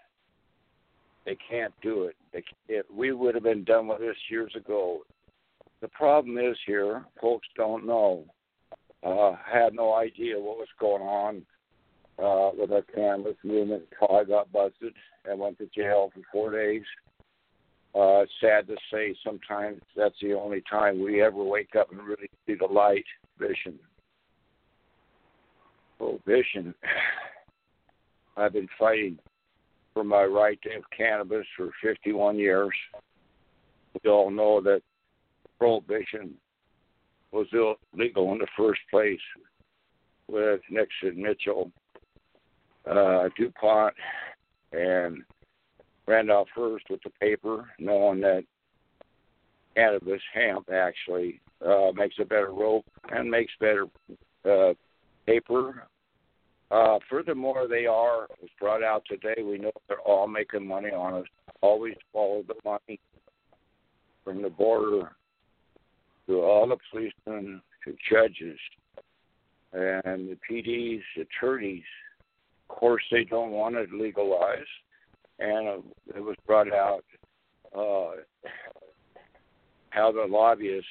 They can't do it. They, if we would have been done with this years ago. The problem is here, folks don't know, uh, had no idea what was going on uh, with our cannabis movement until I got busted and went to jail for four days. Uh, sad to say, sometimes that's the only time we ever wake up and really see the light. Vision. Prohibition. I've been fighting for my right to have cannabis for fifty-one years. We all know that Prohibition was illegal in the first place with Nixon, Mitchell, uh, DuPont, and Randolph Hearst with the paper, knowing that cannabis, hemp, actually uh, makes a better rope and makes better uh, paper. Uh, furthermore, they are, it was brought out today, we know they're all making money on us. Always follow the money from the border to all the policemen, to judges, and the P Ds, attorneys. Of course, they don't want it legalized, and it was brought out uh, how the lobbyists,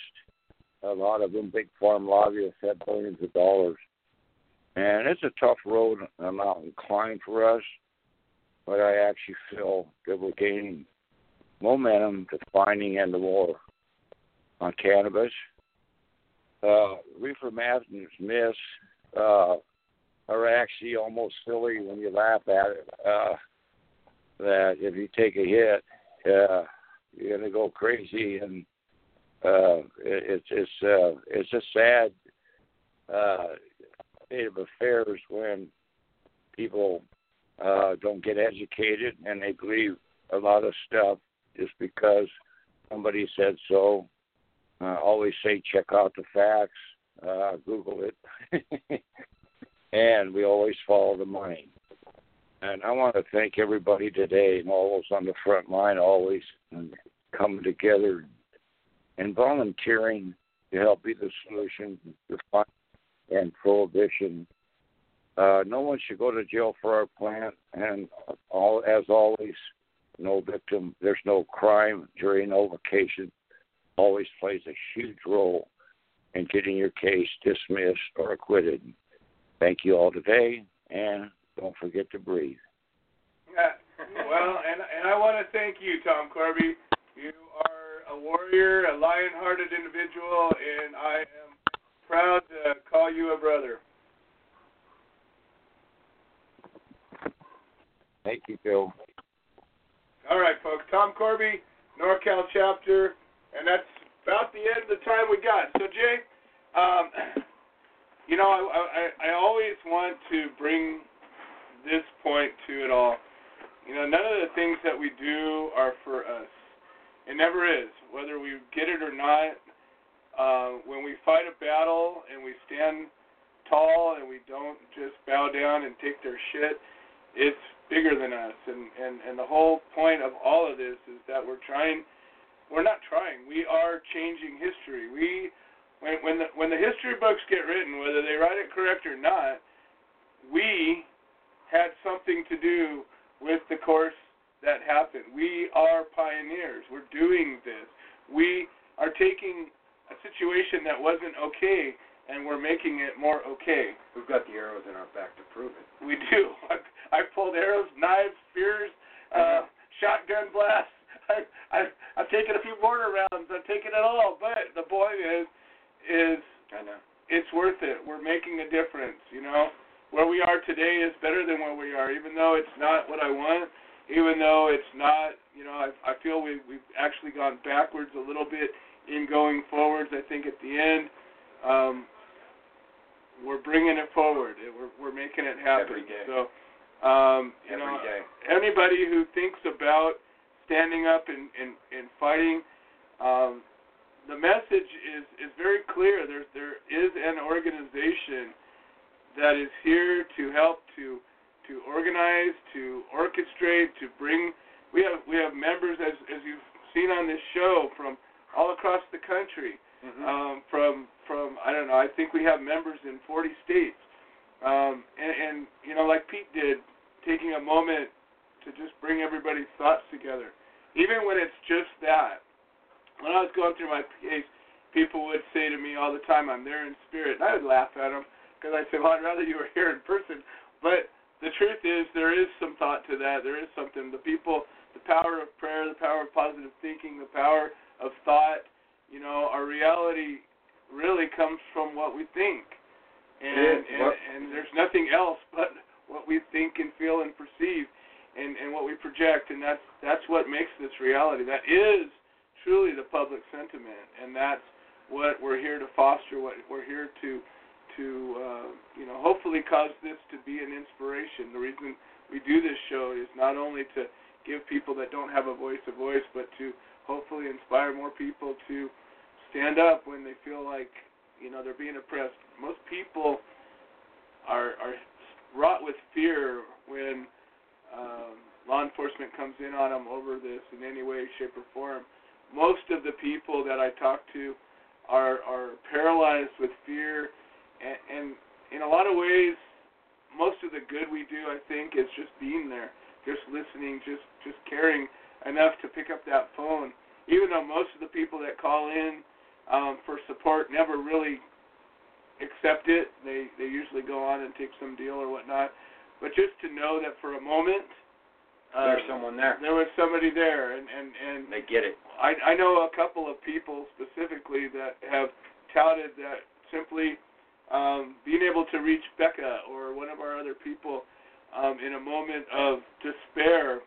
a lot of them big farm lobbyists, have billions of dollars. And it's a tough road and a mountain climb for us, but I actually feel that we're gaining momentum to finding and the war on cannabis. Uh, reefer madness myths uh, are actually almost silly when you laugh at it, uh, that if you take a hit, uh, you're going to go crazy. And uh, it, it's, it's, uh, it's a sad uh, state of affairs when people uh, don't get educated and they believe a lot of stuff just because somebody said so. I uh, always say check out the facts, uh, Google it, and we always follow the money. And I want to thank everybody today and all those on the front line always coming together and volunteering to help be the solution to fight and prohibition. Uh, no one should go to jail for our plant, and all, as always, no victim. There's no crime, jury, no vacation. Always plays a huge role and getting your case dismissed or acquitted. Thank you all today, and don't forget to breathe. Well, and, and I want to thank you, Tom Corby. You are a warrior, a lion-hearted individual, and I am proud to call you a brother. Thank you, Bill. All right, folks. Tom Corby, NorCal chapter, and that's about the end of the time we got. So, Jay, um, you know, I, I, I always want to bring this point to it all. You know, none of the things that we do are for us. It never is, whether we get it or not. Uh, when we fight a battle and we stand tall and we don't just bow down and take their shit, it's bigger than us. And, and, and the whole point of all of this is that we're trying – we're not trying. We are changing history. We when, when, the, when the history books get written, whether they write it correct or not, we had something to do with the course that happened. We are pioneers. We're doing this. We are taking a situation that wasn't okay, and we're making it more okay. We've got the arrows in our back to prove it. We do. I, I pulled arrows, knives, spears, uh, shotgun blasts. I, I, I've taken a few mortar rounds. I've taken it all. But the boy is, is I know. It's worth it. We're making a difference, you know. Where we are today is better than where we are, even though it's not what I want, even though it's not, you know, I, I feel we've, we've actually gone backwards a little bit in going forwards. I think at the end, um, we're bringing it forward. It, we're, we're making it happen. Every day. So, um, you Every know, day. Anybody who thinks about standing up and, and, and fighting, um, the message is, is very clear. There, there is an organization that is here to help, to to organize, to orchestrate, to bring. We have we have members, as as you've seen on this show, from all across the country. Mm-hmm. Um, from from I don't know. I think we have members in forty states. Um, and, and you know, like Pete did, taking a moment to just bring everybody's thoughts together, even when it's just that. When I was going through my case, people would say to me all the time, "I'm there in spirit," and I would laugh at them. Because I said, well, I'd rather you were here in person. But the truth is, there is some thought to that. There is something. The people, the power of prayer, the power of positive thinking, the power of thought, you know, our reality really comes from what we think. And, and, and there's nothing else but what we think and feel and perceive and, and what we project. And that's, that's what makes this reality. That is truly the public sentiment. And that's what we're here to foster, what we're here to to, uh, you know, hopefully cause this to be an inspiration. The reason we do this show is not only to give people that don't have a voice a voice, but to hopefully inspire more people to stand up when they feel like, you know, they're being oppressed. Most people are, are wrought with fear when um, law enforcement comes in on them over this in any way, shape, or form. Most of the people that I talk to are, are paralyzed with fear. And, and in a lot of ways, most of the good we do, I think, is just being there, just listening, just, just caring enough to pick up that phone. Even though most of the people that call in um, for support never really accept it, they, they usually go on and take some deal or whatnot. But just to know that for a moment, uh, there's someone there. There was somebody there, and, and, and they get it. I, I know a couple of people specifically that have touted that simply. Um, being able to reach Becca or one of our other people um, in a moment of despair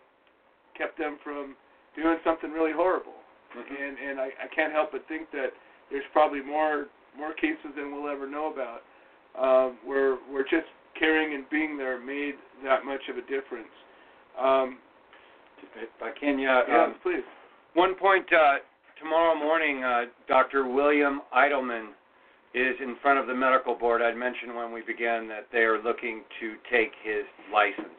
kept them from doing something really horrible. Mm-hmm. And, and I, I can't help but think that there's probably more more cases than we'll ever know about um, where, where just caring and being there made that much of a difference. Um, if I can, yeah. yeah um, please. One point, uh, tomorrow morning, uh, Doctor William Eidelman is in front of the medical board. I'd mentioned when we began that they are looking to take his license.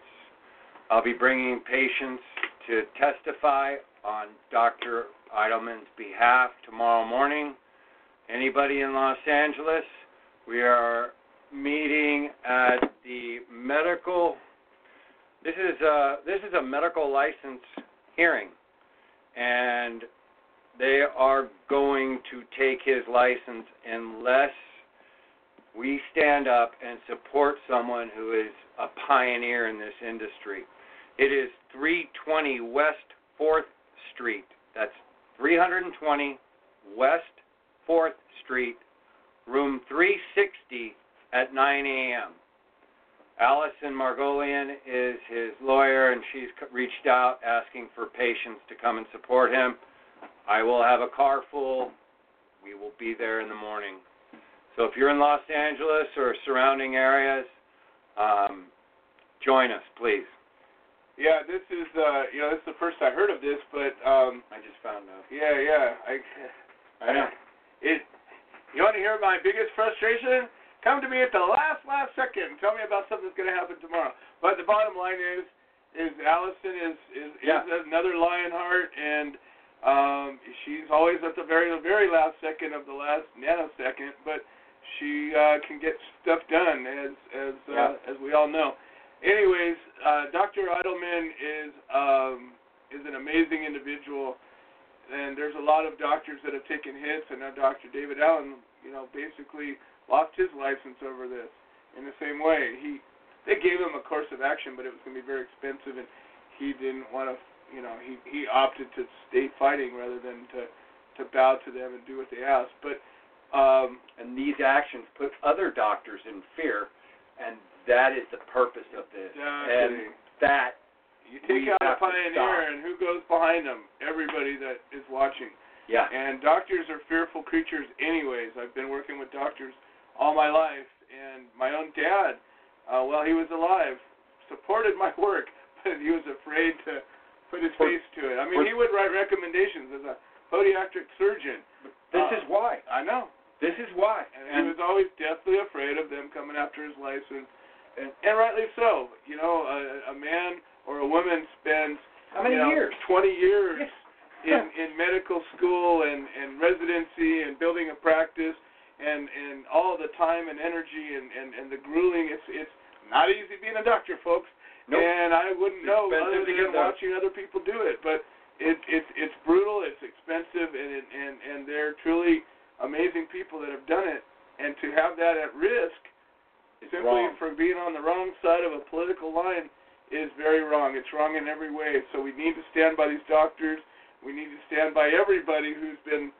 I'll be bringing patients to testify on Doctor Eidelman's behalf tomorrow morning. Anybody in Los Angeles, we are meeting at the medical, this is a, this is a medical license hearing, and they are going to take his license unless we stand up and support someone who is a pioneer in this industry. It is three twenty West fourth Street. That's three twenty West fourth Street, room three sixty at nine a.m. Allison Margolian is his lawyer, and she's reached out asking for patients to come and support him. I will have a car full. We will be there in the morning. So if you're in Los Angeles or surrounding areas, um, join us, please. Yeah, this is, uh, you know, this is the first I heard of this, but... Um, I just found out. Yeah, yeah. I, I know. It, you want to hear my biggest frustration? Come to me at the last, last second and tell me about something that's going to happen tomorrow. But the bottom line is, is Allison is, is, yeah. is another Lionheart, and... Um, she's always at the very, very last second of the last nanosecond, but she uh, can get stuff done, as as uh, yeah. as we all know. Anyways, uh, Doctor Eidelman is um, is an amazing individual, and there's a lot of doctors that have taken hits, and now Doctor David Allen, you know, basically lost his license over this. In the same way, he they gave him a course of action, but it was going to be very expensive, and he didn't want to. You know, he, he opted to stay fighting rather than to, to bow to them and do what they asked. But um, and these actions put other doctors in fear, and that is the purpose of this. Exactly. And that you take out a pioneer, and who goes behind them? Everybody that is watching. Yeah. And doctors are fearful creatures, anyways. I've been working with doctors all my life, and my own dad, uh, while he was alive, supported my work, but he was afraid to. Put his face to it. I mean, he would write recommendations as a podiatric surgeon. This uh, is why. I know. This is why. And, and he was always deathly afraid of them coming after his license, and, and rightly so. You know, a, a man or a woman spends how many you know, years? twenty years yeah. in, in medical school and, and residency and building a practice and, and all the time and energy and, and, and the grueling. It's it's not easy being a doctor, folks. Nope. And I wouldn't know other than watching other people do it. But it, it, it's brutal, it's expensive, and, and, and they're truly amazing people that have done it. And to have that at risk it's simply wrong. For being on the wrong side of a political line is very wrong. It's wrong in every way. So we need to stand by these doctors. We need to stand by everybody who's been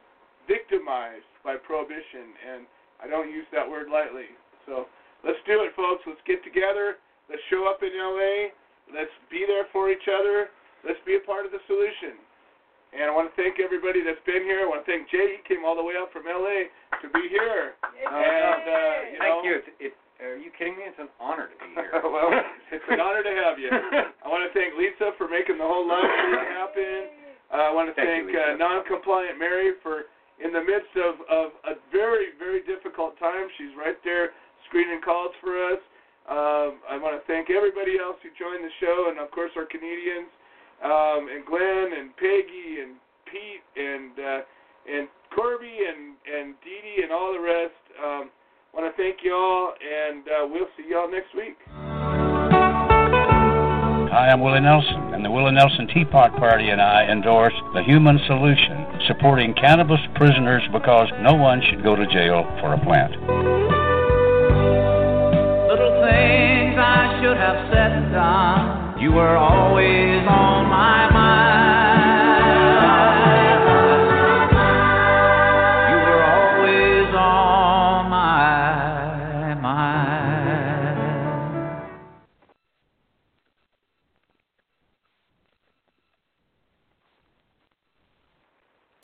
victimized by prohibition. And I don't use that word lightly. So let's do it, folks. Let's get together. Let's show up in L A. Let's be there for each other. Let's be a part of the solution. And I want to thank everybody that's been here. I want to thank Jay. He came all the way up from L A to be here. Yay. And uh, you thank know, you. It's, it, are you kidding me? It's an honor to be here. Well, it's an honor to have you. I want to thank Lisa for making the whole live stream happen. Uh, I want to thank, thank you, uh, non-compliant Mary for, in the midst of, of a very, very difficult time, she's right there screening calls for us. Um, I want to thank everybody else who joined the show, and of course our Canadians, um, and Glenn and Peggy and Pete and uh, and Corby and and Dee Dee and all the rest. Um, I want to thank y'all, and uh, we'll see y'all next week. Hi, I'm Willie Nelson, and the Willie Nelson Tea Pot Party and I endorse the Human Solution, supporting cannabis prisoners because no one should go to jail for a plant. Things I should have said and done. You were always on my